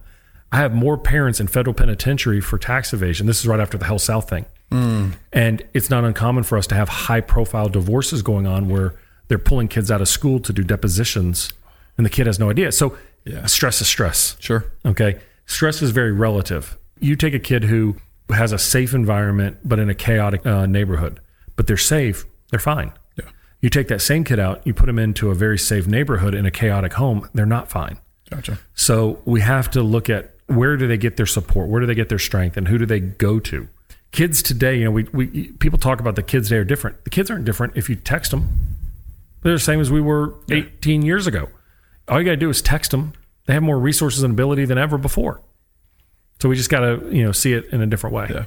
I have more parents in federal penitentiary for tax evasion. This is right after the Hell South thing. Mm. And it's not uncommon for us to have high profile divorces going on where they're pulling kids out of school to do depositions and the kid has no idea. So yeah. Stress is stress. Sure. Okay. Stress is very relative. You take a kid who has a safe environment, but in a chaotic uh, neighborhood, but they're safe, they're fine. Yeah. You take that same kid out, you put them into a very safe neighborhood in a chaotic home, they're not fine. Gotcha. So we have to look at where do they get their support? Where do they get their strength? And who do they go to? Kids today, you know, we, we people talk about the kids today are different. The kids aren't different if you text them. They're the same as we were yeah. eighteen years ago. All you got to do is text them. They have more resources and ability than ever before. So we just got to, you know, see it in a different way. Yeah.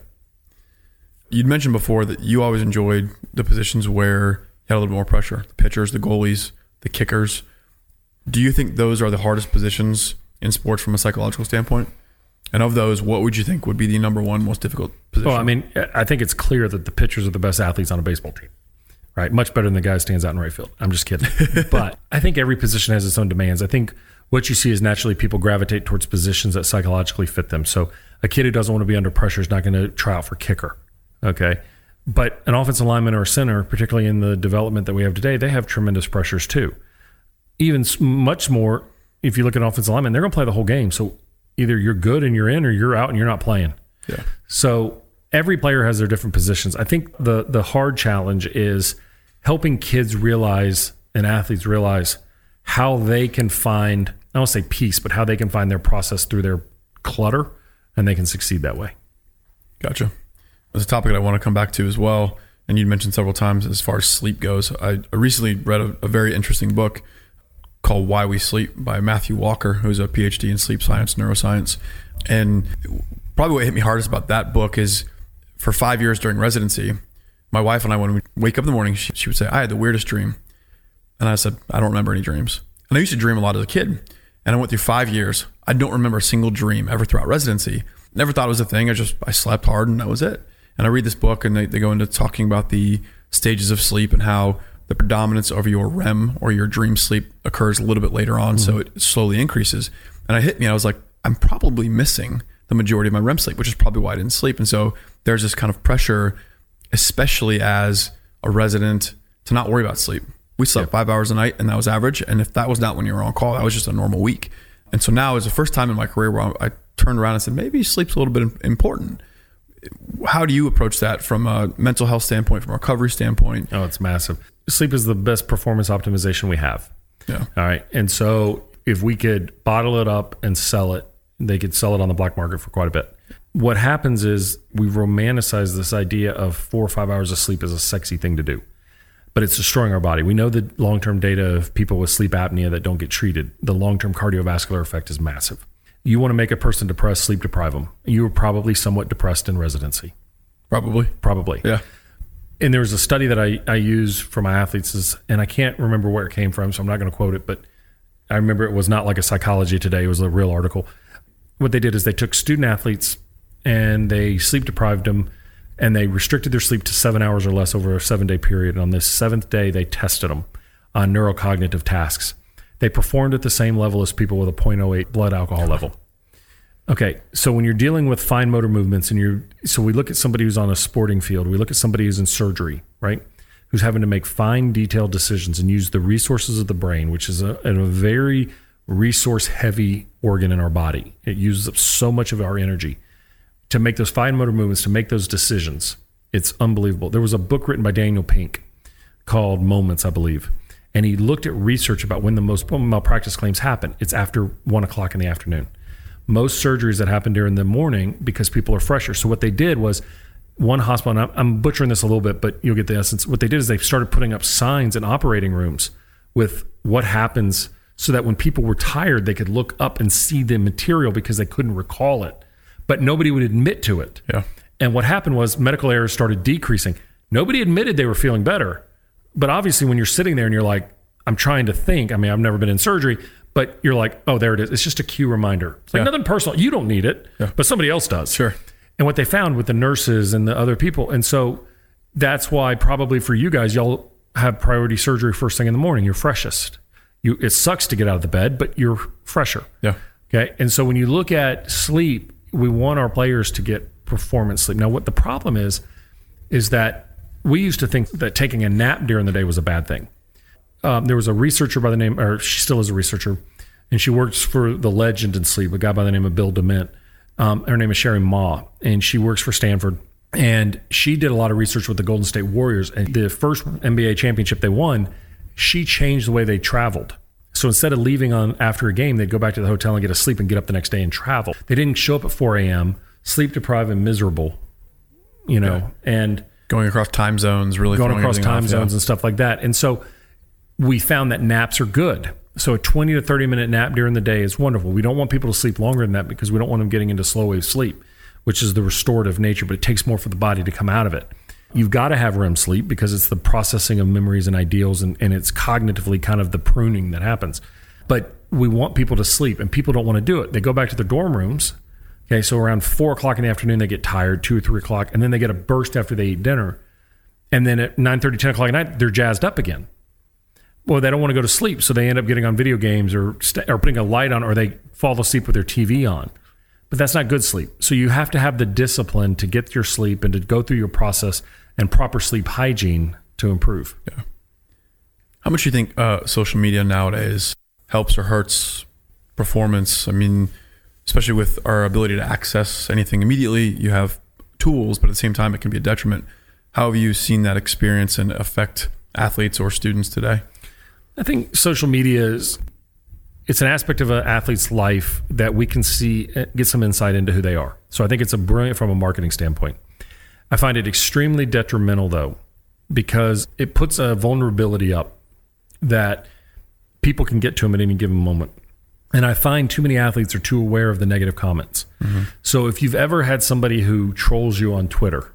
You'd mentioned before that you always enjoyed the positions where you had a little more pressure, the pitchers, the goalies, the kickers. Do you think those are the hardest positions in sports from a psychological standpoint? And of those, what would you think would be the number one most difficult position? Well, I mean, I think it's clear that the pitchers are the best athletes on a baseball team, right? Much better than the guy who stands out in right field. I'm just kidding. But I think every position has its own demands. I think what you see is naturally people gravitate towards positions that psychologically fit them. So a kid who doesn't want to be under pressure is not going to try out for kicker, okay? But an offensive lineman or a center, particularly in the development that we have today, they have tremendous pressures too. Even much more, if you look at an offensive lineman, they're going to play the whole game. So either you're good and you're in or you're out and you're not playing. Yeah. So every player has their different positions. I think the the hard challenge is helping kids realize and athletes realize how they can find, I don't say peace, but how they can find their process through their clutter and they can succeed that way. Gotcha. There's a topic that I want to come back to as well, and you'd mentioned several times as far as sleep goes. I recently read a, a very interesting book called Why We Sleep by Matthew Walker, who's a P H D in sleep science, neuroscience. And probably what hit me hardest about that book is for five years during residency, my wife and I, when we wake up in the morning, she, she would say, I had the weirdest dream. And I said, I don't remember any dreams. And I used to dream a lot as a kid. And I went through five years. I don't remember a single dream ever throughout residency. Never thought it was a thing. I just, I slept hard and that was it. And I read this book and they, they go into talking about the stages of sleep and how the predominance of your R E M or your dream sleep occurs a little bit later on. Mm-hmm. So it slowly increases. And it hit me. I was like, I'm probably missing the majority of my R E M sleep, which is probably why I didn't sleep. And so there's this kind of pressure, especially as a resident, to not worry about sleep. We slept yep. five hours a night and that was average. And if that was not when you were on call, that was just a normal week. And so now is the first time in my career where I turned around and said, maybe sleep's a little bit important. How do you approach that from a mental health standpoint, from a recovery standpoint? Oh, it's massive. Sleep is the best performance optimization we have. Yeah. All right. And so if we could bottle it up and sell it, they could sell it on the black market for quite a bit. What happens is we romanticize this idea of four or five hours of sleep as a sexy thing to do. But it's destroying our body. We know the long-term data of people with sleep apnea that don't get treated. The long-term cardiovascular effect is massive. You want to make a person depressed, sleep deprive them. You were probably somewhat depressed in residency. Probably. Probably. Yeah. And there was a study that I, I use for my athletes, and I can't remember where it came from, so I'm not going to quote it, but I remember it was not like a Psychology Today. It was a real article. What they did is they took student athletes and they sleep deprived them, and they restricted their sleep to seven hours or less over a seven-day period. And on this seventh day, they tested them on neurocognitive tasks. They performed at the same level as people with a zero point zero eight blood alcohol level. Okay, so when you're dealing with fine motor movements, and you're so we look at somebody who's on a sporting field, we look at somebody who's in surgery, right, who's having to make fine, detailed decisions and use the resources of the brain, which is a, a very resource-heavy organ in our body. It uses up so much of our energy to make those fine motor movements, to make those decisions. It's unbelievable. There was a book written by Daniel Pink called Moments, I believe. And he looked at research about when the most malpractice claims happen. It's after one o'clock in the afternoon. Most surgeries that happen during the morning because people are fresher. So what they did was one hospital, and I'm butchering this a little bit, but you'll get the essence. What they did is they started putting up signs in operating rooms with what happens so that when people were tired, they could look up and see the material because they couldn't recall it. But nobody would admit to it. Yeah. And what happened was medical errors started decreasing. Nobody admitted they were feeling better. But obviously when you're sitting there and you're like, I'm trying to think. I mean, I've never been in surgery, but you're like, oh, there it is. It's just a cue reminder. It's like yeah. nothing personal. You don't need it, yeah. but somebody else does. Sure. And what they found with the nurses and the other people. And so that's why probably for you guys, y'all have priority surgery first thing in the morning. You're freshest. You, it sucks to get out of the bed, but you're fresher. Yeah. Okay. And so when you look at sleep, we want our players to get performance sleep. Now, what the problem is, is that we used to think that taking a nap during the day was a bad thing. Um, there was a researcher by the name, or she still is a researcher, and she works for the legend in sleep, a guy by the name of Bill Dement. Um, her name is Sherry Ma, and she works for Stanford. And she did a lot of research with the Golden State Warriors. And the first N B A championship they won, she changed the way they traveled. So instead of leaving on after a game, they'd go back to the hotel and get a sleep and get up the next day and travel. They didn't show up at four a.m., sleep deprived and miserable, you know, yeah. and going across time zones, really going across time off, zones yeah. and stuff like that. And so we found that naps are good. So a twenty to thirty minute nap during the day is wonderful. We don't want people to sleep longer than that because we don't want them getting into slow wave sleep, which is the restorative nature, but it takes more for the body to come out of it. You've got to have R E M sleep because it's the processing of memories and ideals, and, and it's cognitively kind of the pruning that happens. But we want people to sleep, and people don't want to do it. They go back to their dorm rooms. Okay, so around four o'clock in the afternoon, they get tired, two or three o'clock, and then they get a burst after they eat dinner. And then at nine thirty, ten o'clock at night, they're jazzed up again. Well, they don't want to go to sleep, so they end up getting on video games or st- or putting a light on, or they fall asleep with their T V on. But that's not good sleep. So you have to have the discipline to get your sleep and to go through your process and proper sleep hygiene to improve. Yeah. How much do you think uh, social media nowadays helps or hurts performance? I mean, especially with our ability to access anything immediately, you have tools, but at the same time, it can be a detriment. How have you seen that experience and affect athletes or students today? I think social media is, it's an aspect of an athlete's life that we can see, get some insight into who they are. So I think it's a brilliant from a marketing standpoint. I find it extremely detrimental, though, because it puts a vulnerability up that people can get to them at any given moment. And I find too many athletes are too aware of the negative comments. Mm-hmm. So if you've ever had somebody who trolls you on Twitter,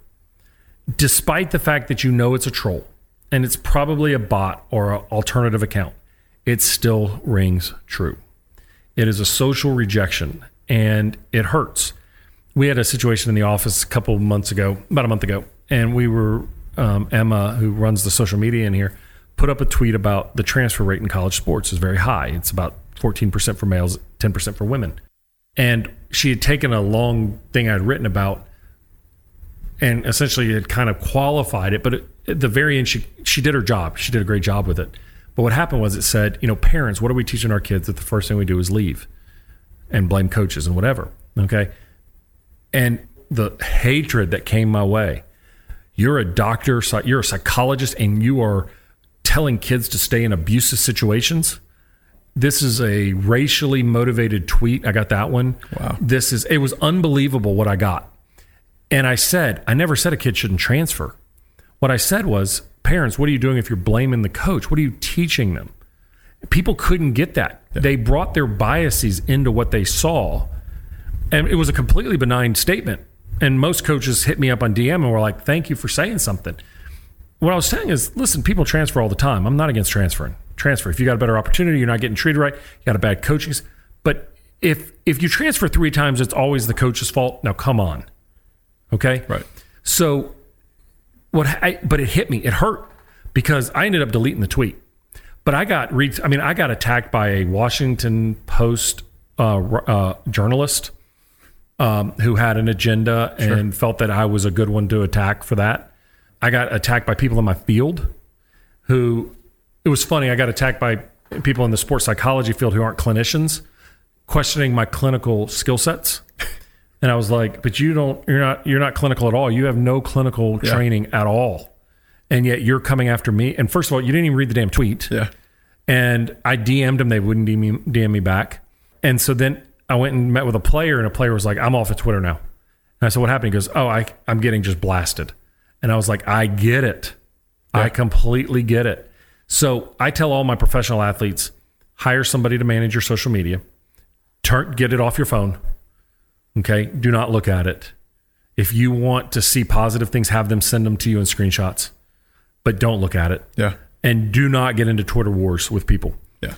despite the fact that you know it's a troll and it's probably a bot or an alternative account, it still rings true. It is a social rejection and it hurts. We had a situation in the office a couple months ago, about a month ago, and we were, um, Emma, who runs the social media in here, put up a tweet about the transfer rate in college sports is very high. It's about fourteen percent for males, ten percent for women. And she had taken a long thing I'd written about and essentially had kind of qualified it. But it, at the very end, she, she did her job. She did a great job with it. But what happened was it said, you know, parents, what are we teaching our kids that the first thing we do is leave and blame coaches and whatever, okay? And the hatred that came my way, you're a doctor, you're a psychologist, and you are telling kids to stay in abusive situations. This is a racially motivated tweet. I got that one. Wow. This is, it was unbelievable what I got. And I said, I never said a kid shouldn't transfer. What I said was, parents, what are you doing if you're blaming the coach? What are you teaching them? People couldn't get that. Yeah. They brought their biases into what they saw. And it was a completely benign statement. And most coaches hit me up on D M and were like, thank you for saying something. What I was saying is, listen, people transfer all the time. I'm not against transferring. Transfer. If you got a better opportunity, you're not getting treated right, you got a bad coaching. But if if you transfer three times, it's always the coach's fault. Now, come on. Okay? Right. So, what? I, but it hit me. It hurt because I ended up deleting the tweet. But I got, re- I mean, I got attacked by a Washington Post uh, uh, journalist um, who had an agenda sure. and felt that I was a good one to attack for that. I got attacked by people in my field who... It was funny. I got attacked by people in the sports psychology field who aren't clinicians, questioning my clinical skill sets. And I was like, but you don't, you're not, you're not clinical at all. You have no clinical yeah. training at all. And yet you're coming after me. And first of all, you didn't even read the damn tweet. Yeah. And I D M'd them. They wouldn't D M me back. And so then I went and met with a player, and a player was like, I'm off of Twitter now. And I said, what happened? He goes, oh, I, I'm getting just blasted. And I was like, I get it. Yeah. I completely get it. So I tell all my professional athletes, hire somebody to manage your social media, turn, get it off your phone, okay? Do not look at it. If you want to see positive things, have them send them to you in screenshots, but don't look at it. Yeah. And do not get into Twitter wars with people. Yeah.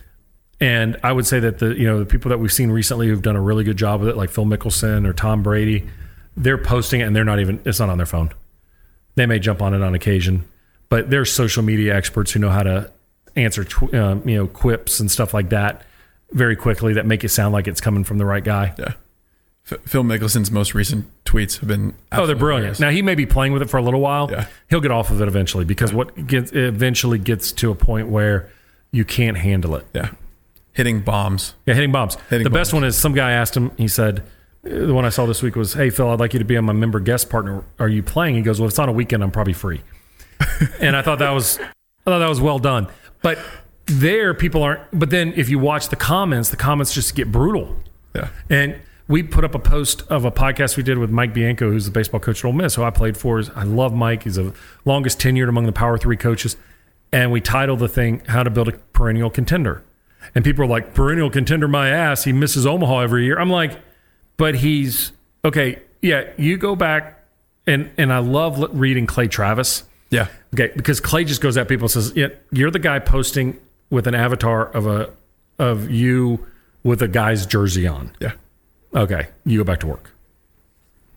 And I would say that the, you know, the people that we've seen recently who've done a really good job with it, like Phil Mickelson or Tom Brady, they're posting it and they're not even, it's not on their phone. They may jump on it on occasion. But there's social media experts who know how to answer tw- uh, you know, quips and stuff like that very quickly that make it sound like it's coming from the right guy. Yeah, F- Phil Mickelson's most recent tweets have been oh, they're brilliant. Hilarious. Now he may be playing with it for a little while. Yeah. He'll get off of it eventually because yeah. what gets it eventually gets to a point where you can't handle it. Yeah, hitting bombs. Yeah, hitting bombs. Hitting the bombs. Best one is some guy asked him. He said, the one I saw this week was, "Hey Phil, I'd like you to be on my member guest partner. Are you playing?" He goes, "Well, if it's on a weekend, I'm probably free." And I thought that was, I thought that was well done. But there, people aren't. But then, if you watch the comments, the comments just get brutal. Yeah. And we put up a post of a podcast we did with Mike Bianco, who's the baseball coach at Ole Miss, who I played for. I love Mike. He's the longest tenured among the Power Three coaches. And we titled the thing "How to Build a Perennial Contender." And people are like, "Perennial contender, my ass. He misses Omaha every year." I'm like, but he's okay. Yeah, you go back, and and I love reading Clay Travis. Yeah. Okay. Because Clay just goes at people and says, yeah, you're the guy posting with an avatar of a of you with a guy's jersey on. Yeah. Okay. You go back to work.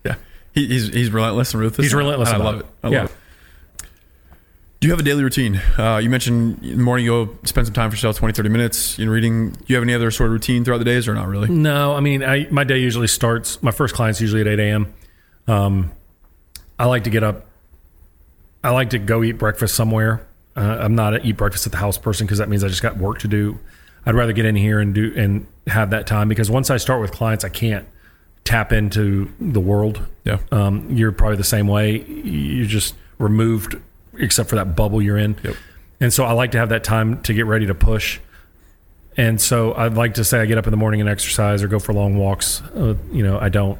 Yeah. He, he's he's relentless and ruthless. He's relentless. I love it. I love yeah. it. Do you have a daily routine? Uh, you mentioned in the morning you go spend some time for yourself, twenty, thirty minutes in reading. Do you have any other sort of routine throughout the days or not really? No. I mean, I, my day usually starts, my first client's usually at eight a.m. Um, I like to get up. I like to go eat breakfast somewhere. Uh, I'm not an eat breakfast at the house person because that means I just got work to do. I'd rather get in here and do and have that time because once I start with clients, I can't tap into the world. Yeah, um, you're probably the same way. You're just removed except for that bubble you're in. Yep. And so I like to have that time to get ready to push. And so I'd like to say I get up in the morning and exercise or go for long walks. Uh, you know, I don't.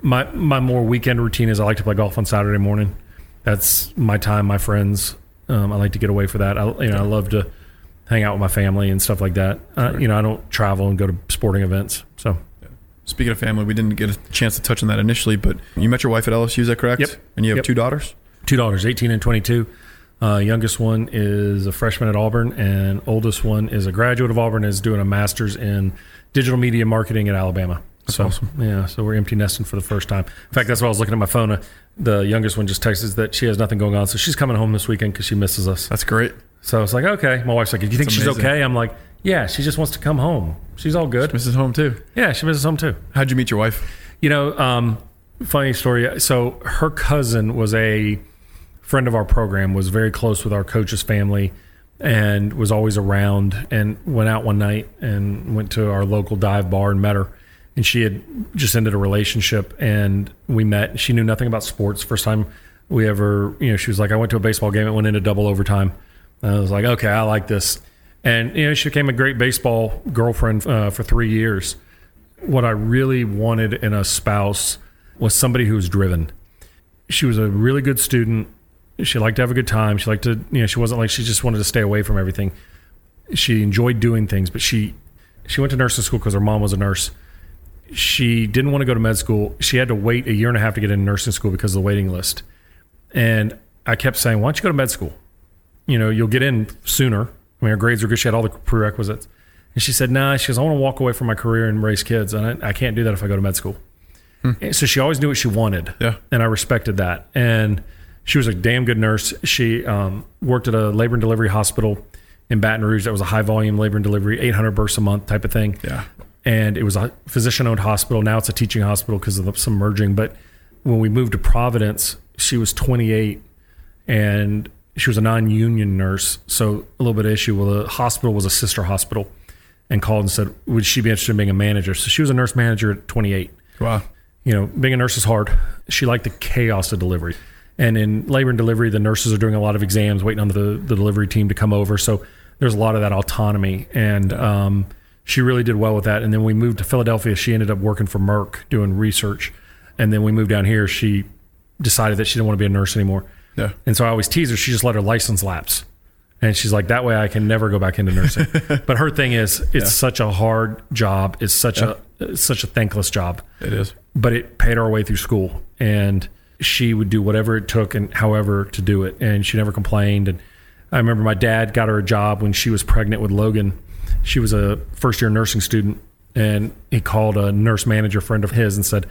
My my more weekend routine is I like to play golf on Saturday morning. that's my time, my friends. Um, I like to get away for that. I, you know, I love to hang out with my family and stuff like that. Uh, you know, I don't travel and go to sporting events. So, yeah. Speaking of family, we didn't get a chance to touch on that initially, but you met your wife at L S U, is that correct? Yep. And you have yep. two daughters? Two daughters, eighteen and twenty-two. Uh, youngest one is a freshman at Auburn, and oldest one is a graduate of Auburn, is doing a master's in digital media marketing at Alabama. That's so awesome. Yeah, so we're empty nesting for the first time. In fact, that's why I was looking at my phone. The youngest one just texted that she has nothing going on, so she's coming home this weekend because she misses us. That's great. So I was like, okay. My wife's like, do you think she's okay? I'm like, yeah, she just wants to come home. She's all good. She misses home too. Yeah, she misses home too. How'd you meet your wife? You know, um, funny story. So her cousin was a friend of our program, was very close with our coach's family, and was always around, and went out one night and went to our local dive bar and met her. And she had just ended a relationship, and we met. She knew nothing about sports. First time we ever, you know, she was like, I went to a baseball game. It went into double overtime. And I was like, okay, I like this. And, you know, she became a great baseball girlfriend uh, for three years. What I really wanted in a spouse was somebody who was driven. She was a really good student. She liked to have a good time. She liked to, you know, she wasn't like, she just wanted to stay away from everything. She enjoyed doing things, but she, she went to nursing school because her mom was a nurse. She didn't want to go to med school. She had to wait a year and a half to get into nursing school because of the waiting list. And I kept saying, why don't you go to med school? You know, you'll get in sooner. I mean, her grades were good. She had all the prerequisites. And she said, nah, she goes, I want to walk away from my career and raise kids. And I, I can't do that if I go to med school. Hmm. So she always knew what she wanted. Yeah. And I respected that. And she was a damn good nurse. She um, worked at a labor and delivery hospital in Baton Rouge. That was a high volume labor and delivery, eight hundred births a month type of thing. Yeah. And it was a physician-owned hospital. Now it's a teaching hospital because of some merging. But when we moved to Providence, she was twenty-eight, and she was a non-union nurse. So a little bit of issue. Well, the hospital was a sister hospital, and called and said, would she be interested in being a manager? So she was a nurse manager at twenty-eight. Wow. You know, being a nurse is hard. She liked the chaos of delivery. And in labor and delivery, the nurses are doing a lot of exams, waiting on the, the delivery team to come over. So there's a lot of that autonomy. And um she really did well with that. And then we moved to Philadelphia. She ended up working for Merck doing research. And then we moved down here. She decided that she didn't want to be a nurse anymore. Yeah. And so I always tease her. She just let her license lapse. And she's like, that way I can never go back into nursing. But her thing is, it's yeah. such a hard job. It's such yeah. a it's such a thankless job. It is. But it paid our way through school. And she would do whatever it took and however to do it. And she never complained. And I remember my dad got her a job when she was pregnant with Logan. She was a first-year nursing student, and he called a nurse manager friend of his and said,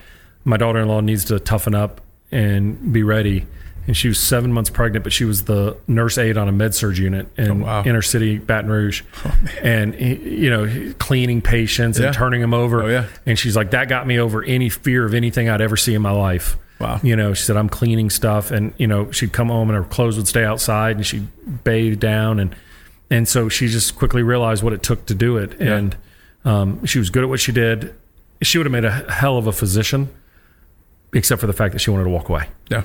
my daughter-in-law needs to toughen up and be ready. And she was seven months pregnant, but she was the nurse aide on a med-surg unit in oh, wow. inner city Baton Rouge. Oh, and, you know, cleaning patients yeah. and turning them over. Oh, yeah. And she's like, that got me over any fear of anything I'd ever see in my life. Wow. You know, she said, I'm cleaning stuff. And, you know, she'd come home and her clothes would stay outside, and she'd bathe down. And And so she just quickly realized what it took to do it. Yeah. And um, she was good at what she did. She would have made a hell of a physician, except for the fact that she wanted to walk away. Yeah.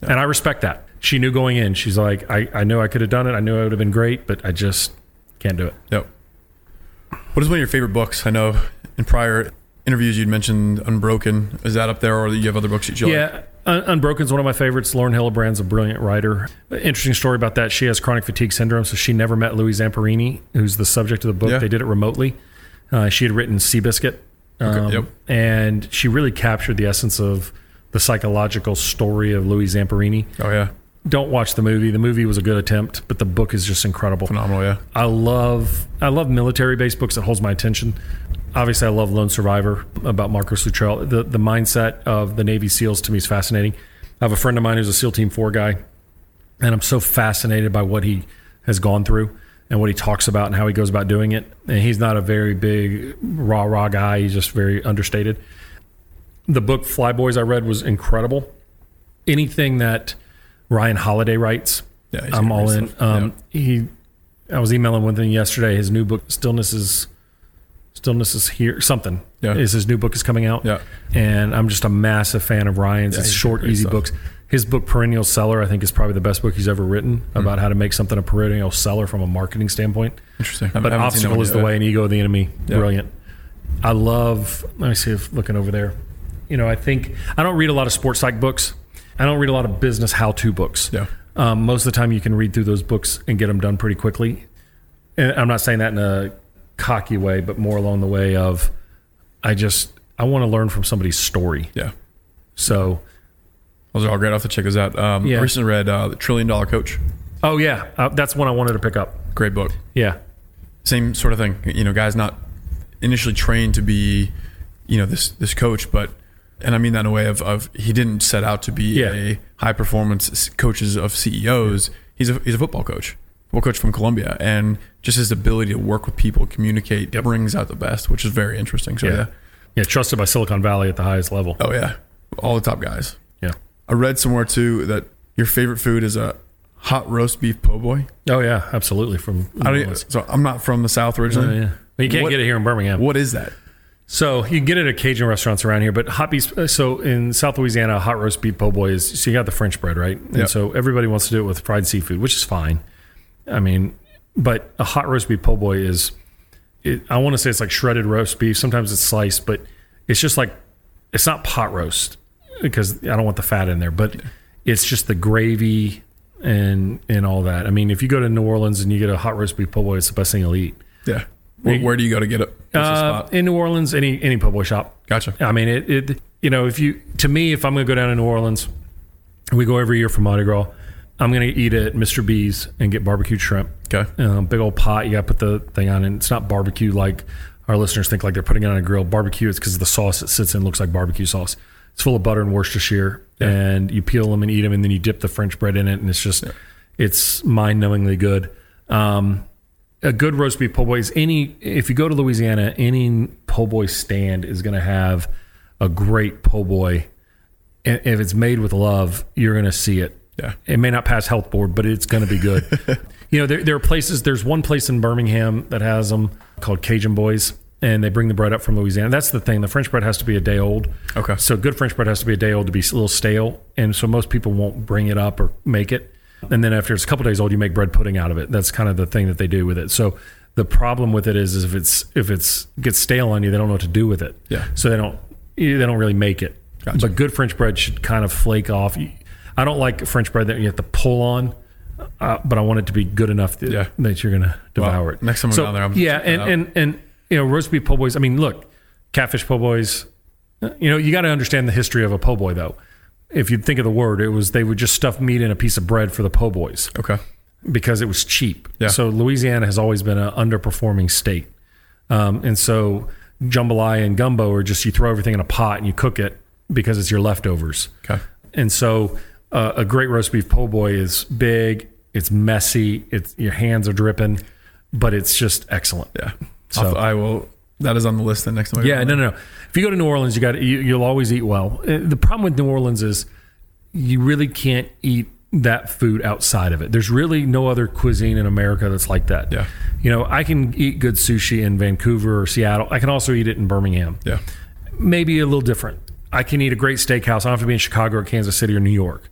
yeah. And I respect that. She knew going in. She's like, I, I knew I could have done it. I knew I would have been great, but I just can't do it. Yep. What is one of your favorite books? I know in prior interviews you'd mentioned Unbroken. Is that up there, or do you have other books that you yeah. like? Yeah. Unbroken is one of my favorites. Lauren Hillebrand's a brilliant writer. Interesting story about that. She has chronic fatigue syndrome, so she never met Louis Zamperini, who's the subject of the book. Yeah. They did it remotely. Uh, she had written Seabiscuit, um, okay, yep. and she really captured the essence of the psychological story of Louis Zamperini. Oh, yeah. Don't watch the movie. The movie was a good attempt, but the book is just incredible. Phenomenal, yeah. I love I love military-based books that holds my attention. Obviously, I love Lone Survivor about Marcos Luttrell. The the mindset of the Navy SEALs to me is fascinating. I have a friend of mine who's a SEAL Team four guy, and I'm so fascinated by what he has gone through and what he talks about and how he goes about doing it. And he's not a very big rah-rah guy. He's just very understated. The book Flyboys I read was incredible. Anything that Ryan Holiday writes, yeah, I'm all in. Um, yeah. He, I was emailing one thing yesterday. His new book, Stillness is... Stillness is Here, something yeah. is his new book is coming out. Yeah. And I'm just a massive fan of Ryan's. Yeah, it's short, easy stuff. Books. His book, Perennial Seller, I think is probably the best book he's ever written mm-hmm. about how to make something a perennial seller from a marketing standpoint. Interesting. But Obstacle is the Way and Ego of the Enemy. Yeah. Brilliant. I love, let me see if looking over there. You know, I think, I don't read a lot of sports psych books. I don't read a lot of business how-to books. Yeah. Um, most of the time you can read through those books and get them done pretty quickly. And I'm not saying that in a cocky way, but more along the way of, I just, I want to learn from somebody's story. Yeah. So. Those are all great. I'll have to check those out. Um, yeah. I recently read uh, The Trillion Dollar Coach. Oh, yeah. Uh, that's one I wanted to pick up. Great book. Yeah. Same sort of thing. You know, guys not initially trained to be, you know, this this coach, but, and I mean that in a way of, of he didn't set out to be yeah. a high-performance coaches of C E Os. Yeah. He's a he's a football coach. Coach from Columbia, and just his ability to work with people, communicate, yep. brings out the best, which is very interesting. So yeah. yeah, yeah, trusted by Silicon Valley at the highest level. Oh yeah, all the top guys. Yeah, I read somewhere too that your favorite food is a hot roast beef po' boy. Oh yeah, absolutely. From I don't, so I'm not from the South originally. Yeah, yeah. Well, you can't what, get it here in Birmingham. What is that? So you can get it at Cajun restaurants around here, but hot beef. So in South Louisiana, hot roast beef po' boy is so you got the French bread, right? And yep. so everybody wants to do it with fried seafood, which is fine. I mean, but a hot roast beef po' boy is, it, I want to say it's like shredded roast beef. Sometimes it's sliced, but it's just like, it's not pot roast because I don't want the fat in there, but it's just the gravy and and all that. I mean, if you go to New Orleans and you get a hot roast beef po' boy, it's the best thing you'll eat. Yeah. Where, where do you go to get it? Uh, in New Orleans, any any po' boy shop. Gotcha. I mean, it, it you know, if you, to me, if I'm going to go down to New Orleans, we go every year for Mardi Gras. I'm going to eat at Mister B's and get barbecue shrimp. Okay. Um, big old pot. You got to put the thing on. And it's not barbecue like our listeners think, like they're putting it on a grill. Barbecue is because of the sauce it sits in looks like barbecue sauce. It's full of butter and Worcestershire. Yeah. And you peel them and eat them. And then you dip the French bread in it. And it's just, yeah. it's mind-numbingly good. Um, a good roast beef po' boy is any, if you go to Louisiana, any po' boy stand is going to have a great po' boy. And if it's made with love, you're going to see it. Yeah, it may not pass health board, but it's going to be good. you know, there, there are places. There's one place in Birmingham that has them called Cajun Boys, and they bring the bread up from Louisiana. That's the thing. The French bread has to be a day old. Okay. So good French bread has to be a day old to be a little stale, and so most people won't bring it up or make it. And then after it's a couple days old, you make bread pudding out of it. That's kind of the thing that they do with it. So the problem with it is, is if it's if it's gets stale on you, they don't know what to do with it. Yeah. So they don't they don't really make it. Gotcha. But good French bread should kind of flake off. I don't like French bread that you have to pull on, uh, but I want it to be good enough that, yeah. that you're going to devour well, it. Next time we're so, down there, I'm going to Yeah, and, and, and you know, roast beef po' boys, I mean, look, catfish po' boys, you know, you got to understand the history of a po' boy, though. If you think of the word, it was they would just stuff meat in a piece of bread for the po' boys. Okay. Because it was cheap. Yeah. So Louisiana has always been an underperforming state. Um, and so jambalaya and gumbo are just you throw everything in a pot and you cook it because it's your leftovers. Okay. And so... Uh, a great roast beef po' boy is big. It's messy. It's your hands are dripping, but it's just excellent. Yeah, so I will. That is on the list. The next time. Yeah, no, no, no. If you go to New Orleans, you got you, you'll always eat well. The problem with New Orleans is you really can't eat that food outside of it. There's really no other cuisine in America that's like that. Yeah, you know, I can eat good sushi in Vancouver or Seattle. I can also eat it in Birmingham. Yeah, maybe a little different. I can eat a great steakhouse. I don't have to be in Chicago or Kansas City or New York.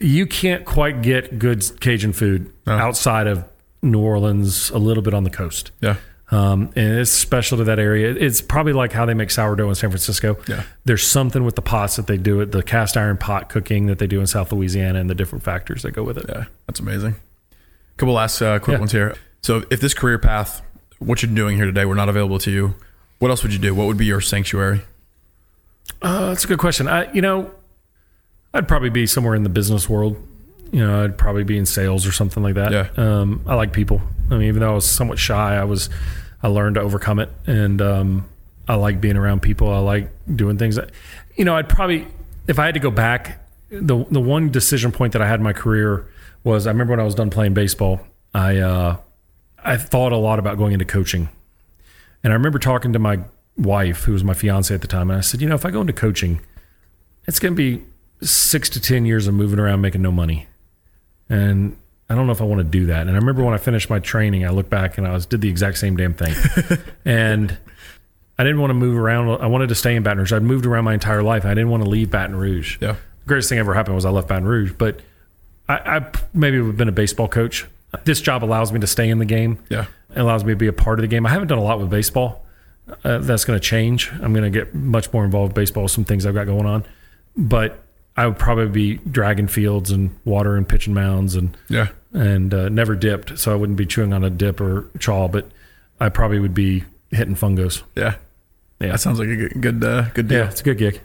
You can't quite get good Cajun food oh. outside of New Orleans, a little bit on the coast. Yeah. Um, and it's special to that area. It's probably like how they make sourdough in San Francisco. Yeah. There's something with the pots that they do it, the cast iron pot cooking that they do in South Louisiana and the different factors that go with it. Yeah. That's amazing. A couple last uh, quick yeah. ones here. So if this career path, what you're doing here today, were not available to you, what else would you do? What would be your sanctuary? Uh, that's a good question. I, you know, I'd probably be somewhere in the business world. You know, I'd probably be in sales or something like that. Yeah. Um, I like people. I mean, even though I was somewhat shy, I was, I learned to overcome it. And um, I like being around people. I like doing things. That, you know, I'd probably, if I had to go back, the the one decision point that I had in my career was I remember when I was done playing baseball, I uh, I thought a lot about going into coaching. And I remember talking to my wife, who was my fiance at the time. And I said, you know, if I go into coaching, it's going to be six to ten years of moving around making no money, and I don't know if I want to do that. And I remember when I finished my training, I looked back and I was did the exact same damn thing. And I didn't want to move around. I wanted to stay in Baton Rouge. I'd moved around my entire life. And I didn't want to leave Baton Rouge. Yeah. The greatest thing ever happened was I left Baton Rouge. But I, I maybe would have been a baseball coach. This job allows me to stay in the game. Yeah. It allows me to be a part of the game. I haven't done a lot with baseball. Uh, that's going to change. I'm going to get much more involved with baseball, some things I've got going on, but I would probably be dragging fields and water and pitching mounds and yeah and uh, never dipped, so I wouldn't be chewing on a dip or chaw, but I probably would be hitting fungos. Yeah, yeah. That sounds like a good good, uh, good deal. Yeah, it's a good gig.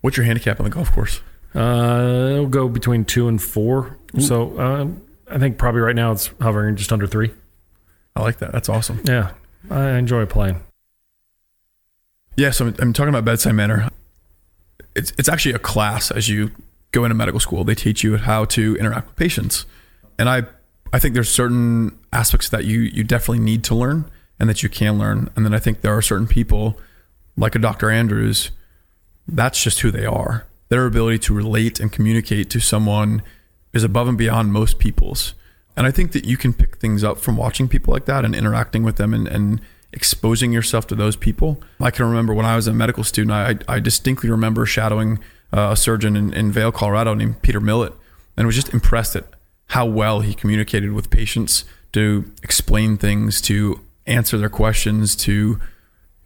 What's your handicap on the golf course? Uh, it'll go between two and four. Ooh. So um, I think probably right now it's hovering just under three. I like that. That's awesome. Yeah, I enjoy playing. Yeah, so I'm, I'm talking about bedside manner. It's it's actually a class as you go into medical school. They teach you how to interact with patients. And I I think there's certain aspects that you you definitely need to learn and that you can learn. And then I think there are certain people, like a Doctor Andrews, that's just who they are. Their ability to relate and communicate to someone is above and beyond most people's. And I think that you can pick things up from watching people like that and interacting with them and, and exposing yourself to those people. I can remember when I was a medical student, I, I distinctly remember shadowing a surgeon in, in Vail, Colorado named Peter Millett, and was just impressed at how well he communicated with patients to explain things, to answer their questions, to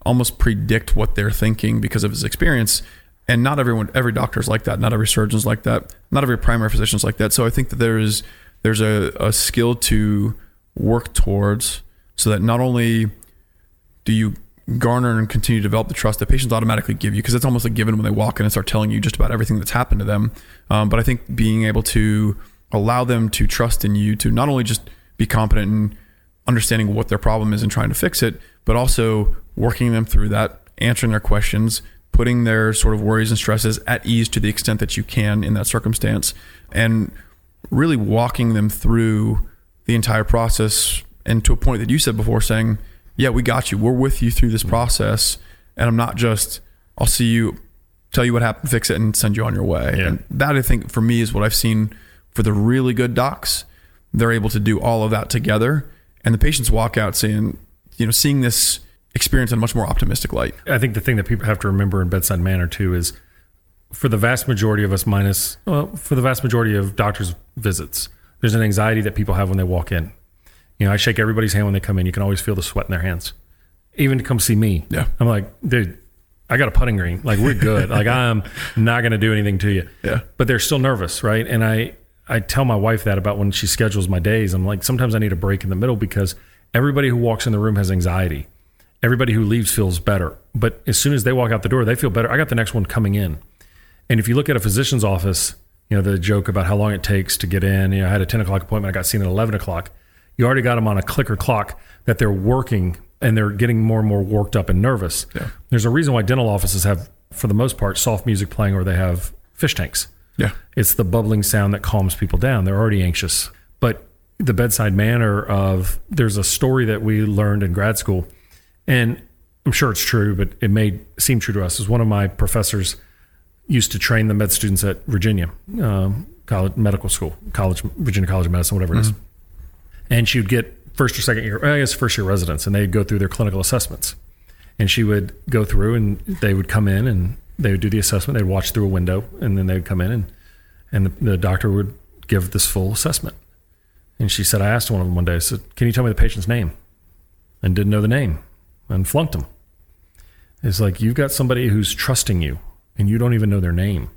almost predict what they're thinking because of his experience. And not everyone, every doctor's like that. Not every surgeon's like that. Not every primary physician's like that. So I think that there is, there's a, a skill to work towards so that not only do you garner and continue to develop the trust that patients automatically give you, because it's almost a given when they walk in and start telling you just about everything that's happened to them. Um, but I think being able to allow them to trust in you to not only just be competent in understanding what their problem is and trying to fix it, but also working them through that, answering their questions, putting their sort of worries and stresses at ease to the extent that you can in that circumstance, and really walking them through the entire process. And to a point that you said before, saying, yeah, we got you. We're with you through this process. And I'm not just, I'll see you, tell you what happened, fix it, and send you on your way. Yeah. And that, I think, for me, is what I've seen for the really good docs. They're able to do all of that together. And the patients walk out saying, you know, seeing this experience in a much more optimistic light. I think the thing that people have to remember in bedside manner too is, for the vast majority of us, minus, well, for the vast majority of doctors' visits, there's an anxiety that people have when they walk in. You know, I shake everybody's hand when they come in. You can always feel the sweat in their hands. Even to come see me. Yeah. I'm like, dude, I got a putting green. Like, we're good. Like, I'm not going to do anything to you. Yeah. But they're still nervous, right? And I, I tell my wife that about when she schedules my days. I'm like, sometimes I need a break in the middle because everybody who walks in the room has anxiety. Everybody who leaves feels better. But as soon as they walk out the door, they feel better. I got the next one coming in. And if you look at a physician's office, you know, the joke about how long it takes to get in, you know, I had a ten o'clock appointment, I got seen at eleven o'clock. You already got them on a clicker clock that they're working, and they're getting more and more worked up and nervous. Yeah. There's a reason why dental offices have, for the most part, soft music playing, or they have fish tanks. Yeah. It's the bubbling sound that calms people down. They're already anxious. But the bedside manner of, there's a story that we learned in grad school, and I'm sure it's true, but it may seem true to us, is one of my professors used to train the med students at Virginia um, College Medical School, College Virginia College of Medicine, whatever it mm-hmm. is. And she would get first or second year, I guess first year residents, and they'd go through their clinical assessments. And she would go through, and they would come in, and they would do the assessment. They'd watch through a window, and then they would come in, and, and the, the doctor would give this full assessment. And she said, I asked one of them one day, I said, can you tell me the patient's name? And didn't know the name. And flunked them. It's like, you've got somebody who's trusting you and you don't even know their name.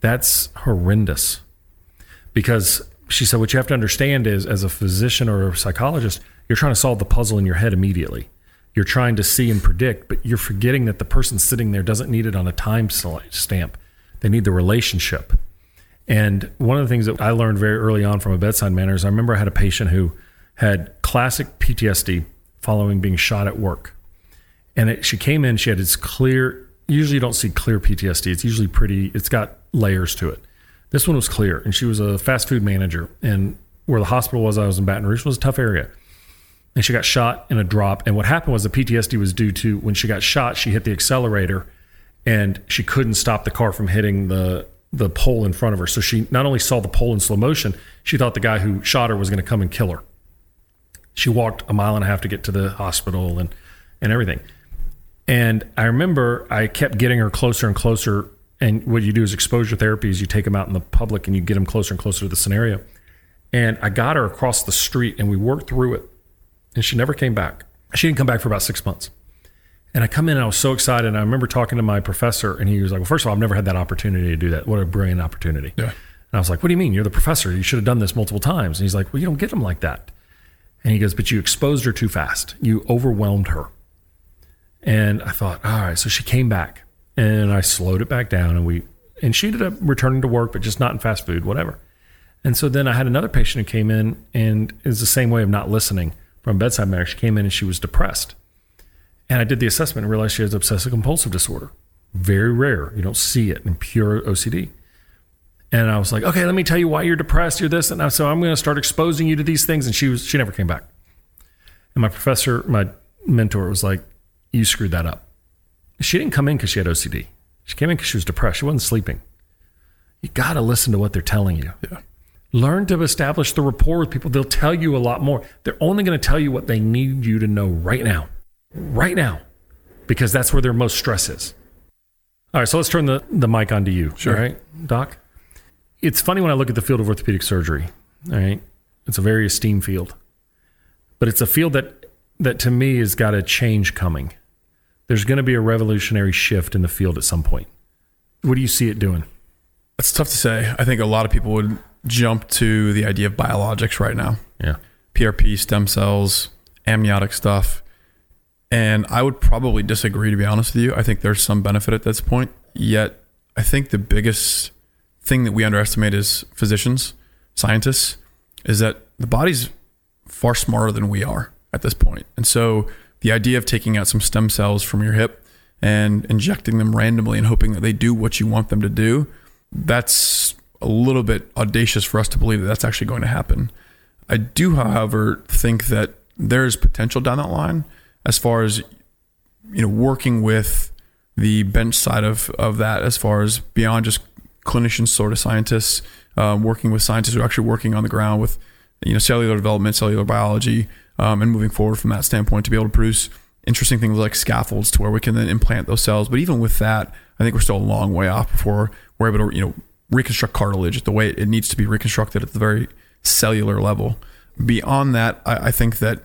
That's horrendous. Because she said, what you have to understand is, as a physician or a psychologist, you're trying to solve the puzzle in your head immediately. You're trying to see and predict, but you're forgetting that the person sitting there doesn't need it on a time stamp. They need the relationship. And one of the things that I learned very early on from a bedside manner is, I remember I had a patient who had classic P T S D following being shot at work. And it, she came in, she had this clear, usually you don't see clear P T S D. It's usually pretty, it's got layers to it. This one was clear. And she was a fast food manager. And where the hospital was, I was in Baton Rouge, was a tough area. And she got shot in a drop. And what happened was, the P T S D was due to, when she got shot, she hit the accelerator and she couldn't stop the car from hitting the, the pole in front of her. So she not only saw the pole in slow motion, she thought the guy who shot her was going to come and kill her. She walked a mile and a half to get to the hospital and, and everything. And I remember I kept getting her closer and closer. And what you do is, exposure therapy is you take them out in the public and you get them closer and closer to the scenario. And I got her across the street and we worked through it. And she never came back. She didn't come back for about six months. And I come in and I was so excited. And I remember talking to my professor and he was like, well, first of all, I've never had that opportunity to do that. What a brilliant opportunity. Yeah. And I was like, what do you mean? You're the professor. You should have done this multiple times. And he's like, well, you don't get them like that. And he goes, but you exposed her too fast. You overwhelmed her. And I thought, all right, so she came back and I slowed it back down and we, and she ended up returning to work, but just not in fast food, whatever. And so then I had another patient who came in and it's the same way of not listening from bedside manner. She came in and she was depressed. And I did the assessment and realized she has obsessive compulsive disorder. Very rare. You don't see it in pure O C D. And I was like, okay, let me tell you why you're depressed. You're this. And I, so I'm going to start exposing you to these things. And she was, she never came back. And my professor, my mentor was like, you screwed that up. She didn't come in because she had O C D. She came in because she was depressed. She wasn't sleeping. You got to listen to what they're telling you. Yeah. Learn to establish the rapport with people. They'll tell you a lot more. They're only going to tell you what they need you to know right now. Right now. Because that's where their most stress is. All right, so let's turn the, the mic on to you. Sure. All right, Doc? It's funny when I look at the field of orthopedic surgery. All right? It's a very esteemed field. But it's a field that, that to me has got a change coming. There's going to be a revolutionary shift in the field at some point. What do you see it doing? It's tough to say. I think a lot of people would jump to the idea of biologics right now. Yeah. P R P, stem cells, amniotic stuff. And I would probably disagree, to be honest with you. I think there's some benefit at this point. Yet, I think the biggest thing that we underestimate as physicians, scientists, is that the body's far smarter than we are at this point. And so the idea of taking out some stem cells from your hip and injecting them randomly and hoping that they do what you want them to do, that's a little bit audacious for us to believe that that's actually going to happen. I do, however, think that there's potential down that line as far as, you know, working with the bench side of, of that, as far as beyond just clinicians, sort of scientists, um, working with scientists who are actually working on the ground with, you know, cellular development, cellular biology, um, and moving forward from that standpoint to be able to produce interesting things like scaffolds to where we can then implant those cells. But even with that, I think we're still a long way off before we're able to, you know, reconstruct cartilage the way it needs to be reconstructed at the very cellular level. Beyond that, I, I think that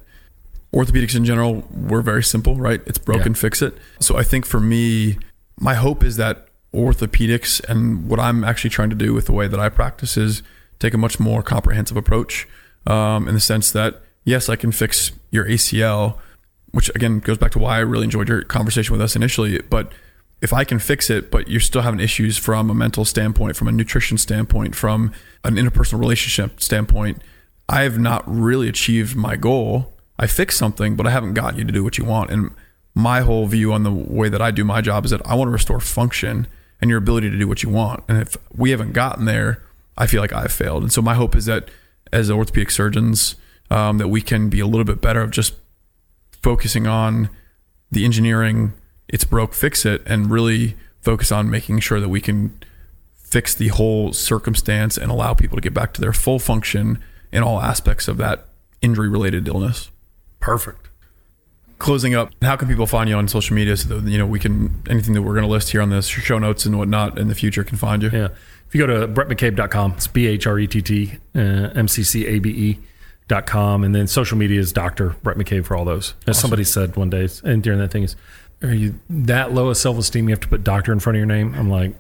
orthopedics in general, we're very simple, right? It's broken, yeah. Fix it. So I think for me, my hope is that orthopedics and what I'm actually trying to do with the way that I practice is take a much more comprehensive approach, um, in the sense that, yes, I can fix your A C L, which again goes back to why I really enjoyed your conversation with us initially. But if I can fix it, but you're still having issues from a mental standpoint, from a nutrition standpoint, from an interpersonal relationship standpoint, I have not really achieved my goal. I fixed something, but I haven't gotten you to do what you want. And my whole view on the way that I do my job is that I want to restore function and your ability to do what you want. And if we haven't gotten there, I feel like I've failed. And so my hope is that as orthopedic surgeons, um, that we can be a little bit better of just focusing on the engineering, it's broke, fix it, and really focus on making sure that we can fix the whole circumstance and allow people to get back to their full function in all aspects of that injury-related illness. Perfect. Closing up, how can people find you on social media so that, you know, we can, anything that we're going to list here on the show notes and whatnot in the future can find you? Yeah. If you go to brett mccabe dot com, it's B H R E T T uh, M C C A B E dot com. And then social media is Doctor Brett McCabe for all those. As awesome. Somebody said one day, and during that thing is, are you that low of self-esteem you have to put doctor in front of your name? I'm like,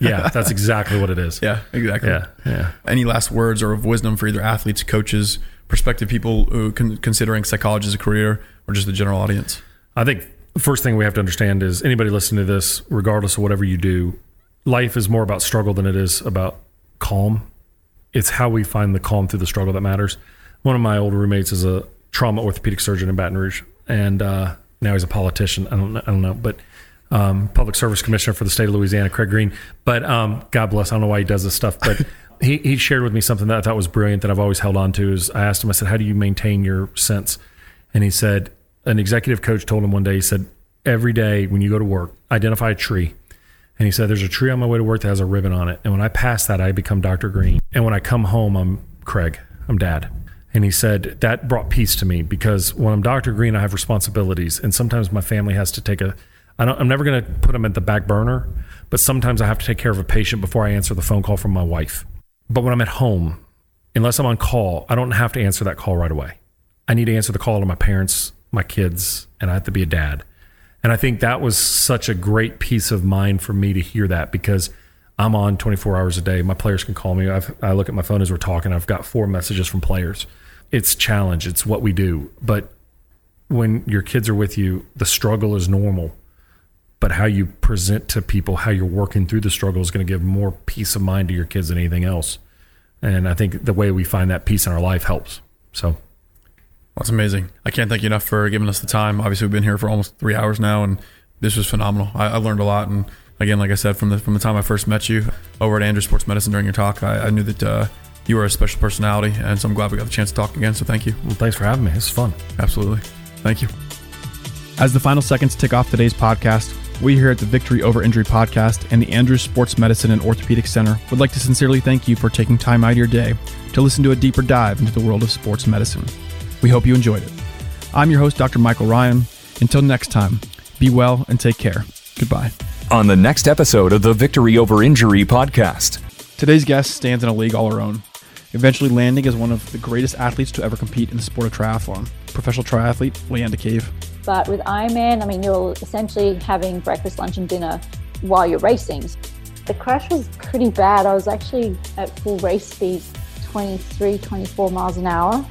yeah, that's exactly what it is. Yeah, exactly. Yeah, yeah. Any last words or of wisdom for either athletes, coaches, prospective people who con- considering psychology as a career, or just the general audience? I think the first thing we have to understand is anybody listening to this, regardless of whatever you do, life is more about struggle than it is about calm. It's how we find the calm through the struggle that matters. One of my old roommates is a trauma orthopedic surgeon in Baton Rouge, and uh, now he's a politician. I don't, I don't know, but um, public service commissioner for the state of Louisiana, Craig Green. But um, God bless. I don't know why he does this stuff, but He he shared with me something that I thought was brilliant that I've always held on to. Is I asked him, I said, how do you maintain your sense? And he said, an executive coach told him one day, he said, every day when you go to work, identify a tree. And he said, there's a tree on my way to work that has a ribbon on it. And when I pass that, I become Doctor Green. And when I come home, I'm Craig, I'm dad. And he said, that brought peace to me because when I'm Doctor Green, I have responsibilities. And sometimes my family has to take a, I don't, I'm never going to put them at the back burner, but sometimes I have to take care of a patient before I answer the phone call from my wife. But when I'm at home, unless I'm on call, I don't have to answer that call right away. I need to answer the call to my parents, my kids, and I have to be a dad. And I think that was such a great peace of mind for me to hear that, because I'm on twenty-four hours a day. My players can call me. I've, I look at my phone as we're talking. I've got four messages from players. It's challenge. It's what we do. But when your kids are with you, the struggle is normal. But how you present to people, how you're working through the struggle is going to give more peace of mind to your kids than anything else. And I think the way we find that peace in our life helps. So that's amazing. I can't thank you enough for giving us the time. Obviously, we've been here for almost three hours now, and this was phenomenal. I, I learned a lot. And again, like I said, from the from the time I first met you over at Andrews Sports Medicine during your talk, I, I knew that uh, you were a special personality, and so I'm glad we got the chance to talk again. So thank you. Well, thanks for having me. This is fun. Absolutely. Thank you. As the final seconds tick off today's podcast, we here at the Victory Over Injury podcast and the Andrews Sports Medicine and Orthopedic Center would like to sincerely thank you for taking time out of your day to listen to a deeper dive into the world of sports medicine. We hope you enjoyed it. I'm your host, Doctor Michael Ryan. Until next time, be well and take care. Goodbye. On the next episode of the Victory Over Injury podcast. Today's guest stands in a league all her own, eventually landing as one of the greatest athletes to ever compete in the sport of triathlon. Professional triathlete, Leanne DeCave. But with Ironman, I mean, you're essentially having breakfast, lunch, and dinner while you're racing. The crash was pretty bad. I was actually at full race speed, twenty-three, twenty-four miles an hour.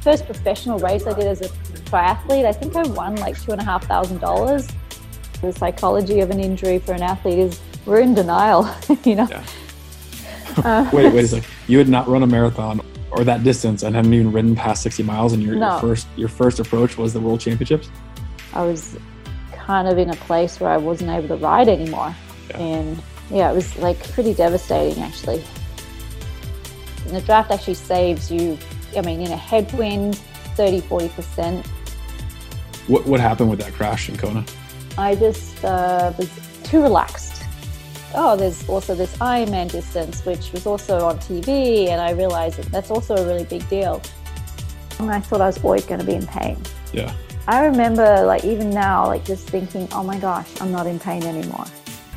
First professional race I did as a triathlete, I think I won like two and a half thousand dollars. The psychology of an injury for an athlete is we're in denial, you know? Yeah. Um, wait, wait a second. You had not run a marathon or that distance and haven't even ridden past sixty miles, and your, no. your first your first approach was the World Championships? I was kind of in a place where I wasn't able to ride anymore. Yeah. And yeah, it was like pretty devastating, actually. And the draft actually saves you, I mean, in a headwind, thirty, forty percent. What, what happened with that crash in Kona? I just uh, was too relaxed. Oh, there's also this Ironman distance, which was also on T V, and I realized that that's also a really big deal. And I thought I was always going to be in pain. Yeah. I remember, like, even now, like, just thinking, oh my gosh, I'm not in pain anymore.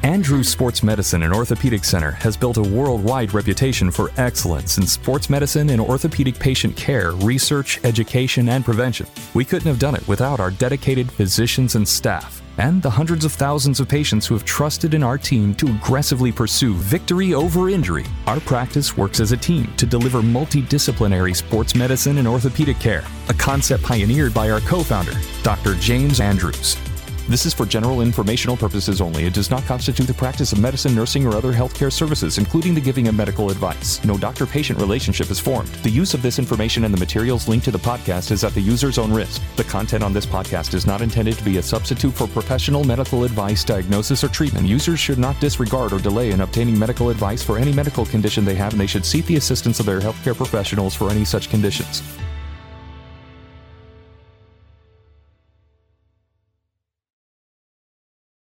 Andrews Sports Medicine and Orthopedic Center has built a worldwide reputation for excellence in sports medicine and orthopedic patient care, research, education, and prevention. We couldn't have done it without our dedicated physicians and staff, and the hundreds of thousands of patients who have trusted in our team to aggressively pursue victory over injury. Our practice works as a team to deliver multidisciplinary sports medicine and orthopedic care, a concept pioneered by our co-founder, Doctor James Andrews. This is for general informational purposes only. It does not constitute the practice of medicine, nursing, or other healthcare services, including the giving of medical advice. No doctor-patient relationship is formed. The use of this information and the materials linked to the podcast is at the user's own risk. The content on this podcast is not intended to be a substitute for professional medical advice, diagnosis, or treatment. Users should not disregard or delay in obtaining medical advice for any medical condition they have, and they should seek the assistance of their healthcare professionals for any such conditions.